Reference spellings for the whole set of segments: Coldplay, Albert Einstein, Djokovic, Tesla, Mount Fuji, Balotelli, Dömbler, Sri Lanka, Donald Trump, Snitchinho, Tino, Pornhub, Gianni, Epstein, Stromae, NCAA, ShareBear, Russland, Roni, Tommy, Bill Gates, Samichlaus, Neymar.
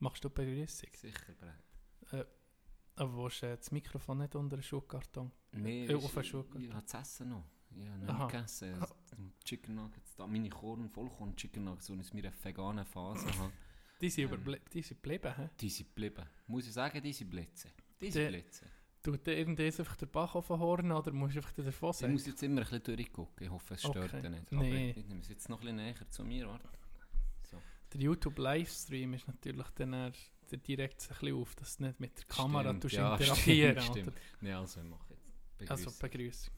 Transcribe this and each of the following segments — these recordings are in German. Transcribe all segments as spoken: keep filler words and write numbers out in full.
Machst du die Begrüßung? Sicher, Brett. Äh, aber wo ist äh, das Mikrofon nicht unter den Schuhkarton? Nein, äh, auf den Schuhkarton. Ich habe das Essen noch. Ich habe noch nicht gegessen. Also, Chicken Nuggets, da meine Korn vollkommen Chicken Nuggets, und ich in meiner veganen Phase habe. Die sind geblieben, ähm, die, he? Die sind geblieben. Muss ich sagen, die sind blitzen. Die sind blitzen. Tut dir irgendetwas einfach den Bach auf den Horn, oder musst du einfach davon sein? Ich muss jetzt immer ein bisschen durchgucken. Ich hoffe, es stört okay. dich nicht. Aber nee. Ich nehme es jetzt noch ein bisschen näher zu mir. Warte. So. Der YouTube-Livestream ist natürlich dann er, der direkt ein bisschen auf, dass du nicht mit der Kamera stimmt, ja, interagieren stimmt, stimmt. Nein, also ich mache jetzt. Begrüßung. Also Begrüßung.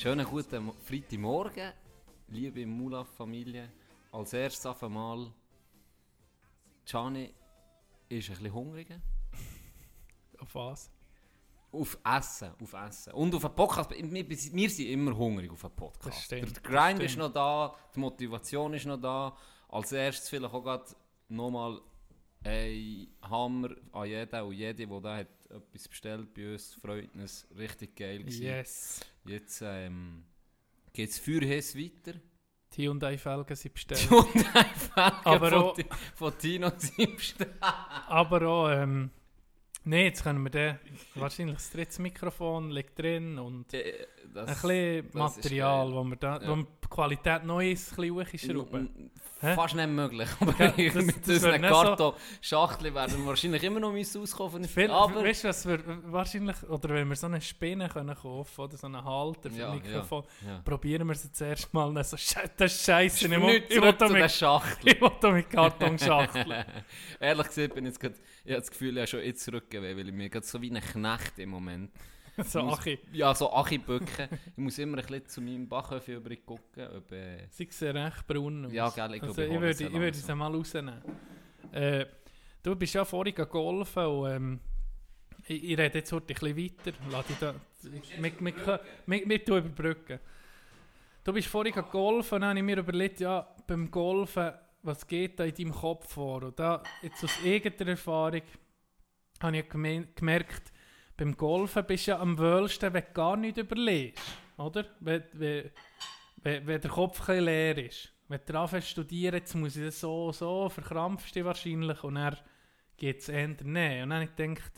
Schönen guten Freitagmorgen, liebe Moulaff-Familie. Als erstes auf einmal, Gianni ist ein bisschen hungrig. Auf was? Auf Essen, auf Essen. Und auf einen Podcast. Wir, wir sind immer hungrig auf einen Podcast. Stimmt, der Grind ist noch da, die Motivation ist noch da. Als erstes vielleicht auch gerade nochmal ein Hammer an jeden und jede, der da hat etwas bestellt bei uns, freut uns, richtig geil gewesen. Yes. Jetzt ähm, geht es für Hess weiter. Die Hyundai-Felgen sind bestellt. Die Hyundai-Felgen von, t- von Tino sind bestellt. Aber auch, ähm, nee, jetzt können wir den, wahrscheinlich das dritte Mikrofon liegt drin und ja, das, ein bisschen Material, wo, wir da, ja. wo die Qualität neu ist, ein bisschen hochschrauben. Fast nicht möglich, aber ja, das, mit unseren Karton-Schachteln werden wir wahrscheinlich immer noch rauskommen. Weißt du, was wir wahrscheinlich, oder wenn wir so eine Spinne können kaufen oder so einen Halter für ja, Mikrofon, ja, ja. probieren wir es zuerst mal nicht so, das ist scheisse, ich will da mit Karton-Schachteln. Ehrlich gesagt, bin ich, jetzt grad, ich habe das Gefühl, ich habe schon jetzt zurückgewehen, weil ich mir gerade so wie ein Knecht im Moment. So muss, Achi. Ja, so Achi-Böcke. Ich muss immer ein bisschen zu meinem Backöfen übergucken, ob... Äh, sie sehen recht braun aus. Ja, gell, ich glaube, also, ich, ich würde es würde sie mal rausnehmen. Äh, du bist ja vorhin gegolfen und ähm, ich, ich rede jetzt heute ein bisschen weiter. Wir tun überbrücken. Du bist vorhin gegolfen und dann habe ich mir überlegt, ja, beim Golfen, was geht da in deinem Kopf vor? Und da, jetzt aus eigener Erfahrung, habe ich geme- gemerkt, beim Golfen bist du ja am wohlsten, wenn du gar nichts überlegst, oder? Wenn, wenn, wenn, wenn der Kopf ein bisschen leer ist. Wenn du anfängst zu studieren, jetzt muss ich das so, so, verkrampfst du wahrscheinlich und dann geht es eher nicht. Und dann habe ich gedacht,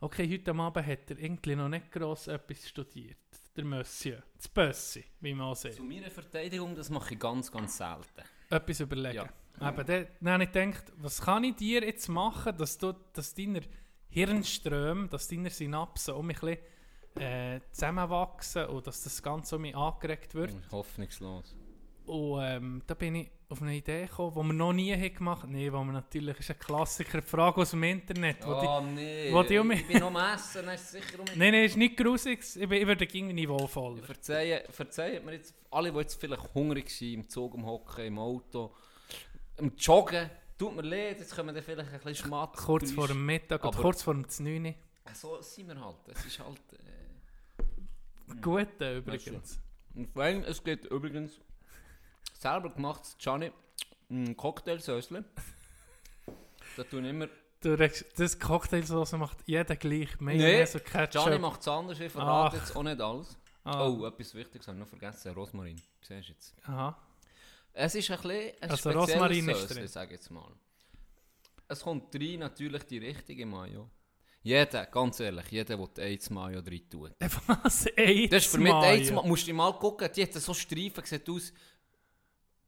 okay, heute Abend hat er irgendwie noch nicht gross etwas studiert. Der Monsieur, das Bössi, wie man auch sagt. Zu meiner Verteidigung, das mache ich ganz, ganz selten. Etwas überlegen. Ja. Aber dann, dann habe ich gedacht, was kann ich dir jetzt machen, dass du, dass deiner... Hirnström, dass deine Synapsen um mich ein bisschen äh, zusammenwachsen und dass das Ganze um mich angeregt wird. Hoffnungslos. Und ähm, da bin ich auf eine Idee gekommen, die wir noch nie gemacht haben. Nein, wo wir natürlich, ist ein Klassiker, Frage aus dem Internet. Wo oh nein, ich um bin am Essen, dann ist es sicher um mich... Nein, nein, es ist nicht grusig, ich, ich würde gegen nicht wohlfallen. Verzeihen, verzeihen mir jetzt, alle, die jetzt vielleicht hungrig sind, im Zug, im Hocken, im Auto, im Joggen, tut mir leid, jetzt können wir vielleicht ein bisschen Schmack. Kurz vor dem Mittag oder kurz vor dem neun Uhr. So sind wir halt. Es ist halt... Äh, gut äh, übrigens. Und vor allem, es geht übrigens... Selber gemachtes Gianni, ein Cocktailsäuschen. Da tun immer... Du regst, das Cocktailsäuschen macht jeder gleich. Nein, so Gianni macht es anders. Ich verrate Ach. jetzt auch nicht alles. Ah. Oh, etwas Wichtiges habe ich noch vergessen. Rosmarin. Siehst du jetzt? Aha. Es ist ein bisschen ein also spezielles Sauce, sage ich jetzt mal. Es kommt rein natürlich die richtige Mayo. Jeder, ganz ehrlich, jeder, der AIDS-Mayo rein tut. Was? AIDS-Mayo? Das ist für mich AIDS-Mayo. Musst du mal gucken, die hat so Streifen, sieht aus...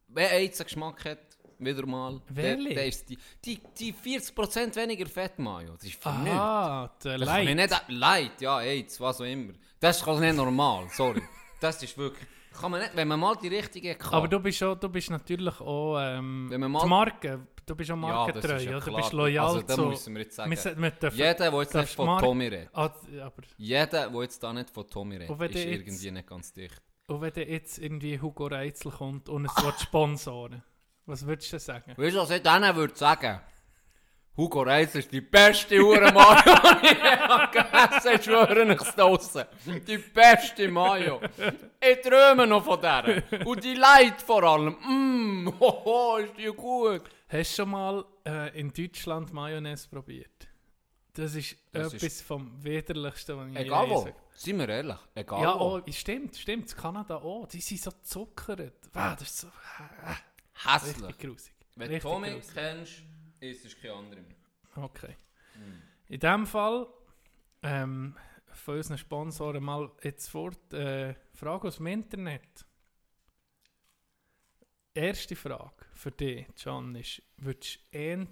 Wer AIDS einen Geschmack hat, wieder mal... Der, der ist die, die, die vierzig Prozent weniger Fett-Mayo. Das ist vernünftig. Ah, der Light. Kann nicht, Light, ja, AIDS, was auch immer. Das ist nicht normal, sorry. Das ist wirklich... Kann man nicht, wenn man mal die richtige kann. Aber du bist, auch, du bist natürlich auch ähm, die Marke, du bist auch markentreu, ja, ja, du bist loyal also, zu... Also müssen wir jetzt sagen. Wir, wir jeder, der jetzt nicht von Mark- Tommy redet. Ah, jeder, der jetzt da nicht von Tommy redet, ist jetzt, irgendwie nicht ganz dicht. Und wenn jetzt irgendwie Hugo Reitzel kommt und es wird sponsoren. Was würdest du sagen? Weißt du, was ich denen würde sagen? Hugo Reitzel ist die beste Huren-Mayo, die ich je gegessen habe, schwöre ich es draussen. Die beste Mayo. Ich träume noch von der. Und die Leute vor allem. Mmm, hoho, ist die gut. Hast du schon mal äh, in Deutschland Mayonnaise probiert? Das ist das etwas ist vom Widerlichsten, was ich je egal wo, sind wir ehrlich, egal ja, wo. Oh, stimmt, stimmt, in Kanada auch, die sind so zuckert. Wow, das ist so... Äh, hässlich. Richtig grusig. Wenn du Tommy grusig kennst, ist es kein anderer mehr. Okay. Mm. In diesem Fall, ähm, von unseren Sponsoren mal jetzt fort, äh, Frage aus dem Internet. Erste Frage für dich, John, ist, würdest du eher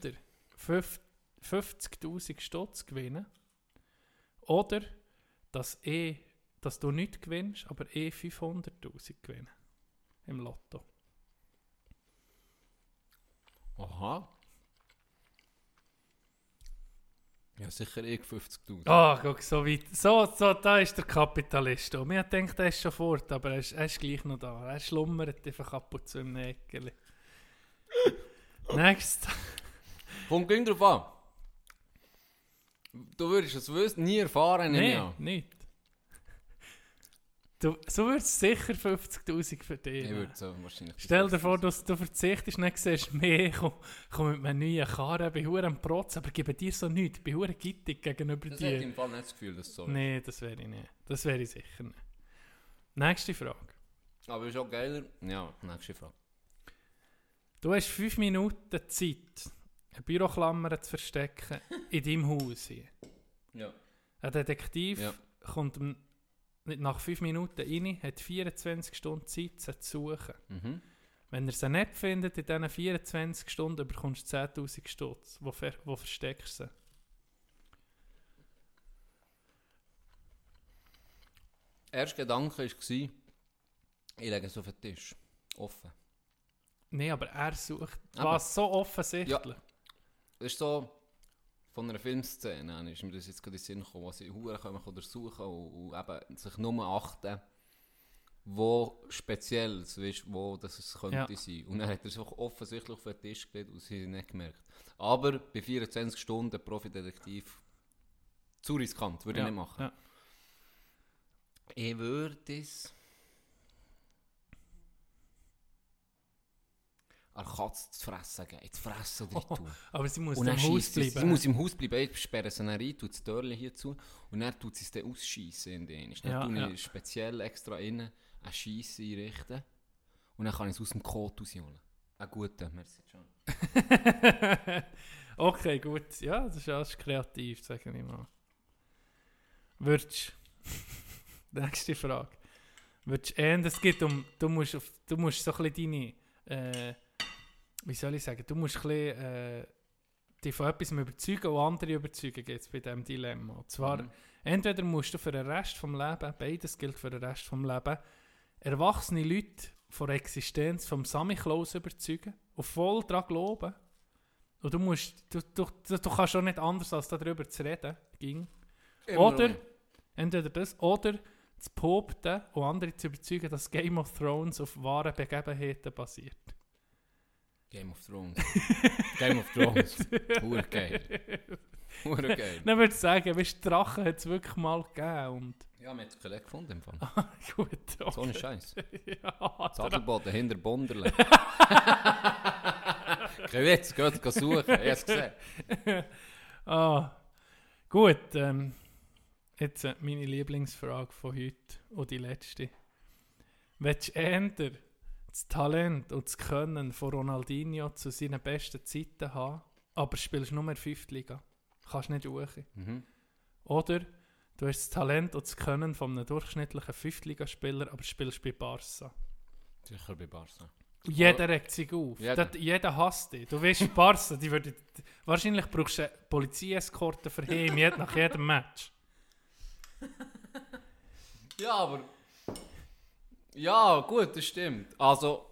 fünfzigtausend Stutz gewinnen oder dass, eh, dass du nichts gewinnst, aber eh fünfhunderttausend gewinnen im Lotto? Aha. Ja, sicher eh fünfzigtausend. Ah, guck, so weit. So, so, da ist der Kapitalist. Und mir denkt, er ist schon fort, aber er ist, er ist gleich noch da. Er schlummert einfach ab und zu im Nägel. Next. Kommt gleich drauf an. Du würdest es wissen, nie erfahren. Nein, nicht. Du, so würdest du sicher fünfzigtausend verdienen. Ich würde so wahrscheinlich. Stell dir vor, du, du verzichtest und dann siehst du mehr, komm, komm mit meinem neuen Karren, bei Huren Protz, aber gebe dir so nichts, bei Huren Gittig gegenüber das dir. Das hätte im Fall nicht das Gefühl, dass es so ist. Nein, das wäre ich nicht. Das wäre ich sicher nicht. Nächste Frage. Aber ist auch geiler. Ja, nächste Frage. Du hast fünf Minuten Zeit, eine Büroklammer zu verstecken in deinem Haus hier. Ja. Ein Detektiv ja. kommt nach fünf Minuten rein, hat vierundzwanzig Stunden Zeit, sie zu suchen. Mhm. Wenn er sie nicht findet, in diesen vierundzwanzig Stunden bekommst du zehntausend Stutz. Wo, ver- wo versteckst du sie? Der erste Gedanke war, ich lege es auf den Tisch. Offen. Nein, aber er sucht. Was so offensichtlich. Ja. Das ist so... Von einer Filmszene ist mir das jetzt gerade in den Sinn gekommen, wo sie Huren kommen oder suchen und, und eben sich nur achten, wo speziell es ist, wo das es könnte ja. sein. Und dann hat er es auch offensichtlich auf den Tisch gelegt und sie haben nicht gemerkt. Aber bei vierundzwanzig Stunden Profi-Detektiv zu riskant, würde ja. ich nicht machen. Ja. Ich würde es... Eine Katze zu fressen geben, in die Fresse rein tun. Oh, aber sie muss im Haus bleiben. Sie, sie muss im Haus bleiben, ich sperre sie rein, tue das Türchen hier zu und dann tut sie es dann ausschiessen. Dann ja, tue ja. ich speziell extra innen eine Scheisse einrichten und dann kann ich es aus dem Kot rausholen. Ein guter, merci John. Okay, gut. Ja, das ist alles kreativ, sage ich mal. Würdest du... Nächste Frage. Würdest du eher, es geht um... Du musst, auf, du musst so ein bisschen deine... Äh, Wie soll ich sagen? Du musst ein bisschen, äh, dich von etwas überzeugen und andere überzeugen, geht es bei diesem Dilemma. Und zwar, mhm. entweder musst du für den Rest des Lebens, beides gilt für den Rest des Lebens, erwachsene Leute von der Existenz vom Samichlaus überzeugen und voll daran glauben. Und du, musst, du, du, du, du kannst schon nicht anders, als darüber zu reden. Ging. Oder, entweder das, oder zu popten und andere zu überzeugen, dass Game of Thrones auf wahren Begebenheiten basiert. Game of Thrones. Game of Thrones. Hure geil. Hure geil. Dann würde ich sagen, weißt, Drachen hat es wirklich mal gegeben. Und ja, wir haben es keinen gefunden im Fall. Ah, gut. Okay. So ein Scheiß. Ja, Adelboden hinter Bonderle. Kein Witz, geht es suchen. Ich habe es gesehen. Ah, gut. Ähm, jetzt meine Lieblingsfrage von heute und die letzte. Willst du ändern? Das Talent und das Können von Ronaldinho zu seinen besten Zeiten haben, aber spielst nur mehr fünfte Liga. Kannst nicht hoch. Mhm. Oder du hast das Talent und das Können von einem durchschnittlichen fünfte-Liga-Spieler, aber spielst bei Barca. Sicher bei Barca. Jeder regt sich auf. Jeder, das, jeder hasst dich. Du weißt, Barca, die würde... Wahrscheinlich brauchst du Polizeieskorte für ihn nach jedem Match. Ja, aber... Ja, gut, das stimmt. Also,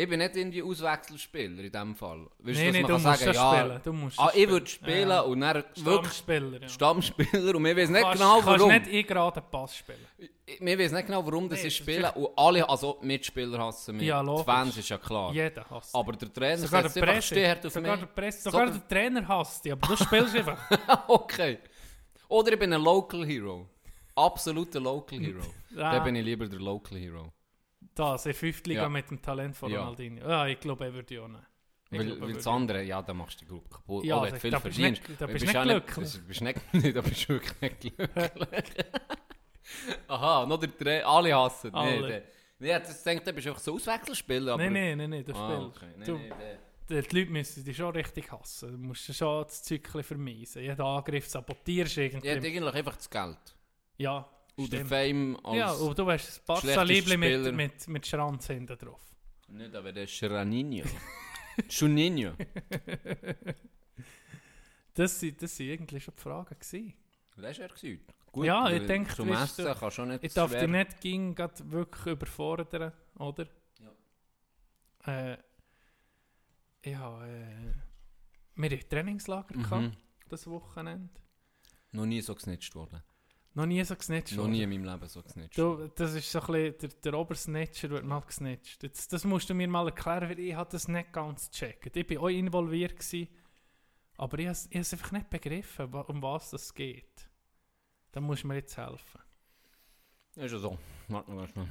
Ich bin nicht irgendwie Auswechselspieler in diesem Fall. Willst nee, nee, man du, musst sagen, ja, spielen. du musst ah, spielen. Ich würde spielen ja. und dann Stammspieler, ja. Stammspieler und wir wissen nicht kannst, genau warum. Du kannst nicht gerade einen Pass spielen. Wir wissen nicht genau warum das nee, ist das spielen ist und alle also Mitspieler hassen mich. Ja, die Fans ist ja klar. Jeder hasst aber der Trainer sogar setzt einfach stehend auf sogar mich. Der Presse, sogar so der Trainer hasst dich, aber du spielst einfach. Okay. Oder ich bin ein Local Hero. Absoluter Local Hero. Ja. Dann bin ich lieber der Local Hero. Das, in fünfter Liga ja. mit dem Talent von Ronaldinho. Ja, ja ich glaube, er würde ja auch nicht. Weil, weil das andere, ja, dann machst du die Gruppe kaputt. Ja, oh, wenn du viel verdienst. Da bist du nicht glücklich. Da bist du wirklich nicht glücklich. Aha, noch der Dreh. Alle hassen. Alle. Nee, nee, jetzt denkt du bist einfach so Auswechselspieler. Nein, nein, nein, nein, das ah, okay. nee, du, nee, nee. Die Leute müssen dich schon richtig hassen. Du musst schon das Zyklus vermeisen. Jeden Angriff sabotierst du irgendwie. Ja, eigentlich einfach das Geld. Ja. Und der Fame als ja, und du hast ein Barca-Liebli mit, mit, mit Schranz hinten drauf. Nicht, aber der Schraninho. Schraninho. Das waren das eigentlich schon die Fragen. Das war er. Gut, ja, ich denke, zum Essen du, kannst du nicht ich darf dich nicht ging, wirklich überfordern, oder? Ja. Äh, ja äh, wir hatten Trainingslager mhm. gehabt, das Wochenende. Noch nie so gesnitcht worden. Noch nie so gesnitcht. Noch nie in meinem Leben so gesnitcht. Du, das ist so ein bisschen, der, der Obersnitcher wird mal gesnitcht. Jetzt, das musst du mir mal erklären, weil ich habe das nicht ganz gecheckt. Ich war auch involviert, gewesen, aber ich habe es einfach nicht begriffen, um was es geht. Da musst du mir jetzt helfen. Ist ja so. Warte mal, warte mal.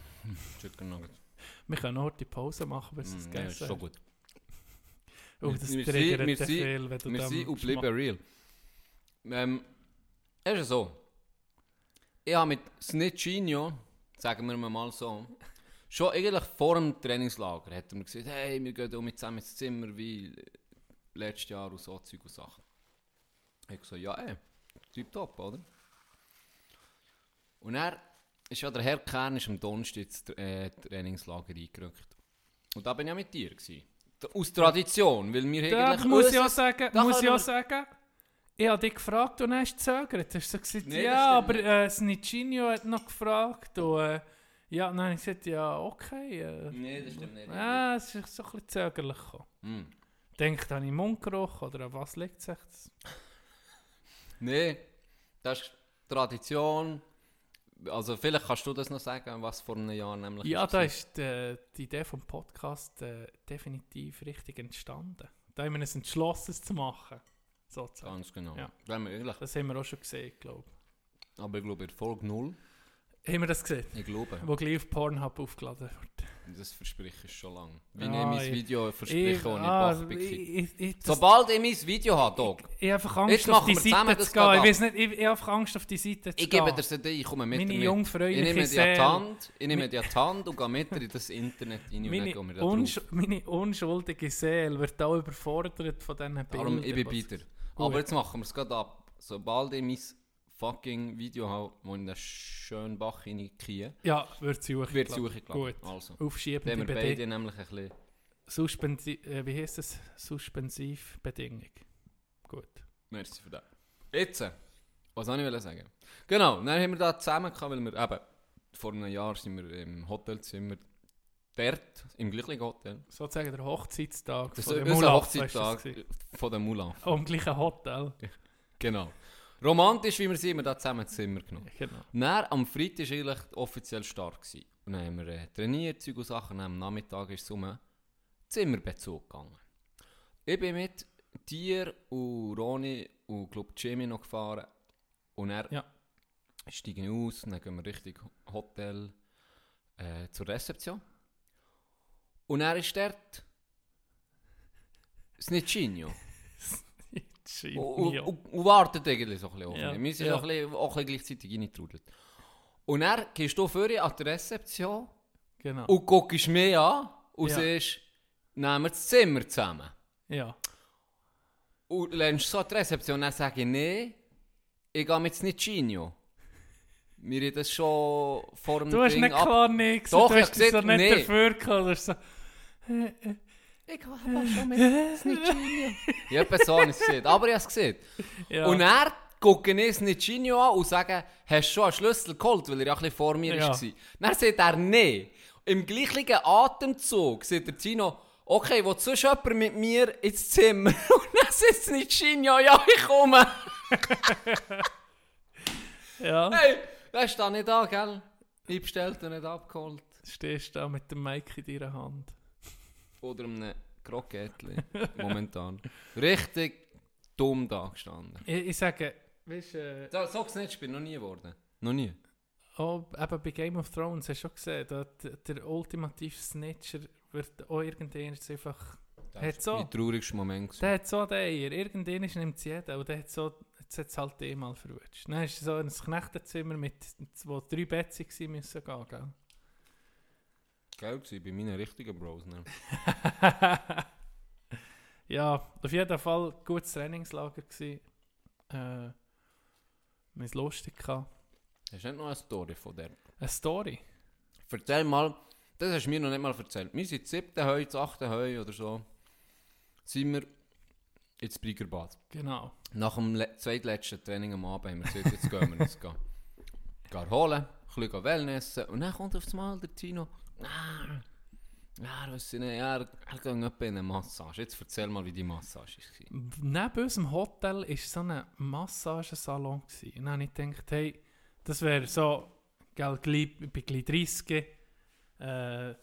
Chicken Nuggets. Wir können auch die Pause machen, bis es mm, gegessen ist. Ja, ist schon gut. Oh, das wir triggert dich viel, wenn du wir sind und bleiben real. Ähm, ist ja so. Ich habe mit Snitchinho, sagen wir mal so, schon eigentlich vor dem Trainingslager hat er mir gesagt, hey, wir gehen um zusammen ins Zimmer wie letztes Jahr und so Zeug und Sachen. Ich habe gesagt, ja ey, tipptopp, oder? Und er ist ja der Herr Kern ist am Donnerstag ins äh, Trainingslager eingerückt. Und da bin ich ja mit dir gewesen. Aus Tradition, weil wir da eigentlich... Muss ich auch sagen, muss ich auch sagen... Ich habe dich gefragt und dann hast du gezögert. Hast du gesagt, nee, ja, aber äh, Snitchinho hat noch gefragt. Und, äh, ja, dann habe ich gesagt, ja, okay. Äh, Nein, das stimmt nicht. Ja, es ist so ein bisschen zögerlich gekommen. Mm. Denkt, habe ich Mundgeruch oder an was liegt es jetzt? Nein, das ist Tradition. Also vielleicht kannst du das noch sagen, was vor einem Jahr nämlich ja, da ist die, die Idee vom Podcast äh, definitiv richtig entstanden. Da haben wir uns entschlossen, es zu machen. Sozusagen. Ganz genau. Ja. Das haben wir auch schon gesehen, glaube ich. Aber ich glaube, in Folge null haben wir das gesehen? Ich glaube. Wo gleich auf Pornhub aufgeladen wird. Das verspreche ich schon lange. Wie ja, ich mein Video verspreche, ohne ah, Bach bin. Sobald ich mein Video habe, Doc. Ich, ich habe einfach Angst, auf die Seite zu gehen. Ich weiß nicht, ich, ich habe einfach Angst, auf die Seite zu ich gehen. Ich gebe dir C D, ich komme mit. Meine jungfräuliche ich nehme Seele. Die Hand, ich nehme die Hand und gehe mit dir in das Internet rein. Meine, und mir unsch- meine unschuldige Seele wird auch überfordert von diesen Bildern. Darum, ich bin bitter. Aber jetzt machen wir es gerade ab. Sobald ich mein fucking Video habe, wo in den schönen Bach hineingehe. Ja, wird sie auch Wird sie Gut, also, aufschieben die Bedingung. Wir beide nämlich ein bisschen... Suspensi- äh, wie heisst es? Suspensivbedingung. Gut. Merci für das. Jetzt, was wollte ich sagen? Genau, dann haben wir da zusammen gehabt, weil wir eben... Vor einem Jahr sind wir im Hotelzimmer dort, im gleichen Hotel. Sozusagen der Hochzeitstag das von der Moulaff. Hochzeitstag von der Moulaff. Oh, im gleichen Hotel. Genau. Romantisch, wie wir sind, haben wir da zusammen ins Zimmer genommen. Genau. Dann, am Freitag war eigentlich offiziell Start. Gewesen. Und dann haben wir äh, trainiert, Zeug und Sachen. Und am Nachmittag ist es um Zimmerbezug gegangen. Ich bin mit dir und Roni und glaub, Jimmy noch gefahren. Und dann ja. steige ich aus und dann gehen wir Richtung Hotel äh, zur Rezeption. Und dann ist dort Snitchinho. Und, und, und wartet eigentlich so ein bisschen auf ja. mich. Wir sind ja. auch, ein bisschen, auch ein bisschen gleichzeitig reingetrudelt. Und dann gehst du vorher an die Rezeption genau. und guckst mich an und ja. siehst, nehmen wir das Zimmer zusammen. Ja. Und lernst so an die Rezeption und dann sage ich, nein, ich gehe mit Snitchinho. Wir haben das schon vor dem Ding... Du hast Ding nicht ab- klar nichts. Du hast gesagt, so nicht nee. dafür gehabt. So. Ich habe schon mit Snitchinho. Ich habe es auch nicht gesehen, aber ich habe es gesehen. Ja. Und er guckt ich Snitchinho an und sagt, hast du schon einen Schlüssel geholt, weil er ja ein bisschen vor mir ja. war. Dann sagt er, nein. im gleichen Atemzug sagt der Tino, okay, will sonst jemand mit mir ins Zimmer? Und dann sitzt Nicigno, ja, ich komme. Ja. Hey, das ist da nicht da, gell? Ich bestellt und nicht abgeholt. Stehst da mit dem Mike in deiner Hand. Oder einem Krokettchen, momentan. Richtig dumm da gestanden. Ich, ich sage, weißt du... Äh, so gesehen, ich bin noch nie geworden. Noch nie. Oh, eben bei Game of Thrones hast du schon gesehen, da, der ultimative Snitcher wird auch irgendwann einfach... Das hat so, war mein traurigster Moment. Der hat so den Eier. Irgendwann nimmt es jeder und der hat so... Jetzt hat es halt eh mal verrutscht. Dann ist so ein Knechtenzimmer, mit, wo drei Betze waren, müssen gehen, gell? Geil war bei meinen richtigen Bros. Ne? Ja, auf jeden Fall ein gutes Trainingslager gewesen. Äh, mir ist lustig gehabt. Hast du nicht noch eine Story von der? Eine Story? Erzähl mal, das hast du mir noch nicht mal erzählt. Wir sind siebten Heu, achten Heu oder so. Sind wir ins Priegerbad. Genau. Nach dem le- zweitletzten Training am Abend haben wir gesagt, jetzt gehen wir uns gehen. Gehen holen, ein bisschen Wellnessen. Und dann kommt auf das Mal der Tino. Ah, ah, weiss ich nicht, ja, er, er ging etwa in eine Massage. Jetzt erzähl mal, wie die Massage war. Neben unserem Hotel war so ein Massagesalon. Und dann habe ich gedacht, hey, das wäre so, gell, ich bin gleich dreißig, äh,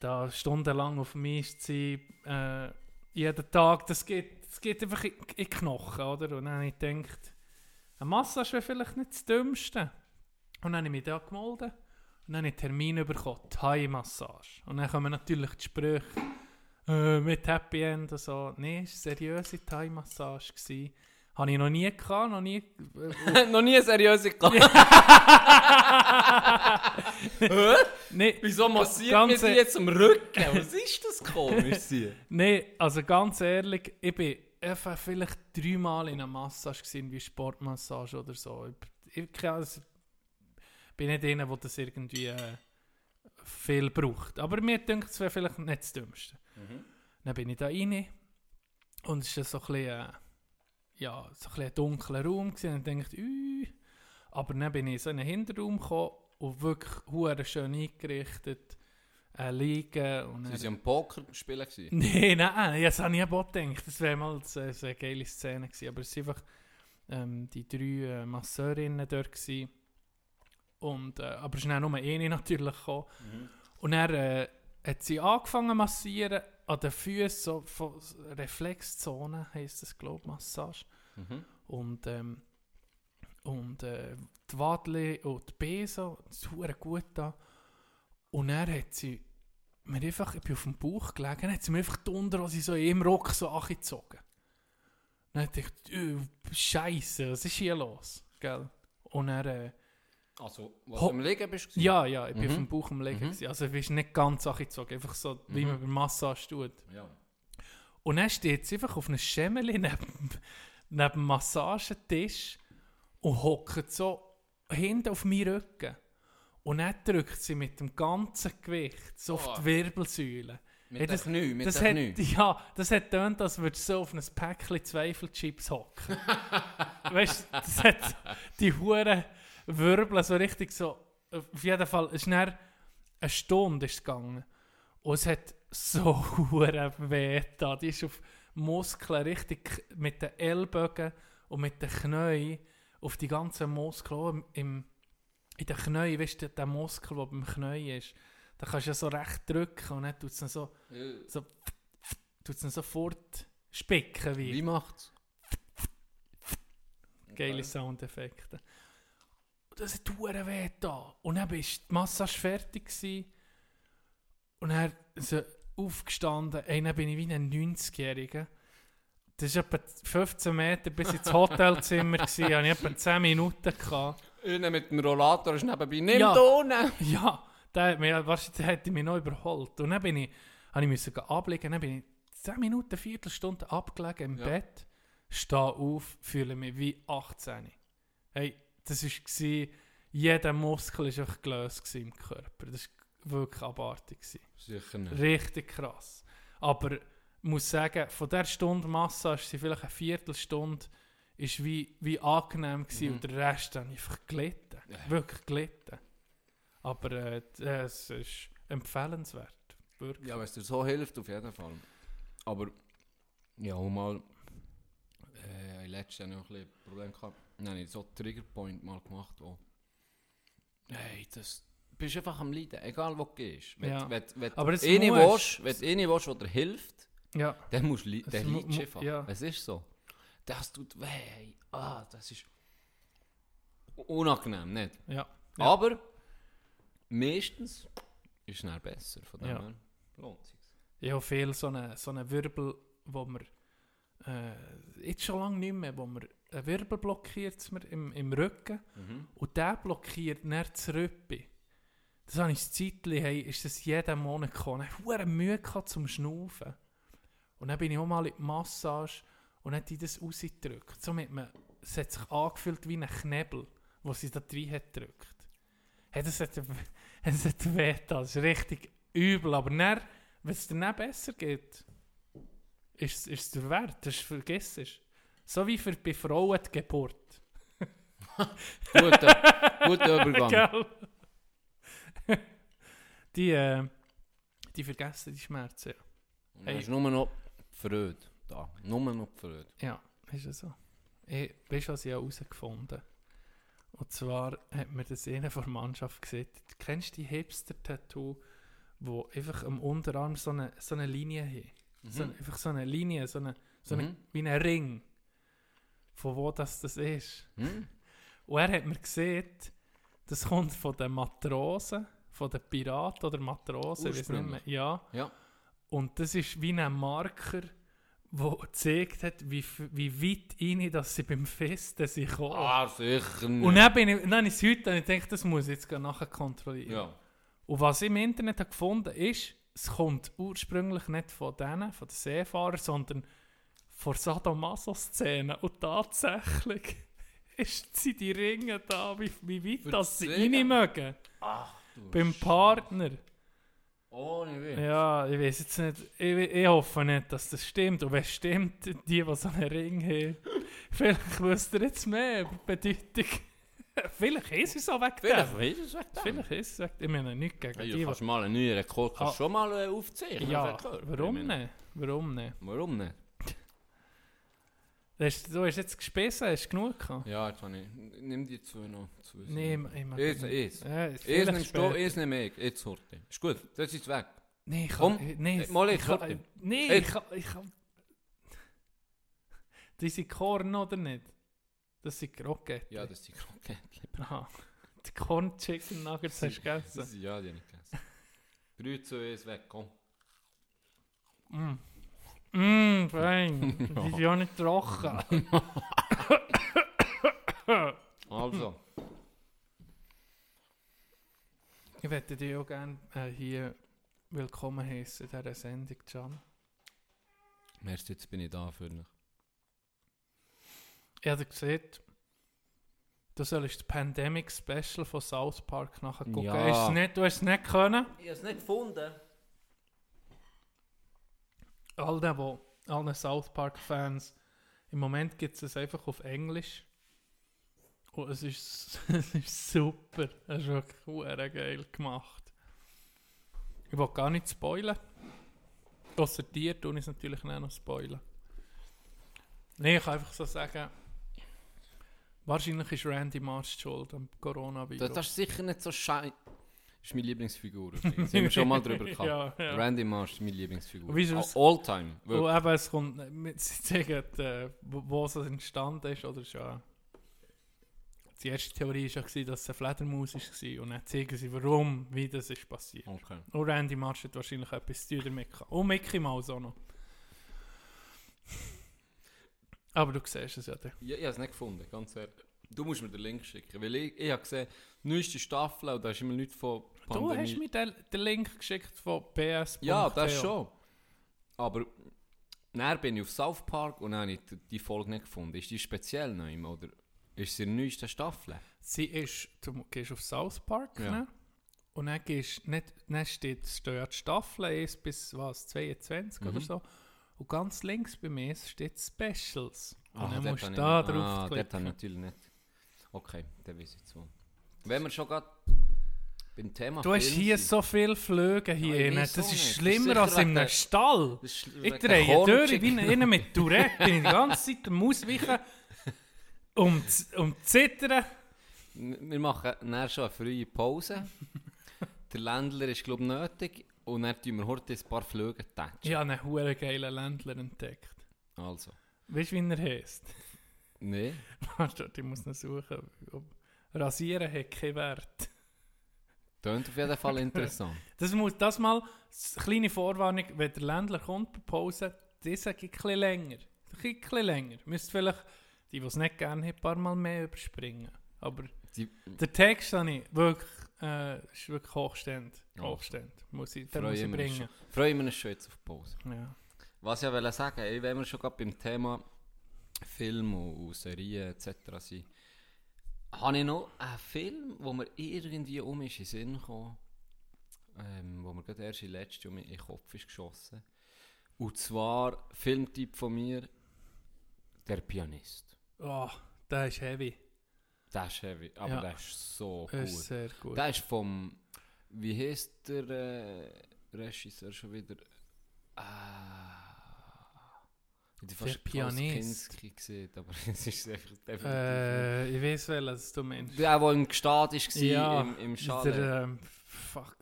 da stundenlang auf mich zu sein, äh, jeden Tag, das geht, das geht einfach in die Knochen, oder? Und dann habe ich gedacht, eine Massage wäre vielleicht nicht das Dümmste. Und dann habe ich mich da gemeldet. Und dann habe ich einen Termin bekommen, Thai-Massage. Und dann kommen natürlich die Sprüche äh, mit Happy End und so. Nein, es war eine seriöse Thai-Massage. Habe ich noch nie gehabt, noch nie... Äh, noch nie eine seriöse gehabt. Hä? Nee, wieso massiert mich jetzt am Rücken? Was ist das komisch? Nein, also ganz ehrlich, ich war vielleicht dreimal in einer Massage, wie Sportmassage oder so. Ich, ich, also, ich bin nicht einer, der das irgendwie äh, viel braucht. Aber mir denkt, es wäre vielleicht nicht das Dümmste. Mhm. Dann bin ich da rein und es war so ein bisschen, äh, ja, so ein bisschen ein dunkler Raum. Und ich dachte, üh. Aber dann bin ich in so einen Hinterraum gekommen und wirklich huere schön eingerichtet, äh, liegen. Und Sie waren am Pokerspielen? Nein, nein, das habe ich nicht gedacht. Das wäre mal so eine geile Szene gewesen. Aber es waren einfach ähm, die drei äh, Masseurinnen dort gewesen. Und, äh, aber es ist dann nur eine natürlich gekommen. Mhm. Und dann äh, hat sie angefangen zu massieren an den Füßen, so von Reflexzone heisst das, glaube ich, Massage. Mhm. Und, ähm, und äh, die Wadli und die Besen, das ist verdammt gut da. Und dann hat sie mir einfach, ich bin auf dem Bauch gelegen, dann hat sie mir einfach die Unterhose so im Rock so angezogen. Dann hat ich gedacht, Scheiße, was ist hier los? Gell? Und dann, äh, also, was Ho- du am Liegen bist? Ja, ja, ich war mhm. auf dem Bauch am Liegen. Mhm. Also, ich war nicht ganz angezogen, einfach so, wie mhm. man bei Massage tut. Ja. Und dann steht sie einfach auf einem Schemmel neben, neben dem Massagetisch und hockt so hinten auf meinen Rücken. Und dann drückt sie mit dem ganzen Gewicht so oh. auf die Wirbelsäule. Mit ja, den Knien, mit das den hat, Knien. Ja, das hat gedacht, als würdest du so auf ein Päckchen Zweifelchips hocken. Weißt du, das hat so die Huren... Wirbeln, so richtig so. Auf jeden Fall, es ist dann eine Stunde ist gegangen. Und es hat so weh da. Die ist auf Muskeln richtig mit den Ellbogen und mit den Knien auf die ganzen Muskeln. Im, in den Knien, weißt du, der Muskel, der beim Knien ist, da kannst du ja so recht drücken und dann tut es dann so, so, tut's dann sofort spicken. Wie, wie macht's? Geile okay. Soundeffekte. Das hat verdammt weh da. Und dann war die Massage fertig. Gewesen. Und dann so aufgestanden. Ey, dann bin ich wie ein neunzigjähriger. Das war etwa fünfzehn Meter bis ins Hotelzimmer. Da hatte ich etwa zehn Minuten. Innen mit dem Rollator ist nebenbei. Nimm ja, da unten! Ja, der hat mich, wahrscheinlich hätte mich noch überholt. Und dann bin ich, habe ich müssen ablegen. Dann bin ich zehn Minuten, eine Viertelstunde abgelegen im ja. Bett. Stehe auf, fühle mich wie achtzehn. Hey, das war, jeder Muskel war einfach gelöst im Körper. Das war wirklich abartig. Sicher nicht. Richtig krass. Aber ich muss sagen, von dieser Stunde Massage war vielleicht eine Viertelstunde ist wie, wie angenehm gewesen. Mhm. Und der Rest habe ich einfach gelitten. Ja. Wirklich gelitten. Aber äh, es ist empfehlenswert. Wirklich. Ja, wenn es dir so hilft, auf jeden Fall. Aber ja, auch mal äh, letztes Jahr noch ein bisschen Probleme gehabt. Nein, ich habe so einen Triggerpoint mal gemacht, wo hey, das bist einfach am Leiden, egal wo du gehst. Wenn ja. du eh nicht willst, der dir hilft, ja. dann musst du dann mu- mu- einfach. Ja. Es ist so. Das tut weh. Ah, das ist unangenehm, nicht? Ja. Ja. Aber meistens ist es dann besser. Von dem ja. her lohnt es sich. Ich habe viel so einen so eine Wirbel, wo man äh, jetzt schon lange nicht mehr, wo man einen Wirbel blockiert man im, im Rücken mhm. und der blockiert dann das Rüppi. Das habe ich das Zeitchen, hey, ist das jeden Monat gekommen. Ich hatte Mühe zum Schnaufen. Und dann bin ich auch mal in die Massage und hat die das rausgedrückt. Somit man, es hat sich angefühlt wie ein Knebel, wo sie da rein hat gedrückt. Hey, das hat es hat weh, das ist richtig übel. Aber wenn es dir dann besser geht, ist es der Wert, das vergiss es. So wie für bei Frauen die Geburt. guter, guter Übergang. die, äh, die vergessen die Schmerzen. Ja. Und hey. Ist nur noch Freude da. Nur noch Freude. Ja, ist es so. Ich, weißt du, was ich herausgefunden habe? Und zwar hat mir das einer von der Mannschaft gesagt. Kennst du die Hipster-Tattoo, wo einfach am Unterarm so eine, so eine Linie hat? Mhm. So, einfach so eine Linie, so eine, so mhm. eine, wie ein Ring. Von wo das, das ist. Mhm. Und er hat mir gesagt, das kommt von den Matrosen, von den Piraten oder Matrosen, ich weiß nicht mehr. Ja. Ja. Und das ist wie ein Marker, der gezeigt hat, wie, wie weit rein, dass sie beim Festen sind gekommen. Ah, sicher nicht. Und dann, bin ich, dann habe ich es heute und ich denke, das muss ich jetzt nachher kontrollieren. Ja. Und was ich im Internet habe gefunden habe, ist, es kommt ursprünglich nicht von denen, von den Seefahrern, sondern von Sadomaso-Szenen. Und tatsächlich sind die Ringe da, wie, wie weit dass sie rein mögen. Ach, du beim Scheiße. Partner. Oh, ich weiß. Ja, ich weiß jetzt nicht. Ich, ich hoffe nicht, dass das stimmt. Und wenn es stimmt, die, die so einen Ring haben, vielleicht wisst ihr jetzt mehr über die Bedeutung. Vielleicht ist es auch weg. Vielleicht ist es weg. Vielleicht ist es weg. Ich meine, nichts gegen ja, die. Du kannst die, mal einen neuen Rekord ah, schon mal aufzeichnen. Ja, warum nicht? Warum nicht? Warum nicht? Du hast jetzt gespissen, hast du genug gehabt? Ja, jetzt habe ich. Nimm die zwei noch. Nein, ich mag es nicht. Es nimmst du, es nimm ich. Jetzt Horte. Ist gut, das ist weg. Nein, ich kann... Nein, mal ich Horte. Nein, ich kann... Ich kann... Die sind Korn, oder nicht? Das sind Kroketten. Ja, das sind Kroketten. Aha. Die Korn-Chicken Nuggets hast du gegessen? Ja, die habe ich gegessen. drei, zwei, eins, weg, komm. Mm. Mmm, fein. Die sind ja nicht trocken. Also. Ich möchte dich auch gerne äh, hier willkommen heißen in dieser Sendung, John. Merkst du, jetzt bin ich da für dich. Ich habe gesehen, du sollst das Pandemic Special von South Park nachher gucken. Ja. Hast nicht, du hast es nicht können. Ich habe es nicht gefunden. All den, allen South Park-Fans, im Moment gibt es einfach auf Englisch. Und oh, es, ist, es ist super. Es ist wirklich sehr geil gemacht. Ich will gar nicht spoilern. Außer dir tun ich es natürlich nicht noch spoilern. Nein, ich kann einfach so sagen, wahrscheinlich ist Randy Marsh schuld am Coronavirus. Das ist sicher nicht so scheiße. Das ist meine Lieblingsfigur. Sind wir schon mal drüber gehabt. Ja, ja. Randy Marsh ist meine Lieblingsfigur. Weißt du, all time. Wirklich. Und eben, es kommt, sie sagen, äh, wo es entstanden ist. Oder schon. Die erste Theorie war ja, dass es eine Fledermaus war. Und dann zeigen sie, warum, wie das ist passiert. Okay. Und Randy Marsh hat wahrscheinlich etwas zu tun damit gehabt. Und Mickey Mouse auch noch. Aber du siehst es ja. Ja, ich habe es nicht gefunden, ganz ehrlich. Du musst mir den Link schicken, weil ich, ich habe gesehen, neueste Staffel, und da ist immer nichts von Pandemie. Du hast mir den, den Link geschickt von P S. Ja, das schon. Aber dann bin ich auf South Park und dann habe ich die Folge nicht gefunden. Ist die speziell noch immer, oder ist sie die neueste Staffel? Sie ist, du gehst auf South Park, ja. ne? Und dann, gehst, nicht, dann steht, steht die Staffel eins bis was, zweiundzwanzig mhm. oder so. Und ganz links bei mir steht Specials. Und ah, dann musst du da drauf ah, klicken. Ah, das habe ich natürlich nicht. Okay, dann weiß ich es. Wenn wir schon gerade Beim Thema du hast Film hier sind. So viele Flöge hier ja, innen. So das ist schlimmer das ist als in einem Stall. Ist, ich drehe eine Tür innen mit Tourette. Bin die ganze Zeit am Ausweichen um um Zittern. Wir machen dann schon eine frühe Pause. Der Ländler ist, glaube ich, nötig. Und dann tun wir heute ein paar Flöge tätschen. Ich habe einen huere geilen Ländler entdeckt. Also. Weißt du, wie er heisst? Nein. Warte, ich muss noch suchen. Rasieren hat keinen Wert. Tönt auf jeden Fall interessant. Das muss das mal eine kleine Vorwarnung, wenn der Ländler kommt bei Pause, das geht ein bisschen länger. Ein bisschen länger. Müsst vielleicht die, die es nicht gerne haben, ein paar Mal mehr überspringen. Aber die, der Text habe ich wirklich, äh, ist wirklich hochstehend. Ja. Hochstehend. Muss ich, freue muss ich bringen. Freue mich schon jetzt auf die Pause. Ja. Was ich will sagen, ey, wenn wir schon gerade beim Thema Film und Serien et cetera sind, habe ich noch einen Film, wo mir irgendwie um ist in den Sinn gekommen, ähm, wo mir gerade erst in den letzten um in den Kopf ist geschossen. Und zwar, Filmtipp von mir, Der Pianist. Oh, der ist heavy. Der ist heavy, aber ja. Der ist so gut. Ist sehr gut. Der ist vom, wie heisst der äh, Regisseur schon wieder? Ah. Ich habe fast Kinski gesehen, aber es ist einfach definitiv... Äh, ich weiß welches du meinst. Der, der im Gestad war, ja, im, im Schaden. Der, ähm, fuck.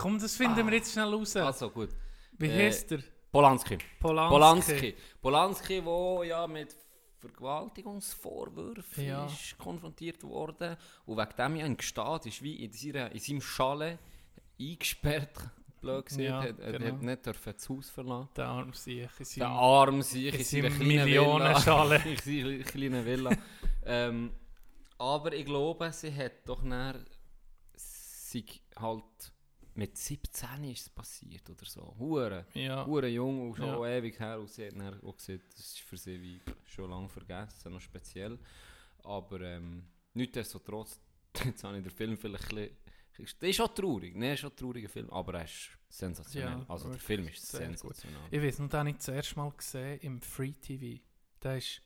Komm, das finden ah. wir jetzt schnell raus. Also gut. Wie äh, heißt der? Polanski. Polanski. Polanski, der ja mit Vergewaltigungsvorwürfen ja. ist konfrontiert wurde. Und wegen dem ja im Gestad ist wie in, seiner, in seinem Schalle eingesperrt. Ja, hat, er genau. hat nicht das Haus verlassen. Der arme Sieg. Der arme Sieg in seiner Millionenschale. In seiner kleinen Villa. ähm, aber ich glaube, sie hat doch nach, sie halt mit siebzehn ist es passiert oder so. Hure, ja. Hure jung und schon ja. ewig her. Und sie hat dann auch gesehen, das ist für sie wie schon lange vergessen, noch speziell. Aber ähm, nichtsdestotrotz, jetzt habe ich den Film vielleicht ein bisschen... Der ist auch traurig, ne, ist auch ein trauriger Film, aber er ist sensationell. Ja, also der Film ist sensationell. Gut. Ich weiß noch, den habe ich das erste Mal gesehen im Free-T V. Der ist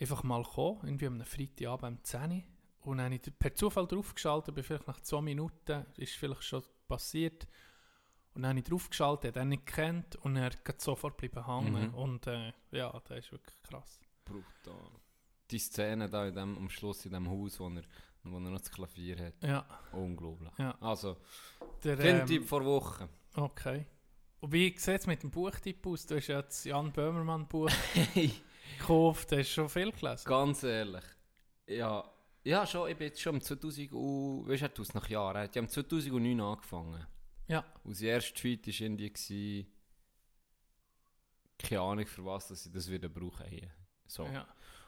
einfach mal gekommen, irgendwie am Freitagabend um zehn Uhr. Und dann habe ich per Zufall draufgeschaltet, aber vielleicht nach zwei Minuten ist vielleicht schon passiert. Und dann habe ich draufgeschaltet, hat er nicht gekannt und er geht sofort bleiben hängen. Mhm. Und äh, ja, der ist wirklich krass. Brutal. Die Szene da in dem, am Schluss in dem Haus, wo er... wo er noch das Klavier hat. Ja. Unglaublich. Ja. Also, Filmtipp ähm, vor Wochen. Okay. Und wie sieht es mit dem Buchtipp aus? Du hast ja das Jan Böhmermann-Buch gekauft. Du hast schon viel gelesen. Ganz ehrlich. Ja, ja schon, ich bin jetzt schon im zweitausend... Und, weißt du, er tut es nach Jahren. Er hat ja im zweitausendneun angefangen. Ja. Und sein erster Tweet war irgendwie... Keine Ahnung, für was dass ich das wieder brauchen hier. So. Ja.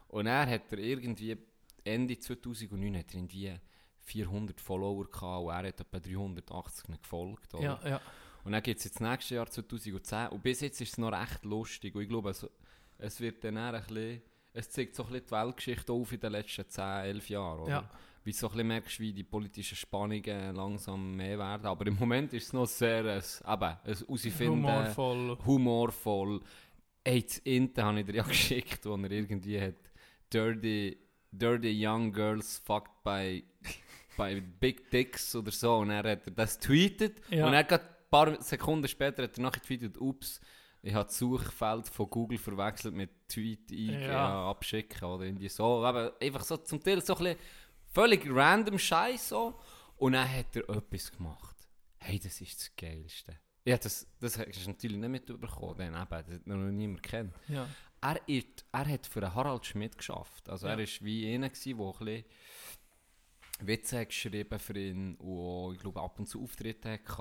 Und er hat er irgendwie... Ende zweitausendneun hat er in die vierhundert Follower gehabt und er hat etwa dreihundertachtzig gefolgt. Oder? Ja, ja. Und dann gibt es jetzt nächstes Jahr zweitausendzehn und bis jetzt ist es noch recht lustig und ich glaube, es, es wird dann ein bisschen, es zeigt so ein bisschen die Weltgeschichte auf in den letzten zehn, elf Jahren. Oder? Ja. Wie so ein bisschen merkst, wie die politischen Spannungen langsam mehr werden. Aber im Moment ist es noch sehr, eben, herausfinden, humorvoll. humorvoll. Hey, das Inter habe ich dir ja geschickt, wo er irgendwie hat dirty Dirty Young Girls fucked by, by Big Dicks oder so. Und er hat das tweetet. Ja. Und er hat ein paar Sekunden später hat er nachher tweetet, ups, ich habe das Suchfeld von Google verwechselt mit Tweet ja. abschicken oder irgendwie so. Aber einfach so zum Teil so ein bisschen völlig random Scheiß so. Und dann hat er etwas gemacht. Hey, das ist das Geilste. Ja, das, das hast du natürlich nicht mitbekommen, denn eben, das hat noch niemand kennt. Ja. Er, ist, er hat für den Harald Schmidt geschafft. Also ja. Er war wie einer, der ein bisschen Witze geschrieben für ihn und ich glaube, ab und zu Auftritte hatte.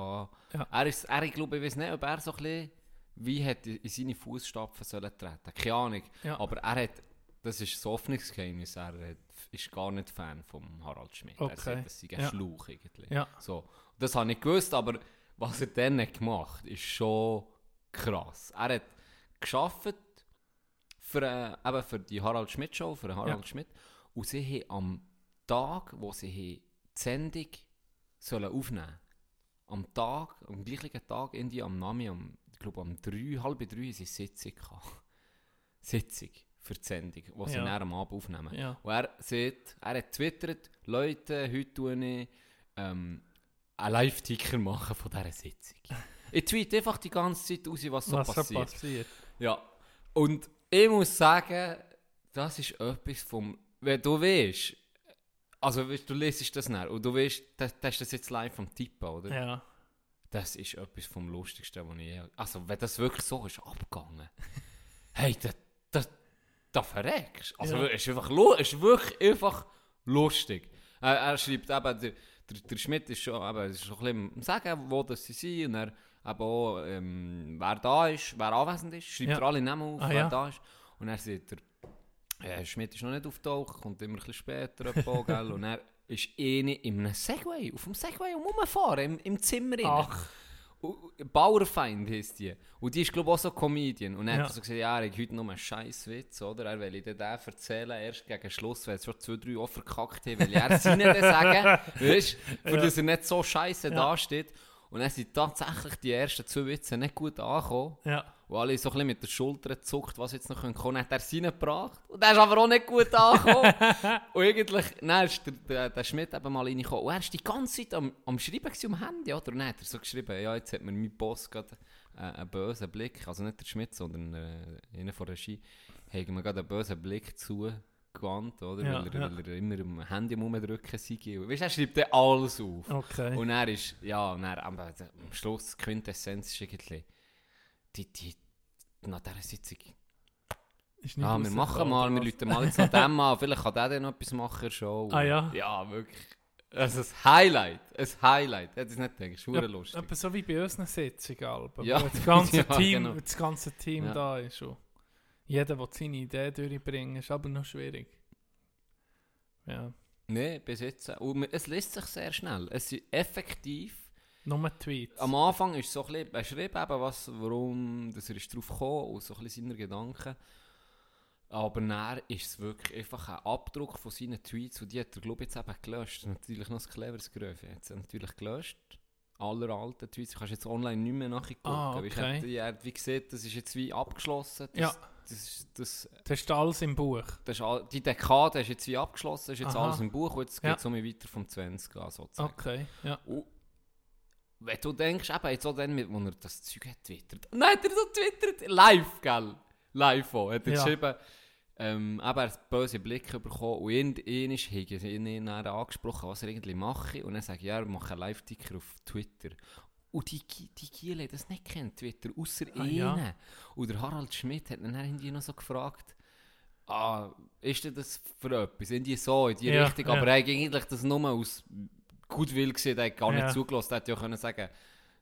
Ja. Er ist, er, ich glaube, ich weiß nicht, ob er so ein bisschen wie hat in seine Fußstapfen sollen treten. Keine Ahnung. Ja. Aber er hat, das ist ein Hoffnungsgeheimnis, er hat, ist gar nicht Fan von Harald Schmidt. Okay. Er sagt, das sei ein ja. Schluch irgendwie. Ja. So. Das habe ich gewusst, aber was er dann gemacht hat, ist schon krass. Er hat geschafft, Für, äh, eben für die Harald Schmidt Show, für Harald ja. Schmidt. Und sie haben am Tag, wo sie die Sendung sollen aufnehmen sollen, am Tag, am gleichen Tag, irgendwie am Nami, am, ich glaube am drei, halb drei, ist eine Sitzung gehabt. Sitzung für die Sendung, die sie ja. dann am Abend aufnehmen. Ja. Und er sieht, er hat twittert, Leute, heute tue ich ähm, einen Live-Ticker machen von dieser Sitzung. Ich tweete einfach die ganze Zeit raus, was so was passiert. Was so passiert. Ja. Und ich muss sagen, das ist etwas vom... Wenn du weißt, also du lesest das nicht und du weißt, das, das ist das jetzt live vom Tippen, oder? Ja. Das ist etwas vom Lustigsten, was ich... Also wenn das wirklich so ist abgegangen, hey, das... das da verreckst. Also ja. es, ist einfach, es ist wirklich einfach lustig. Er, er schreibt eben, der, der, der Schmidt ist schon, eben, ist schon ein bisschen am Sagen, wo das sie sind. Und er eben auch, ähm, wer da ist, wer anwesend ist, schreibt ja. er alle Namen auf, ah, wer ja. da ist. Und er sagt, der äh, Schmidt ist noch nicht aufgetaucht, kommt immer ein bisschen später. Gell? Und er ist eine in einem Segway, auf dem Segway rumfahren, im, im Zimmer. Ach. Bauerfeind heisst die. Und die ist, glaube ich, auch so Comedian. Und er ja. hat so gesagt, ja, er hat heute noch einen Scheißwitz, oder? Er will den erzählen, erst gegen Schluss, weil es schon zwei, drei auch verkackt haben, weil er seinen dann sagen, weißt du, ja. dass er nicht so scheiße ja. dasteht. Und dann sind tatsächlich die ersten zwei Witze nicht gut angekommen. Ja. Und alle so ein bisschen mit der Schulter zuckt, was jetzt noch kommen können. Dann hat er seinen gebracht. Und der ist aber auch nicht gut angekommen. Und eigentlich, dann ist der, der, der Schmidt eben mal reingekommen. Und er war die ganze Zeit am, am Schreiben am Handy. Oder? Und dann hat er so geschrieben, ja, jetzt hat mir mein Boss gerade äh, einen bösen Blick, also nicht der Schmidt, sondern äh, einer von der Regie, hat mir gerade einen bösen Blick zu. Gewandt, oder? Ja, weil, er, ja. weil er immer am Handy rumdrücken sei. Weißt du, er schreibt dann alles auf. Okay. Und er ist, ja, und er, am, am Schluss, die Quintessenz ist irgendwie, die, die, nach dieser Sitzung. Ist nicht ah, wir machen mal, wir rufen mal jetzt nach dem an, vielleicht kann der dann noch etwas machen, schon. Ah ja? Ja, wirklich. Also ein Highlight, ein Highlight. Das ist nicht denke, ist ja, lustig. Aber so wie bei unseren Sitzungen, Alba, ja. wo das ganze ja, Team, genau. das ganze Team ja. da ist schon. Jeder, der seine Idee durchbringt, ist aber noch schwierig. Ja. Nein, bis jetzt. Und es lässt sich sehr schnell. Es sind effektiv. Nur Tweets. Am Anfang ist so ein bisschen, er schrieb eben, was, warum dass er ist drauf gekommen und so ein bisschen seine Gedanken. Aber dann ist es wirklich einfach ein Abdruck von seinen Tweets. Und die hat er, glaube ich, jetzt eben gelöscht. Natürlich noch das cleveres Gröfe. Er hat sie natürlich gelöscht. Aller alten Tweets. Du kannst jetzt online nicht mehr nachgucken. Ah, okay. Er hat wie gesagt, das ist jetzt wie abgeschlossen. Das ja. Das, das, das ist alles im Buch. Das ist all, die Dekade ist jetzt wie abgeschlossen, ist jetzt Aha. alles im Buch und jetzt geht es ja. um weiter vom zwanzig an sozusagen. Okay, ja. Und wenn du denkst, eben jetzt auch dann, wo er das Zeug hat twittert. Nein, hat er so twittert. Live, gell? Live auch. Hat er ja. geschrieben, ähm, eben er hat bösen Blick bekommen und irgendwann hat er ihn angesprochen, was er irgendwie mache. Und dann sagt er, ja, mach einen Live-Ticker auf Twitter. Und die, die Giele das nicht kennt, Twitter, ausser ah, ihnen. Ja. Und der Harald Schmidt hat dann irgendwie noch so gefragt, ah, ist denn das für etwas? Sind die so in die ja, Richtung? Ja. Aber er hat eigentlich das nur aus Goodwill gesehen, er hat gar ja. nicht zugelassen. Er hätte ja können sagen,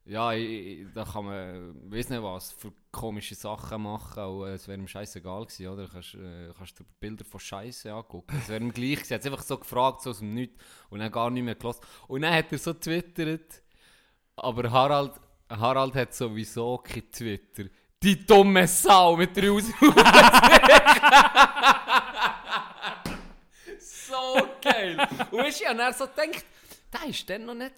ja, ich, da kann man, weiss nicht was, für komische Sachen machen. Und es wäre ihm scheißegal gewesen, oder? Du kannst, äh, kannst dir Bilder von Scheiße angucken. Es wäre ihm gleich gewesen. Er hat es einfach so gefragt, so aus dem Nichts. Und dann gar nicht mehr gelassen. Und dann hat er so twittert, aber Harald, Harald hat sowieso kein Twitter. Die dumme Sau mit drei Ausrufen. So geil. Und ich habe dann so gedacht, der ist dann noch nicht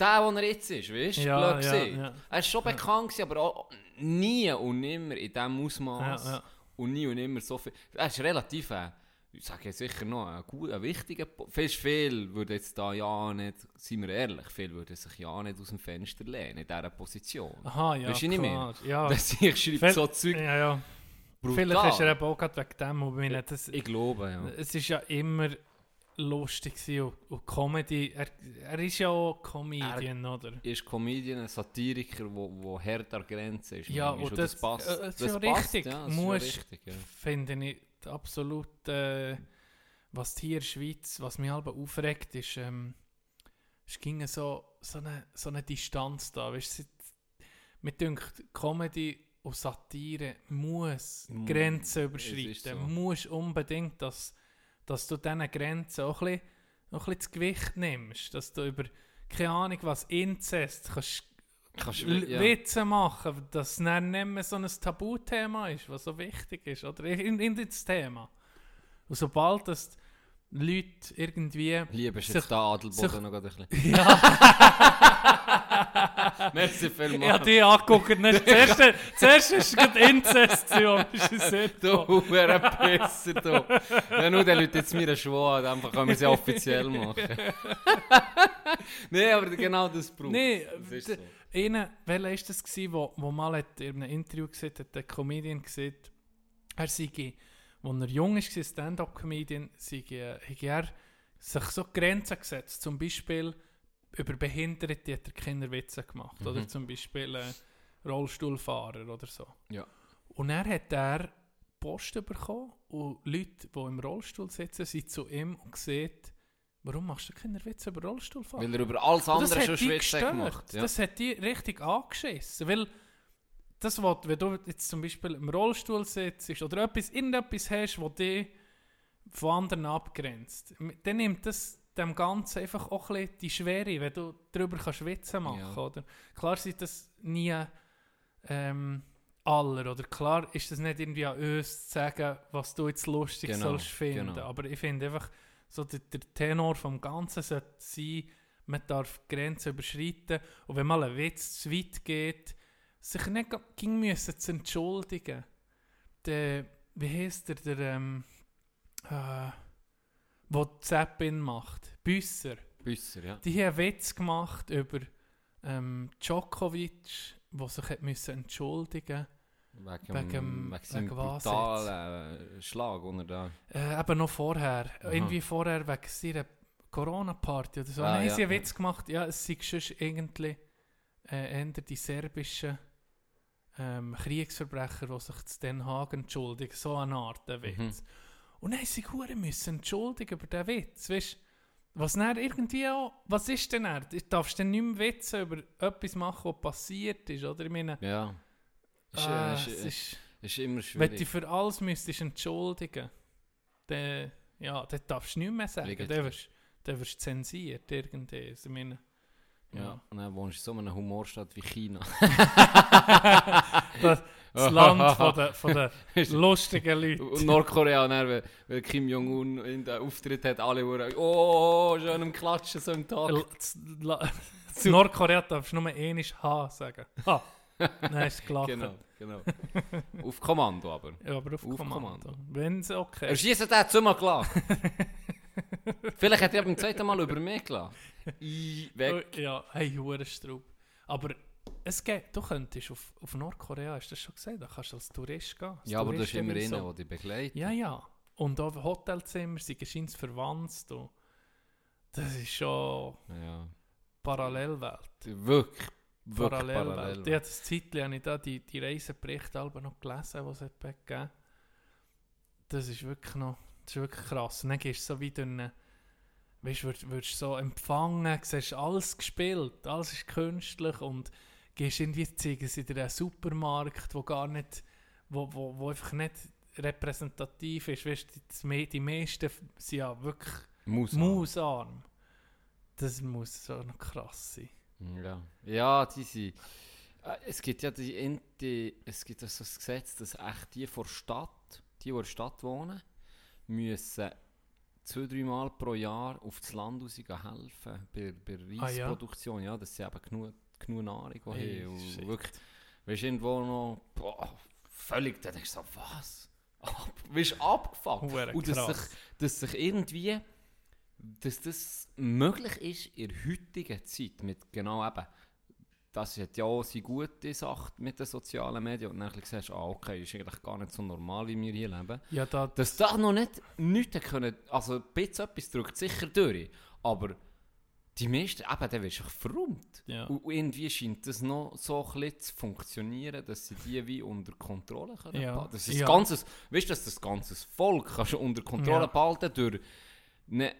der, der er jetzt ist. Weißt du? Ja, ja, ja. Er war schon bekannt, gewesen, aber auch nie und nimmer in diesem Ausmaß. Ja, ja. Und nie und nimmer so viel. Er ist relativ, äh, ich sage sicher noch, ein, guter, ein wichtiger Punkt. Viel, viel würde jetzt da ja nicht, seien wir ehrlich, viel würde sich ja nicht aus dem Fenster lehnen in dieser Position. Aha, ja, weißt du, klar. Nicht mehr? Ja. Dass ich schreibe viel, so Zeug. Ja, ja. Brutal. Vielleicht ist er eben auch gerade wegen dem, aber ich, das, ich glaube, ja. Es ist ja immer lustig und, und Comedy. Er, er ist ja auch Comedian, er oder? Er ist Comedian, ein Satiriker, der hart an der Grenze ist. Ja, und das, das passt. Äh, das das passt. Richtig. Ja, das musst, ist ja richtig. Ja. Finde ich, absolut, äh, was hier in der Schweiz, was mich halb aufregt, ist, ähm, es ging so, so, eine, so eine Distanz da. Weißt, mir dünkt, Comedy und Satire muss mm, Grenzen überschreiten. So. Muss unbedingt, dass, dass du diesen Grenzen auch ein bisschen, auch ein bisschen das Gewicht nimmst. Dass du über, keine Ahnung was, Inzest kannst, kannst L- ja. Witze machen, dass es nicht mehr so ein Tabuthema ist, was so wichtig ist, oder? In, in das Thema. Und sobald das Leute irgendwie... Liebst du jetzt den Adelboden noch ein bisschen? Ja. Merci vielmals. Ich habe dich angeguckt. Zuerst, zuerst ist es Inzest. Du Huren Pisser, du. Wenn nur die Leute jetzt mir einen Schwung haben, dann können wir sie offiziell machen. Nein, aber genau das braucht. Nein, so. Einer, welcher war das, der mal in einem Interview gesagt hat, der Comedian gesagt, er sei, als er jung war, Stand-up-Comedian, hat er sich so Grenzen gesetzt. Zum Beispiel über Behinderte hat er keine Witze gemacht. Mhm. Oder zum Beispiel äh, Rollstuhlfahrer oder so. Ja. Und dann hat er Post bekommen und Leute, die im Rollstuhl sitzen, sind zu ihm und sehen, warum machst du keine Witze über Rollstuhlfahrer? Weil er über alles andere schon Witze gemacht. Ja. Das hat die richtig angeschissen. Weil das, was, wenn du jetzt zum Beispiel im Rollstuhl sitzt oder etwas, irgendetwas hast, das dich von anderen abgrenzt, dann nimmt das dem Ganzen einfach auch ein bisschen die Schwere, wenn du darüber kannst Witze machen kannst. Ja. Oder? Klar sind das nie ähm, aller, oder klar ist das nicht irgendwie an uns zu sagen, was du jetzt lustig genau, sollst finden. Genau. Aber ich finde einfach, so der, der Tenor vom Ganzen sollte sein, man darf Grenzen überschreiten und wenn mal ein Witz zu weit geht, sich nicht ging müssen zu entschuldigen. Der, wie heisst der, der, ähm, äh, wo die Zappin macht? Büsser. Büsser, ja. Die haben Witz gemacht über ähm, Djokovic, der sich hat müssen entschuldigen wegen, wegen, wegen seinem brutalen äh, Schlag, den er da... Äh, eben noch vorher. Aha. Irgendwie vorher wegen seiner Corona-Party oder so. Ah, Nein, ja, sie haben ja. Witz gemacht, ja, es sei sonst irgendwie eher äh, die serbischen ähm, Kriegsverbrecher, die sich zu Den Haag entschuldigen. So eine Art der Witz. Mhm. Und dann sie müssen entschuldigen über diesen Witz. Weißt, was dann irgendwie auch, was ist denn er? Du darfst dann nicht mehr Witze über etwas machen, was passiert ist, oder? Ich meine, ja. Ah, ist, äh, es ist, ist immer schwierig. Wenn du für alles müsstest entschuldigen, dann, ja, dann darfst du nichts mehr sagen. Dann wirst du zensiert irgendwie. Ich meine, ja. Ja, und dann wohnst du in so einer Humorstadt wie China. das das Land von der, von der lustigen Leute. Und Nordkorea, dann, weil Kim Jong-un in den Auftritt hat, alle waren oh, schön am Klatschen so im Tag. In Nordkorea darfst du nur einmal «Ha» sagen. «Ha». Nein, ist gelacht. Genau, genau. Auf Kommando aber. Ja, aber auf, auf Kommando. Kommando. Wenn es okay ist. Er schiesst den zweimal gelacht. Vielleicht hat er beim zweiten Mal über mich gelacht. I, weg. Ja, hey, Hurenstraub. Aber es geht, du könntest auf, auf Nordkorea, hast du das schon gesagt, da kannst du als Tourist gehen. Als ja, aber Tourist du bist immer innen, so. Wo dich begleitet. Ja, ja. Und auch Hotelzimmer, sie sind verwandt. Das ist schon... Ja. Parallelwelt. Wirklich. Parallelwelt. Ich habe das Zeitchen, habe ich da die, die Reiseberichte alle noch gelesen, die es gegeben hat. Das ist wirklich noch, das ist wirklich krass. Und dann gehst du so wie durch eine, weißt, wirst, wirst so empfangen, siehst alles gespielt, alles ist künstlich und gehst irgendwie zeigen sie dir einen Supermarkt, wo gar nicht, wo, wo, wo einfach nicht repräsentativ ist. Weißt, die, die meisten sind ja wirklich Mausarm. Mausarm. Das muss so noch krass sein. Ja, ja diese, äh, es gibt ja die, in, die, es gibt also das Gesetz, dass echt die vor Stadt, die, die in der Stadt wohnen, müssen zwei, drei Mal pro Jahr auf das Land raus helfen bei, bei Reisproduktion. Ah, ja. Ja, dass sie eben genug, genug Nahrung haben. Hey, und wirklich, weißt du, irgendwo noch boah, völlig, dann denkst du so, was? Wirst abgefuckt. Huere und dass sich, dass sich irgendwie... Dass das möglich ist in der heutigen Zeit, mit genau eben, das hat ja auch seine gute Sache mit den sozialen Medien und dann sagst du, ah okay, ist eigentlich gar nicht so normal, wie wir hier leben. Ja, da dass das noch nicht nichts können, also ein bisschen etwas drückt sicher durch, aber die meisten, eben, dann wirst du verrummt. Ja. Und irgendwie scheint das noch so ein bisschen zu funktionieren, dass sie die wie unter Kontrolle können. Ja. Das ist ja. Ganzes, weißt du, dass das ganze Volk kannst du unter Kontrolle ja. behalten durch eine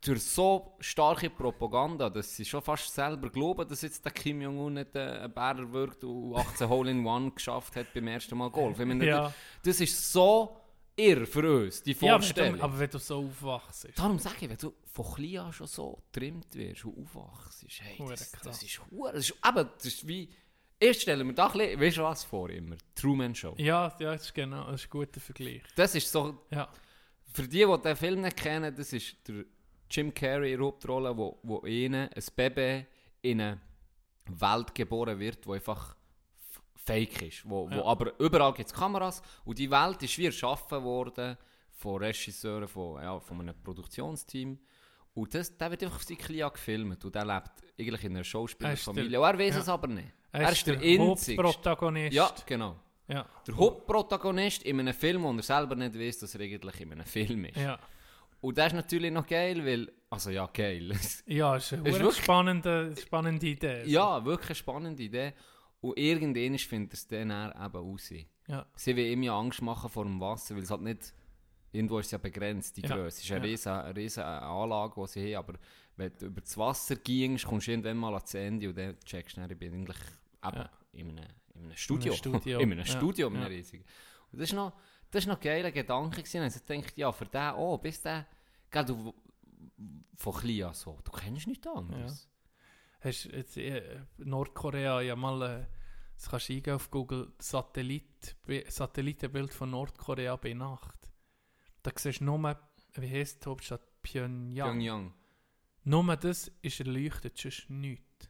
durch so starke Propaganda, dass sie schon fast selber glauben, dass jetzt der Kim Jong-un nicht äh, ein Bärer wirkt und achtzehn Hole-in-One geschafft hat beim ersten Mal Golf. Ich meine, ja. Das ist so irr für uns, die Vorstellung. Ja, aber, du, aber wenn du so aufwachst. Darum sage ich, wenn du von klein an schon so getrimmt wirst und aufwachst, hey, das, das ist huere. Das, das ist wie... Ich stelle mir da ein bisschen, weißt du was vor immer? Truman Show. Ja, ja, das ist genau, das ist ein guter Vergleich. Das ist so... Ja. Für die, die den Film nicht kennen, das ist der Jim Carrey in der Hauptrolle, wo, wo einen, ein Baby in eine Welt geboren wird, die einfach f- fake ist. Wo, ja. wo aber überall gibt es Kameras und die Welt ist wie erschaffen worden von Regisseuren, von, ja, von einem Produktionsteam. Und das, der wird einfach auf seine Klia gefilmt und der lebt eigentlich in einer Schauspielerfamilie. Und er weiß ja. es aber nicht. Er, er ist der, der Hauptprotagonist. Ja, genau. Ja. Der Hauptprotagonist in einem Film, wo er selber nicht weiß, dass er eigentlich in einem Film ist. Ja. Und das ist natürlich noch geil, weil... Also ja, geil. Ja, ist eine ist wirklich, spannende, spannende Idee. Also. Ja, wirklich eine spannende Idee. Und irgendwann findet er es dann eben raus. Ja. Sie will ihm ja Angst machen vor dem Wasser, weil es halt nicht... Irgendwo ist es ja begrenzt, die ja. Größe. Es ist eine ja. riesen, eine riesen Anlage, die sie haben. Aber wenn du über das Wasser gingst, kommst du irgendwann mal ans Ende und dann checkst du, ich bin eigentlich eben ja. in, einem, in einem Studio. In einem Studio, in einem, Studio, ja. in einem ja. riesigen. Und das ist noch... Das war noch ein geiler Gedanke. Ich dachte, ja, für den, oh, bis der, du von klein an so, du kennst nichts anderes. Ja. Hast jetzt äh, Nordkorea, ja mal, äh, das kannst du eingehen auf Google, Satellit, Satellitenbild von Nordkorea bei Nacht. Da siehst du nur, wie heisst die Hauptstadt, Pyongyang. Pyongyang. Nur das ist erleuchtet, sonst nichts.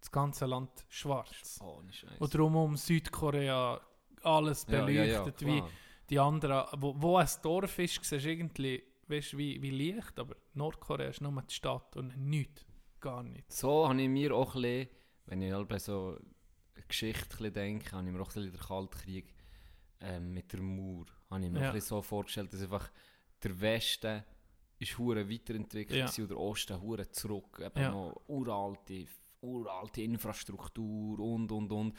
Das ganze Land schwarz. Oh, nicht scheiße. Und darum um Südkorea alles beleuchtet, ja, ja, ja, wie... Die anderen, wo, wo ein Dorf ist, siehst du irgendwie, weißt, wie, wie Licht, aber Nordkorea ist nur die Stadt und nichts, gar nichts. So habe ich mir auch ein bisschen, wenn ich halt bei so Geschichten denke, habe ich mir auch ein bisschen den Kaltkrieg äh, mit der Mauer, habe ich mir ja. ein bisschen so vorgestellt, dass einfach der Westen ist hure weiterentwickelt ja. und der Osten hure zurück, eben ja. noch uralte, uralte Infrastruktur und und und.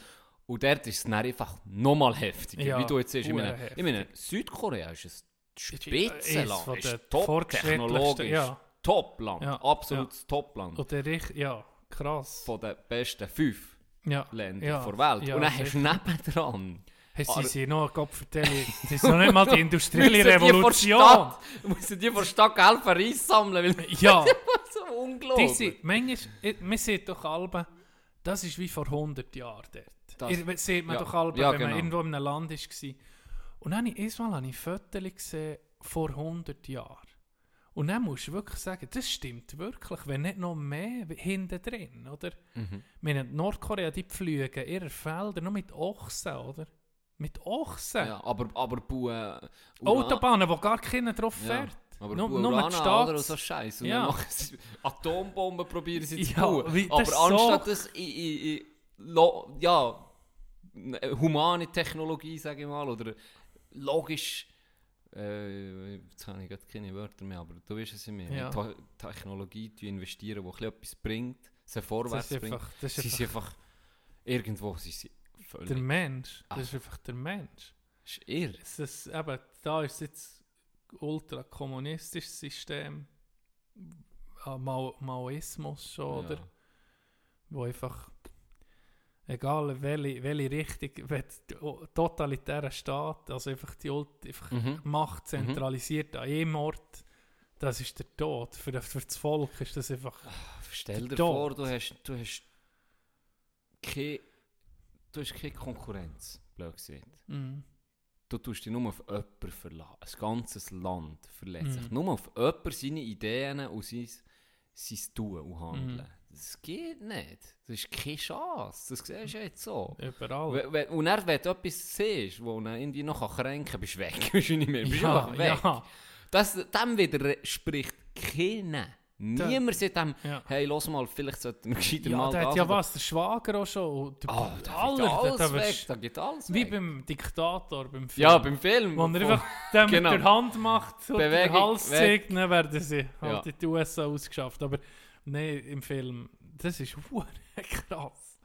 Und dort ist es einfach noch mal heftiger, ja, wie du jetzt siehst. Ich meine, ich meine, Südkorea ist ein Spitzenland, ist, ist top-technologisch, ja. Topland, ja, absolutes ja. Topland. Und der Richt, ja, krass. Von den besten fünf ja. Ländern ja. der Welt. Ja, und dann hast du nebendran... Hey, sie sind noch, Gott vertelle, das ist noch nicht mal die industrielle Revolution. Müssen die von der Stadt helfen, Reis sammeln, weil ja. das ist so unglaublich. Manchmal, man sieht doch alle, das ist wie vor hundert Jahren dort. Das Ihr, sieht man ja, doch alle, ja, wenn genau. man irgendwo in einem Land war. Und dann habe ich einmal ein Foto gesehen vor hundert Jahren. Und dann musst du wirklich sagen, das stimmt wirklich, wenn nicht noch mehr hinten drin, oder? Mhm. Wenn Nordkorea, die pflügen ihre Felder nur mit Ochsen, oder? Mit Ochsen? Ja, aber, aber Buh... Autobahnen, wo gar keiner drauf ja. fährt. Aber nur, nur Urana, Staats- oder so Scheiß. Und ja. dann sie Atombomben probieren sie ja, zu bauen. Wie, aber das anstatt so das... Ich, ich, ich, Lo- ja, humane Technologie, sage ich mal, oder logisch, äh, jetzt habe ich gerade keine Wörter mehr, aber du weißt es in mir, ja. Te- Technologie zu investieren, die ein bisschen etwas bringt, sie vorwärts bringt, einfach, das ist sie einfach, einfach irgendwo, sie sind völlig... Der Mensch, das ist einfach der Mensch. Das ist irre. Es ist, eben, da ist jetzt ein ultrakommunistisches System, Mao- Maoismus schon, ja. oder? Wo einfach... Egal welche, welche Richtung, wenn der totalitäre Staat, also einfach die Ult- einfach mhm. Macht zentralisiert mhm. an einem Ort, das ist der Tod. Für, für das Volk ist das einfach. Ach, stell dir Tod. vor, du hast, du hast keine, du hast keine Konkurrenz, blöd gesagt. Mhm. Du tust dich nur auf jemanden verlassen. Ein ganzes Land verlässt sich. Mhm. Nur auf jemanden, seine Ideen und sein, sein Tun und Handeln. Mhm. Das geht nicht. Das ist keine Chance. Das siehst du jetzt so. Überall. We- we- und dann, wenn du etwas siehst, wo du irgendwie noch kränken kann, bist du weg. Bist du nicht mehr. Bist ja, einfach weg. Ja. Das, dem widerspricht keiner. Niemand sagt dem, ja. hey, lass mal, vielleicht sollten wir gescheiter ja, mal da hat ja was, der Schwager auch schon. Der oh, da aller, alles da, da weg. Da geht alles wie weg. Beim Diktator, beim Film. Ja, beim Film. Wo er einfach mit genau. der Hand macht und den Hals zeigt, dann werden sie halt ja. in die U S A ausgeschafft. Aber nein, im Film. Das ist verdammt krass.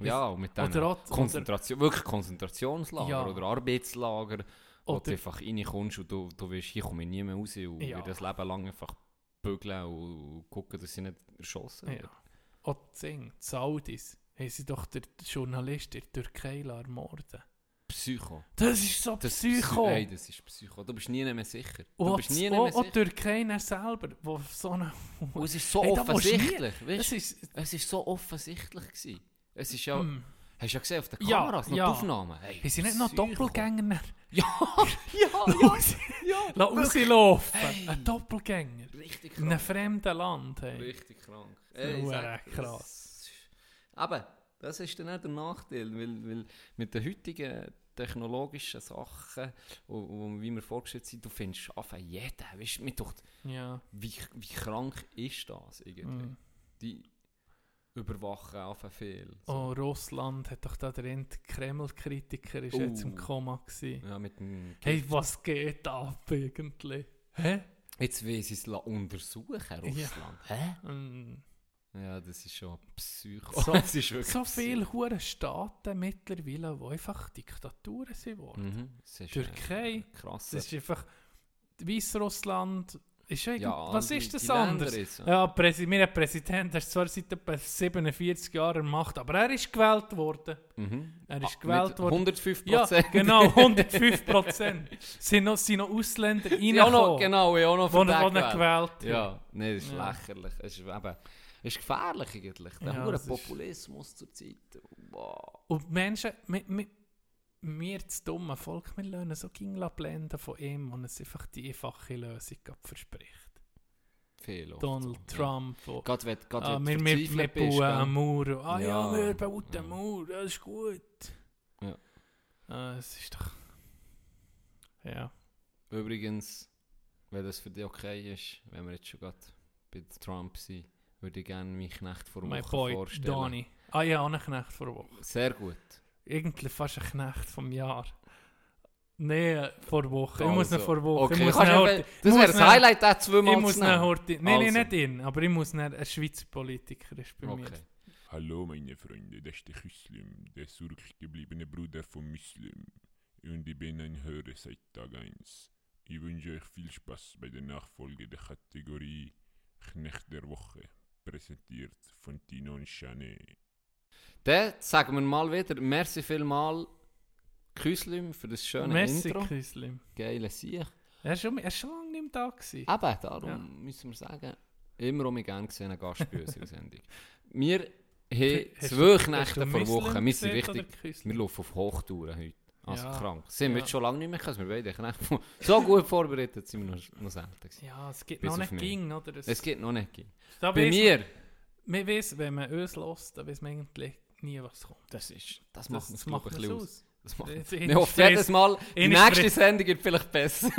Ja, und mit diesen Konzentration, wirklich Konzentrationslager ja. oder Arbeitslager, wo oder du einfach reinkommst und du, du weißt, hier komme ich nie mehr raus und ja. das Leben lang einfach bügeln und gucken, dass sie nicht erschossen werden. Ja. Und die Sing, die Saudis, haben sie doch den Journalist in der Türkei ermorden. Psycho. Das ist so das Psycho. Nein, das ist Psycho. Du bist nie mehr sicher. Du oh, bist nie oh, mehr sicher. Oh, die Türkei selber, wo so eine... Oh, es ist so hey, offensichtlich. Nie, weißt, ist, es ist so offensichtlich gewesen. Es ist ja... Mm. Hast du ja gesehen auf den Kameras, ja, noch ja. die Aufnahmen? Hey, ist sie nicht noch Doppelgänger? Ja, ja, ja. Lass ja, ja. rauslaufen. Hey. Ein Doppelgänger. Richtig krank. In einem fremden Land. Hey. Richtig krank. Ey, krass. Aber das ist dann auch der Nachteil, weil, weil mit den heutigen technologischen Sachen, wo, wo, wie wir vorgestellt sind, du findest einfach jeden. Weißt du, mir tut, ja. wie, wie krank ist das irgendwie? Mm. Die überwachen einfach viel. So. Oh, Russland hat doch da drin, der Kreml-Kritiker ist oh. jetzt im Koma gewesen. Ja, mit dem hey, was geht ab irgendwie? Hä? Jetzt will sie es untersuchen, Russland. Ja. Hä? Mm. Ja, das ist schon Psycho. So, das ist wirklich so viele hure Staaten mittlerweile, die einfach Diktaturen sind worden. Mhm, Türkei, krass. Das ist einfach Weißrussland. Ist ja, was ist das anderes? Ja, Präsi- mein Präsident ist zwar seit siebenundvierzig Jahren an der Macht, aber er ist gewählt worden. Mhm. Er ist ah, gewählt worden. hundertfünf Prozent Ja, genau, hundertfünf Prozent sind, noch, sind noch Ausländer reingekommen, genau, ja, noch von denen gewählt wird. Ja, nee, das ist ja. lächerlich. Es ist eben... Das ist gefährlich eigentlich, der ja, Populismus zur Zeit. Wow. Und Menschen, wir das dumme Volk, wir lernen so Gingla blenden von ihm, und es einfach die einfache Lösung verspricht. Viel Donald oft, Trump. Ja. Und, gerade wenn, gerade ah, wenn wir wir bauen einen Mauer. Und, ah ja, ja wir bauen einen ja. Mauer, das ist gut. Ja. Ah, es ist doch... Ja. Übrigens, wenn das für dich okay ist, wenn wir jetzt schon gerade bei Trump sind, würde ich gerne meinen Knecht vor Woche vorstellen. Mein Boy, Dani. Ah ja, auch einen Knecht vor Woche. Sehr gut. Irgendwie fast ein Knecht vom Jahr. Nein, vor Woche. Also. Ich muss ihn vor Woche. Okay. Ich muss ihn Horti- das wäre das Highlight, der zweimal zu nehmen. Horti- Nein, also. nicht ihn, aber ich muss ihn. Ein Schweizer Politiker ist bei okay. mir. Hallo meine Freunde, das ist der Küslim, der zurückgebliebene Bruder von Muslim. Und ich bin ein Hörer seit Tag eins. Ich wünsche euch viel Spaß bei der Nachfolge der Kategorie Knecht der Woche. Präsentiert von Tino und Gianni. Dann sagen wir mal wieder, merci vielmal Küslim für das schöne merci, Intro. Merci Küslim. Geile Sieg. Er war schon, schon lange nicht mehr da gewesen. Eben, darum ja. müssen wir sagen, immer um mich gerne gesehenen Gast bei uns in der Sendung. Wir haben zwei Knechte vor Woche. Wir sind richtig, wir laufen auf Hochtouren heute. Also ja. krank. Sind wir ja. jetzt schon lange nicht mehr gekommen, wir beide so gut vorbereitet sind wir noch, noch selten gewesen. Ja, es gibt noch nicht ging, oder? Das es gibt noch nicht ging. Da bei mir... Man weiss, wenn man uns hört, dann weiss man eigentlich nie, was kommt. Das, ist, das, das macht uns, glaube ich, ein bisschen aus. Das macht das wir hoffen jedes Mal, die nächste Sendung wird vielleicht besser.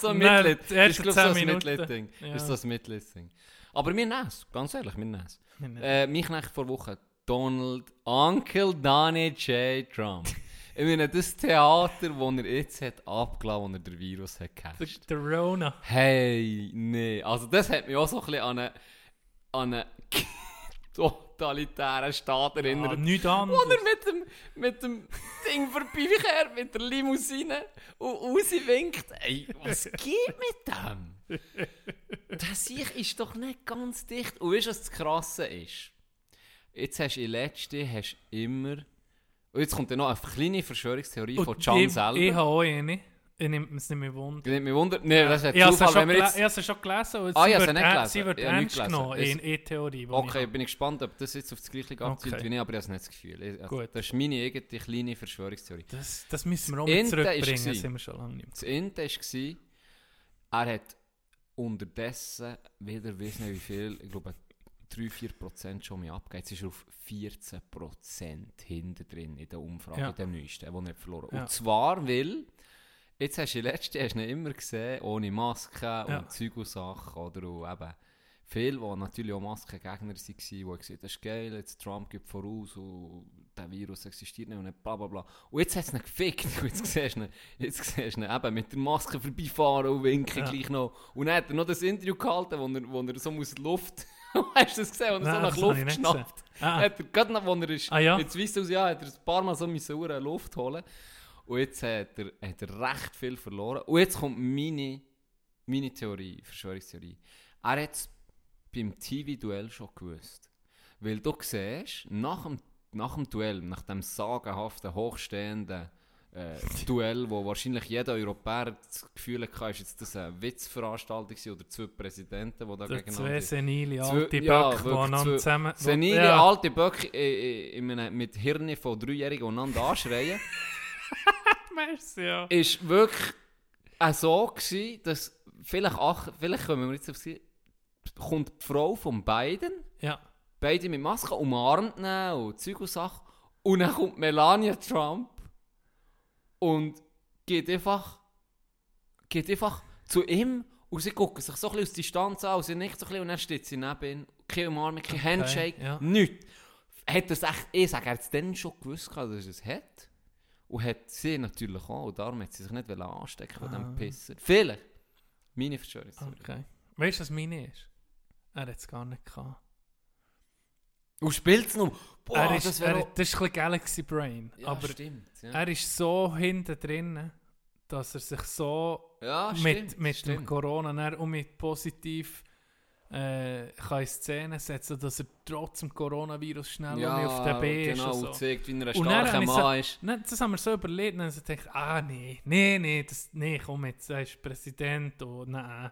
so ein Mitleid. Ich glaube, so ein Mitleid-Ding. Ja. Ist so ein Mitleid-Ding. Aber wir nehmen es, ganz ehrlich, wir nehmen es. Äh, mich nach vor Wochen Donald, Uncle Donny J. Trump. Ich meine, das Theater, das er jetzt hat abgelassen, das er den Virus hat gecatcht. Der Rona. Hey, nee. Also das hat mich auch so ein bisschen an einen, an einen totalitären Staat erinnert. Ja, nichts anderes. Wo er mit dem, mit dem Ding vorbeikehrt, mit der Limousine und rauswinkt. Ey, was geht mit dem? Das ist doch nicht ganz dicht. Und weißt du, was das Krasse ist? Jetzt hast du in letzter Zeit immer... Und jetzt kommt ja noch eine kleine Verschwörungstheorie und von John ich, selber. Ich habe auch eine. Ich nehme es nicht mehr wunder. Nicht mehr wunder? Nein, das ist ein Zufall. Wenn wir jetzt... Ich habe sie schon gelesen. Und ah, ich habe sie nicht gelesen. Sie wird ernst genommen in der Theorie. Okay, ich bin ich gespannt, ob das jetzt auf das Gleiche abzielt okay. wie ich, aber ich habe nicht das Gefühl. Ich, also, Gut. Das ist meine eigene kleine Verschwörungstheorie. Das, das müssen wir auch mal zurückbringen. Das sind wir schon lange nicht mehr. Das Ende war, er hat unterdessen wieder, weiß nicht wie viel, ich glaube, drei bis vier Prozent schon mehr abgegeben. Jetzt ist er auf vierzehn Prozent hinter drin in der Umfrage, ja. in dem neuesten, den er verloren hat. Ja. Und zwar, weil, jetzt hast du die letzte, hast du ihn immer gesehen, ohne Maske ja. und Zeug und Sachen. Oder und eben viele, die natürlich auch Maskengegner waren, die gesagt haben, das ist geil, jetzt Trump gibt voraus und der Virus existiert nicht und nicht, bla bla bla. Und jetzt hat es ihn gefickt. Und jetzt siehst du ihn, jetzt siehst du ihn eben mit der Maske vorbeifahren und winken ja. gleich noch. Und dann hat er noch das Interview gehalten, wo er, wo er so aus der Luft... Hast du das gesehen, als er Nein, so nach Luft schnappt? Ah. Hat er, gerade noch, als er ist, ah, ja. jetzt weißt du aus, ja, hat er ein paar Mal so eine Luft holen. Und jetzt hat er, hat er recht viel verloren. Und jetzt kommt meine, meine Theorie, Verschwörungstheorie. Er hat es beim T V-Duell schon gewusst. Weil du siehst, nach dem, nach dem Duell, nach dem sagenhaften, hochstehenden äh, Duell, wo wahrscheinlich jeder Europäer das Gefühl hatte, ist jetzt das eine Witzveranstaltung oder zwei Präsidenten, die da gegeneinander sind. Zwei senile alte ja, Böcke, die einander zusammen... Senile ja. alte Böcke äh, äh, mit Hirnen von Dreijährigen einander anschreien. Merci, ja. Ist wirklich auch so gewesen, dass vielleicht, ach, vielleicht kommen wir jetzt auf sie, kommt die Frau von Biden... Ja. beide mit Maske umarmt nehmen und Zeug und Sachen. Und dann kommt Melania Trump und geht einfach, geht einfach zu ihm und sie gucken sich so ein bisschen aus Distanz an und sie nickt so ein bisschen und dann steht sie neben ihm. Keine Umarmung, kein Handshake, okay, ja, nichts. Hat das echt, ich sage, er hat es dann schon gewusst, dass er es hat. Und hat sie natürlich auch. Und darum hat sie sich nicht anstecken von ah. diesem Pisser. Vielleicht. Meine Verschwörungstheorie. Okay. Weißt du, was meine ist? Er hat es gar nicht gehabt. Und spielt es noch? Boah, er ist, das, er, auch... das ist ein bisschen Galaxy Brain. Ja, aber stimmt. Ja. Er ist so hinten drin, dass er sich so ja, mit, stimmt, mit stimmt. dem Corona und mit positiv äh, kann in Szene setzen, dass er trotz dem Coronavirus schnell ja, auf der B genau, ist. Genau, und zeigt, so. Wie er ein starker Mann ist. So, das haben wir so überlegt. Und dann dachte ich, ah nee, nee, nee, das, nee komm jetzt, er ist Präsident. Und nein.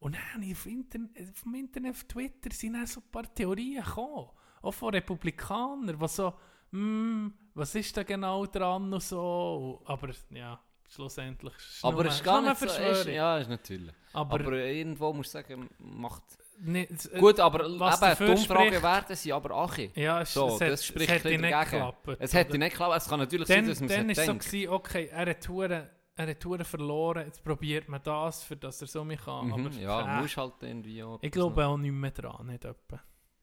Und dann auf, Interne- auf dem Internet, auf Twitter sind dann so ein paar Theorien gekommen. Auch von Republikanern, die so, hm, was ist da genau dran und so. Aber ja, schlussendlich ist es aber es ist gar nicht so, ist, ja, ist natürlich. Aber, aber irgendwo muss ich sagen, macht... Nicht, äh, gut, aber eben, die Umfragen werden sie aber Achi. Ja, es, so, es, das hat, spricht es hätte nicht geklappt. Es hätte nicht geklappt, es kann natürlich dann, sein, dass man es denkt. Dann war es so, okay, er hat Touren... Er hat Touren verloren, jetzt probiert man das, für das er so mich kann. Mhm, aber ja, äh, muss halt irgendwie auch. Ich glaube noch. Auch nicht mehr dran, nicht etwa.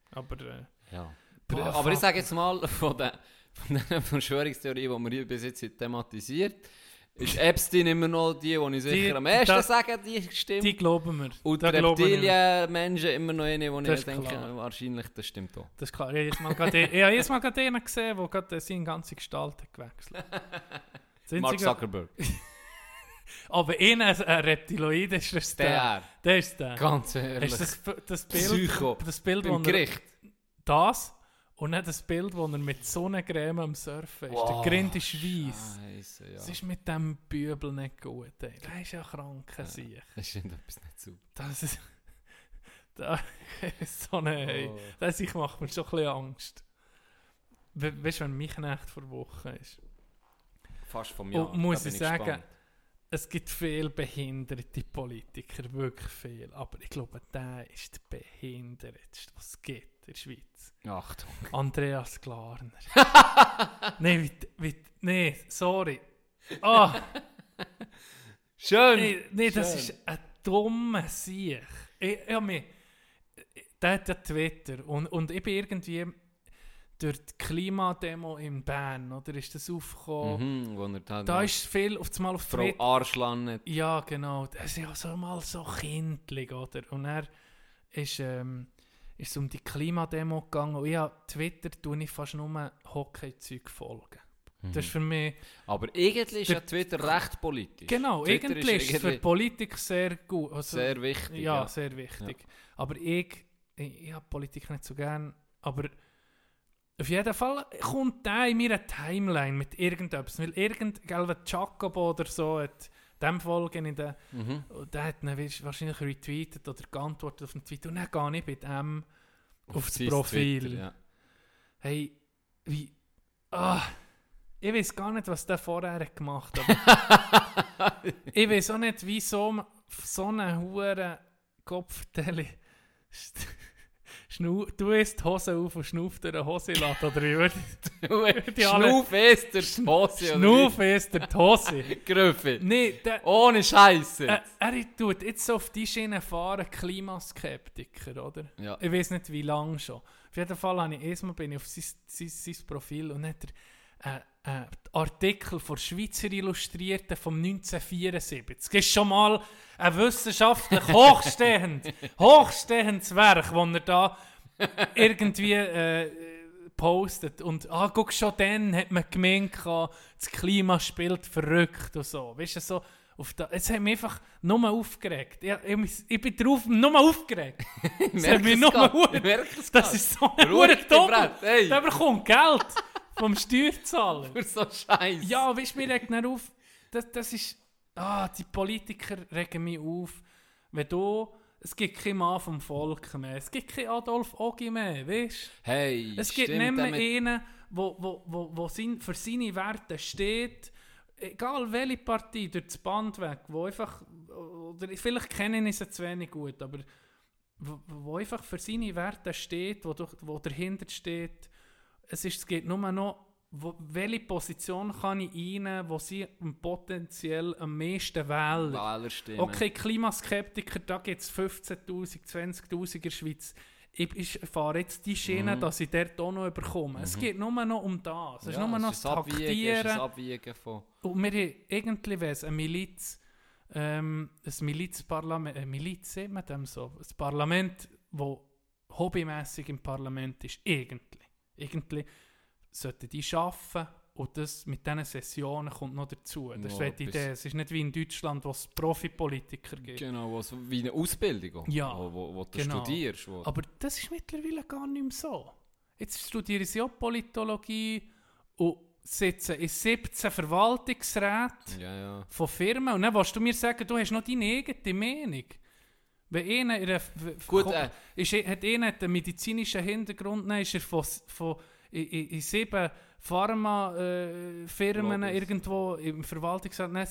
Aber, äh, ja. Boah, aber, aber ich sage jetzt mal, von den Verschwörungstheorien, die wir hier bis jetzt thematisiert, ist Epstein immer noch die, die ich sicher die, am ersten sage, die stimmt. Die glauben wir. Und die Reptilien-Menschen immer noch eine, die ich denke, klar. wahrscheinlich das stimmt auch. Das ist klar. Ich habe jetzt mal gerade einen gesehen, der gerade seine ganze Gestalt hat gewechselt hat. Mark Zuckerberg. Aber in ein Reptiloid ist das der. Der ist der. Ganz ehrlich. Das, das Bild, Psycho. Das Bild, im Gericht. Er, das und nicht das Bild, wo er mit Sonnencreme am Surfen ist. Wow. Der Grind ist weiss. Scheiße, ja. Das ist mit diesem Bübel nicht gut. Ey. Der ist ja krank. Ja, sich. Das ist etwas nicht super. Das ist... Da ist so eine... Oh. Das ich macht mir schon ein bisschen Angst. We- weißt du, wenn mich nicht vor Wochen ist? Fast von mir. Und muss ich sagen... Gespannt. Es gibt viele behinderte Politiker, wirklich viel. Aber ich glaube, der ist der behindertste, was es gibt in der Schweiz. Achtung. Andreas Glarner. Nein, nee, sorry. Oh. Schön. Nein, nee, das ist ein dummer Sieg. Ich, ich mich, der hat ja Twitter. Und, und ich bin irgendwie... Durch die Klimademo in Bern, oder ist das aufgekommen? Mhm, da da ist viel auf einmal auf Frau Arschlanne. Ja, genau. Es ist ja so mal so kindlich, oder? Und er ist, ähm, ist um die Klimademo gegangen. Und ja, Twitter tue ich fast nur Hockey-Zeug folgen. Mhm. Das ist für mich... Aber irgendwie ist ja Twitter recht politisch. Genau, Twitter irgendwie ist, ist für Politik sehr gut. Also, sehr wichtig. Ja, ja, sehr wichtig. Ja. Aber ich, ich, ich habe Politik nicht so gern, aber... Auf jeden Fall kommt der in meiner Timeline mit irgendetwas. Weil irgendein Jacobo oder so hat dem folgen in der. Mhm. Und der hat dann wahrscheinlich retweetet oder geantwortet auf den Tweet. Und dann gehe ich bei dem auf, auf das Profil. Twitter, ja. Hey, wie. Ah, ich weiß gar nicht, was der vorher gemacht hat. Ich weiß auch nicht, wie so, so einen Huren Kopfteil. Schnau- du isst die Hose auf und schnauft dir eine Hose lassen, oder wie würde ich... Schnauf isst dir die Hose, Schnauf isst dir die Hose. Grüffi. Nee, der, ohne Scheiße. Äh, er tut jetzt so auf die Schiene fahren, Klimaskeptiker, oder? Ja. Ich weiß nicht, wie lange schon. Auf jeden Fall habe ich erstmal bin ich auf sein, sein, sein Profil und hat er äh, äh, Artikel von Schweizer Illustrierten vom neunzehnhundertvierundsiebzig. Das ist schon mal ein wissenschaftlich hochstehend, hochstehendes Werk, das er da irgendwie äh, postet. Und ah, guck, schon dann hat man gemeint, das Klima spielt verrückt und so. Weißt du, so auf da, es hat mich einfach nur aufgeregt. Ich, ich, ich bin drauf nur aufgeregt. Es hat mich nur aufgeregt. Das ist so eine Hure Doppel. Da bekommt Geld. Vom Steuerzahler. Für so Scheiß. Ja, weißt du, mir regt dann auf. Das, das ist. Ah, die Politiker regen mich auf. Wenn du. Es gibt keinen Mann vom Volk mehr. Es gibt keinen Adolf Ogi mehr, weißt du? Hey, es gibt nicht mehr einen, der für seine Werte steht. Egal welche Partei, durch das Band weg. Wo einfach, oder vielleicht kenne ich sie zu wenig gut, aber. wo einfach für seine Werte steht, wo, wo dahinter steht. Es, ist, es geht nur noch, wo, welche Position kann ich einnehmen, wo sie potenziell am meisten wählen. Wählerstimmen. Okay, Klimaskeptiker, da gibt es fünfzehntausend, zwanzigtausend in der Schweiz. Ich, ich fahre jetzt die Schiene, mhm. dass ich dort auch noch überkomme. Mhm. Es geht nur noch um das. Es ja, ist nur noch das Taktieren. Es ist Abwiegen von... Und wir haben irgendwie eine Miliz... Ähm, ein Milizparlament... Eine Miliz sieht man dem so. Ein Parlament, das hobbymässig im Parlament ist. Irgendwie. Irgendwie sollten die arbeiten. Und das mit diesen Sessionen kommt noch dazu. Das ja, ist die Idee. Es ist nicht wie in Deutschland, wo es Profipolitiker gibt. Genau, wo es wie eine Ausbildung, ja, wo, wo, wo du genau. studierst. Wo Aber das ist mittlerweile gar nicht mehr so. Jetzt studiere ich auch Politologie und sitze in siebzehn Verwaltungsräten ja, ja. von Firmen. Und dann willst du mir sagen, du hast noch deine eigene Meinung. Wenn einer in Gut, äh. ist, hat einer einen medizinischen Hintergrund, dann ist er von, von in, in, in sieben Pharmafirmen äh, irgendwo im Verwaltungsrat. Nein,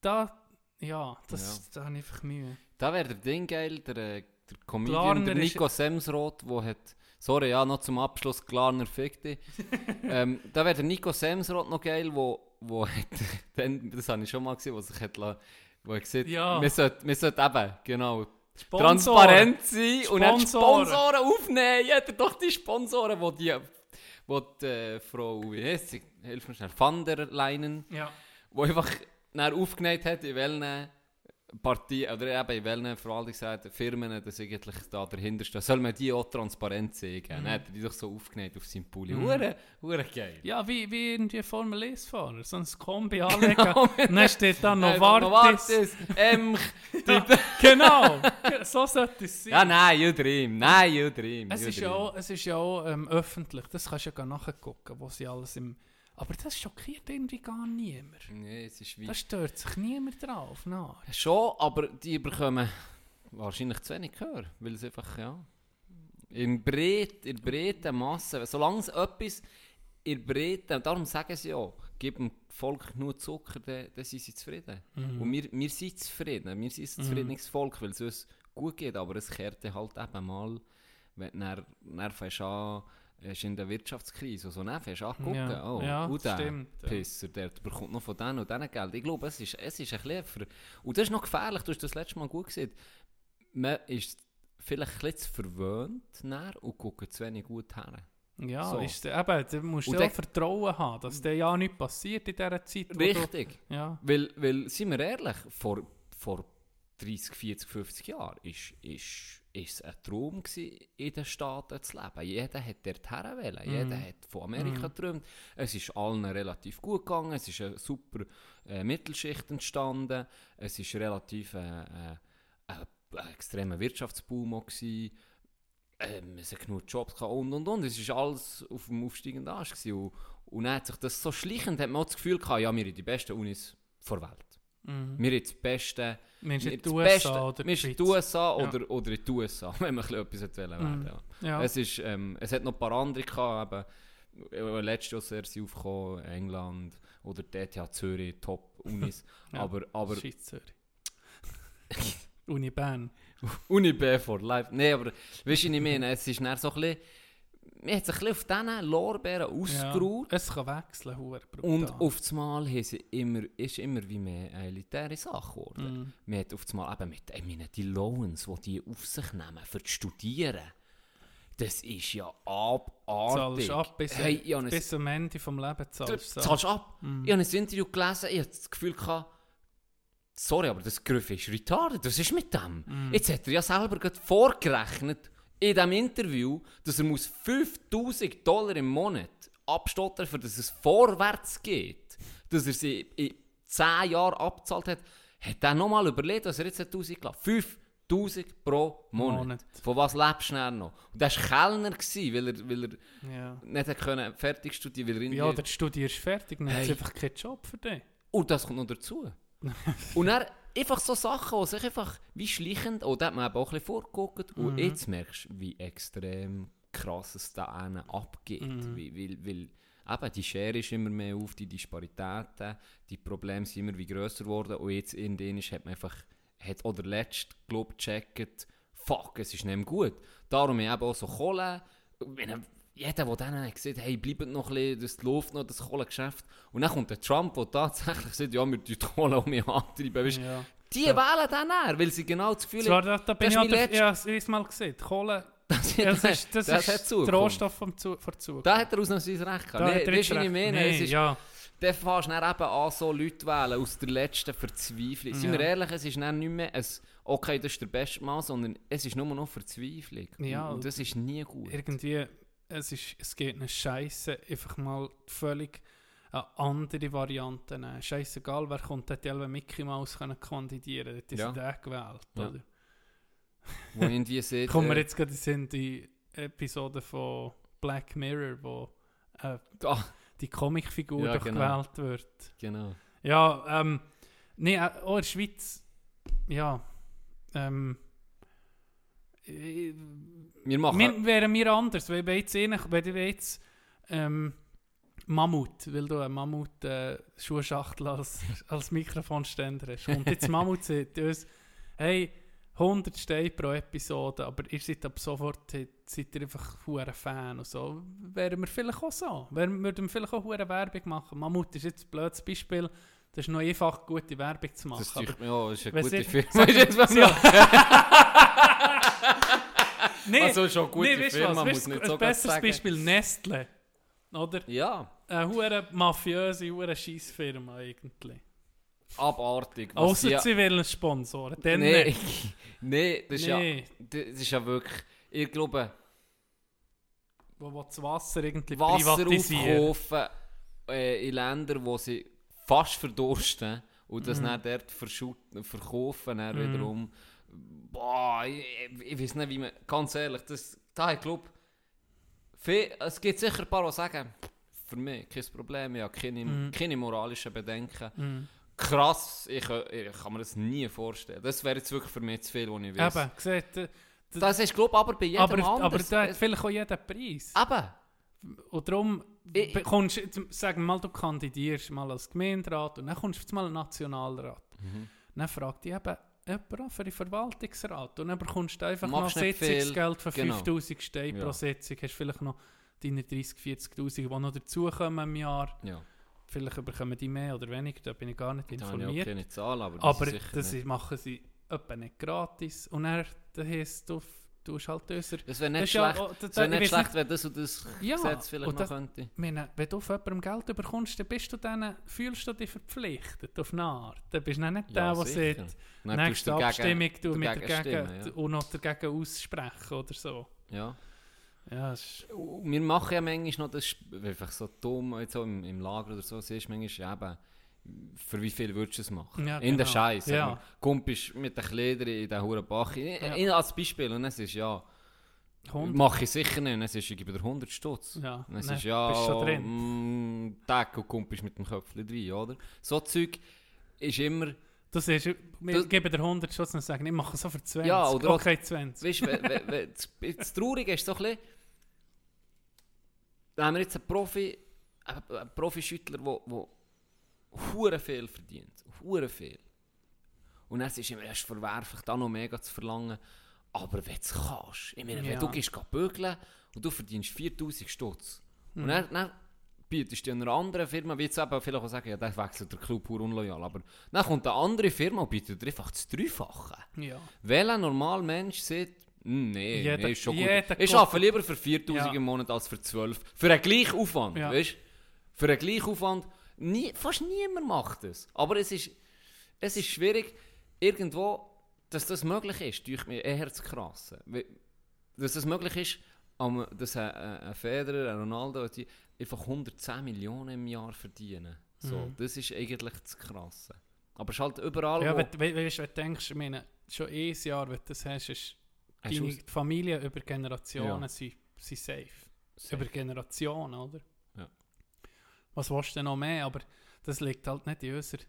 da, ja, das ja. da habe ich einfach Mühe. Da wäre der Ding geil, der, der Comedian, der Nico Semsroth, der hat, sorry, ja, noch zum Abschluss, Klarner fick dich. ähm, da wäre der Nico Semsroth noch geil, wo, wo hat, das habe ich schon mal gesehen, wo sich hat, wo er gesagt, ja. wir sollten eben, genau, Sponsor. transparent sein Sponsor. und dann die Sponsoren aufnehmen. Jeder doch die Sponsoren, die die wo die äh, Frau, wie heißt sie, hilf mir schnell, Van der Leyen, ja. die einfach aufgenäht hat, in welchen Partien, oder eben in welchen, vor allem gesagt, Firmen, dass eigentlich da dahinter steht. Soll man die auch transparent sehen? Mhm. Dann hat er die doch so aufgenäht auf seinem Pulli. Mhm. Hure, hure geil. Ja, wie, wie irgendwie Formel eins Fahrer, so ein Kombi anlegen. Genau. Dann steht da Novartis. Emch. Ja, genau, so sollte es sein. Ja, nein, you dream, nein, you dream. Es, you ist, dream. Ja auch, es ist ja auch ähm, öffentlich, das kannst du ja gar nachgucken, wo sie alles im... Aber das schockiert irgendwie gar niemand. Nee, es ist wie... Da stört sich niemand drauf, nein. Schon, aber die bekommen wahrscheinlich zu wenig Gehör, weil es einfach, ja... In Bret, in breiten Massen, solange es etwas in breiten... Darum sagen sie ja, gib dem Volk nur Zucker, dann, dann sind sie zufrieden. Mhm. Und wir, wir sind zufrieden, wir sind ein zufriedenes mhm. Volk, weil es uns gut geht, aber es kehrt halt eben mal, wenn du dann fängst an... Es ist in der Wirtschaftskrise, so also, fängst du angucken, ja. oh, ja, und der stimmt, Pisser, der bekommt noch von denen und denen Geld. Ich glaube, es ist, es ist ein bisschen... Ver- und das ist noch gefährlich, du hast das letzte Mal gut gesehen. Man ist vielleicht ein bisschen verwöhnt nach und guckt zu wenig gut her. Ja, so. Ist, eben, du musst ja Vertrauen haben, dass dir ja nichts passiert in dieser Zeit. Richtig, du, ja. weil, weil, seien wir ehrlich, vor, vor dreissig, vierzig, fünfzig Jahren ist... ist Es war ein Traum, in den Staaten zu leben. Jeder hat dort herwählen, mm. jeder hat von Amerika mm. geträumt. Es ist allen relativ gut gegangen, es ist eine super äh, Mittelschicht entstanden, es war relativ äh, äh, ein extremer Wirtschaftsboom auch gewesen. Ähm, es hat genug Jobs gehabt und und und. Es war alles auf dem aufsteigenden Arsch gewesen. Und, und dann hat sich das so schleichend, hat man auch das Gefühl gehabt, ja, wir sind die besten Unis der Welt. Mhm. Wir sind das Beste. Wir sind in die U S A oder in die U S A oder, oder in die U S A, wenn wir etwas werden wollen. Mhm. Ja. Es, ist, ähm, es hat noch ein paar andere gehabt. Letztes Jahr sind aufgekommen, England oder die E T H Zürich, Top-Unis. Ja. aber, aber Scheiss Zürich. Uni Bern. Uni Bern for life. Nein, aber weißt du, ich meine, es ist dann so ein bisschen... Man hat sich ein bisschen auf diesen Lorbeeren ausgeruht. Ja, es kann wechseln, Huber. Und auf einmal ist es immer wie mehr eine elitäre Sache geworden. Mm. Man hat auf einmal eben mit äh, die Loans, die die auf sich nehmen, für das Studieren. Das ist ja abartig. Zahlst ab, bis, hey, ich, bis, bis am Ende des Lebens zahlst du zahlst ab. Mm. Ich habe ein Interview gelesen, ich hatte das Gefühl, gehabt, sorry, aber das Griff ist retarded. Was ist mit dem? Mm. Jetzt hat er ja selber gerade vorgerechnet, in diesem Interview, dass er muss fünftausend Dollar im Monat abstottern, für dass es vorwärts geht, dass er sie in zehn Jahren abgezahlt hat, hat er nochmal überlegt, dass er jetzt tausend gelassen. fünftausend pro Monat. Monat. Von was lebst du noch? Und das war Kellner, weil er, weil er ja. nicht können fertig studieren konnte. Ja, dann studierst du fertig, dann hast du einfach keinen Job für dich. Und das kommt noch dazu. Und er einfach so Sachen, die sich einfach wie schleichend, oh, da hat man eben auch ein bisschen vorgeguckt mhm. und jetzt merkst du, wie extrem krass es da einen abgeht, mhm. weil, weil, weil eben die Schere ist immer mehr auf, die Disparitäten, die Probleme sind immer wie grösser geworden und jetzt in denen hat man einfach, hat auch der Letzte, glaube ich, gecheckt, fuck, es ist nicht mehr gut. Darum haben wir eben auch so Kohle. Jeder, der dann sieht, hey, bleibt noch ein bisschen, das läuft noch, das Kohlegeschäft. Und dann kommt der Trump, der tatsächlich sagt, ja, wir tun die Kohle um mich antreiben. Weißt, ja. Die ja. wählen dann eher, weil sie genau das Gefühl haben, das, da das ist letztes... Ja, das ist mal gesehen, die Kohle... Das, ja, das ist, das das ist der Rohstoff vom Zu- vom Zug. Da hat er ausnahmsweise recht gehabt. Da nee, das ist nicht mehr. Nee, ja. Da fährst du dann eben an, so Leute wählen aus der letzten Verzweiflung. Ja. Seien wir ehrlich, es ist dann nicht mehr ein «Okay, das ist der beste Mann», sondern es ist nur noch Verzweiflung. Ja, und das ist nie gut. Irgendwie, es, ist, es geht eine Scheiße, einfach mal völlig eine andere Variante nehmen. Scheissegal, wer kommt, hat ja Mickey Mouse können kandidieren können. Ja. Das ist der gewählt, ja. Oder? Wo irgendwie sieht, kommen wir jetzt gerade in die Episode von Black Mirror, wo äh, oh. die Comicfigur ja, genau. gewählt wird. Genau. Ja, ähm, nee, auch in der Schweiz, ja, ähm, wir machen. Wir, wären wir anders, weil wir jetzt, weil wir jetzt ähm, Mammut, weil du einen Mammut-Schuhschachtel äh, als, als Mikrofonständer hast. Kommt jetzt Mammut, sagt uns, hey, hundert Steine pro Episode, aber ihr seid ab sofort seid ihr einfach ein Fan und so. Wären wir vielleicht auch so. Wären, würden wir vielleicht auch eine Werbung machen. Mammut ist jetzt ein blödes Beispiel. Das ist noch einfach, gute Werbung zu machen. Das ist ja, das ist eine gute Firma. Nee, also schon eine gute nee, Firma, was, muss nicht ein so besseres sagen. Beispiel Nestle, oder? Ja. Eine mafiöse, eine Scheissfirma eigentlich. Abartig. Außer ja, sie wollen Sponsoren. Nein, nee, nee, das, nee. Ja, das ist ja wirklich... Ich glaube... Wo will das Wasser irgendwie Wasser privatisieren? Wasser äh, in Ländern, wo sie fast verdursten und das mm. dann dort verkaufen. Dann mm. wiederum... Boah, ich, ich weiß nicht, wie man... Ganz ehrlich, das, da ich glaube... Es gibt sicher ein paar, die sagen, für mich kein Problem, ich habe keine, mm. keine moralischen Bedenken. Mm. Krass, ich, ich kann mir das nie vorstellen. Das wäre jetzt wirklich für mich zu viel, was ich weiß. Eben, gesagt, äh, d- das ist, glaube ich, aber bei jedem aber, anders. Aber da hat vielleicht auch jeder Preis. Eben. Und darum, ich, kommst, sag mal, du kandidierst mal als Gemeinderat und dann kommst du mal als Nationalrat. Mhm. Dann fragt dich eben jemand für den Verwaltungsrat. Und dann bekommst du einfach noch Sitzungsgeld von genau. fünftausend Steine ja. pro Sitzung. Hast vielleicht noch deine dreissig-vierzigtausend, die noch dazukommen im Jahr. Ja. Vielleicht bekommen die mehr oder weniger, da bin ich gar nicht informiert. Da habe ich auch keine Zahl, aber das, aber ist das nicht. Machen sie etwa nicht gratis. Und dann heisst es, du hast halt unser... Es wäre nicht schlecht, ja, oh, das, wär nicht schlecht nicht. Wenn das und das ja, Gesetz vielleicht noch da, könnte. Meine, wenn du von jemandem Geld bekommst, dann, bist du dann fühlst du dich verpflichtet auf eine Art. Dann bist du nicht ja, der, der sagt, nächste Abstimmung du dagegen, mit dagegen, stimmen, ja. und noch dagegen aussprechen oder so. Ja. Ja, wir machen ja manchmal noch das, einfach so dumm, jetzt auch im, im Lager oder so, siehst du manchmal eben, für wie viel würdest du es machen? Ja, in genau. der Scheiße. Ja. Kumpelst mit den Kleidern in den Hurenbach. Ja. Als Beispiel, und es ist ja, hundert mache ich sicher nicht, und es ist, ich gebe dir hundert Stutz. Ja. Und es ne, ist ja, bist schon drin. Mh, Deck und Kumpelst mit dem Köpfchen drin, oder? So Zeug ist immer... Das ist, wir das, geben dir hundert Stutz und sagen, ich mache so für zwanzig. Ja, oder okay, zwanzig. Weißt, we, we, we, das, das Traurige ist so ein bisschen, da haben wir jetzt einen Profi, einen Profischüttler, der wo, wo viel verdient. Huren viel. Und es ist immer erst verwerflich, da noch mega zu verlangen. Aber wenn du es kannst. Ich meine, ja. wenn du gehst bügeln und du verdienst viertausend Stutz. Mhm. Und dann, dann bietest du einer anderen Firma, wie jetzt eben vielleicht auch sagen, ja, der wechselt der Club pur unloyal. Aber dann kommt eine andere Firma und bietet dir einfach das Dreifache. Ja. Welcher normaler Mensch sieht, nee, jeder, nee, ist schon gut. Ich arbeite lieber für viertausend ja. im Monat als für zwölf. Für einen gleichen Aufwand, ja. weißt? Für einen gleichen Aufwand. Nie, fast niemand macht das. Aber es ist, es ist schwierig, irgendwo, dass das möglich ist, tue ich mir eher zu krassen. Dass das möglich ist, dass ein, ein Federer, ein Ronaldo, die einfach hundertzehn Millionen im Jahr verdienen. So, mhm. Das ist eigentlich das Krasse. Aber es ist halt überall... Ja, wenn, wenn, wenn du denkst, ich meine, schon ein Jahr, wenn du das hast, ist... Deine Familie über Generationen ja. sind, sind safe. safe. Über Generationen, oder? Ja. Was willst du denn noch mehr? Aber das liegt halt nicht in unserer,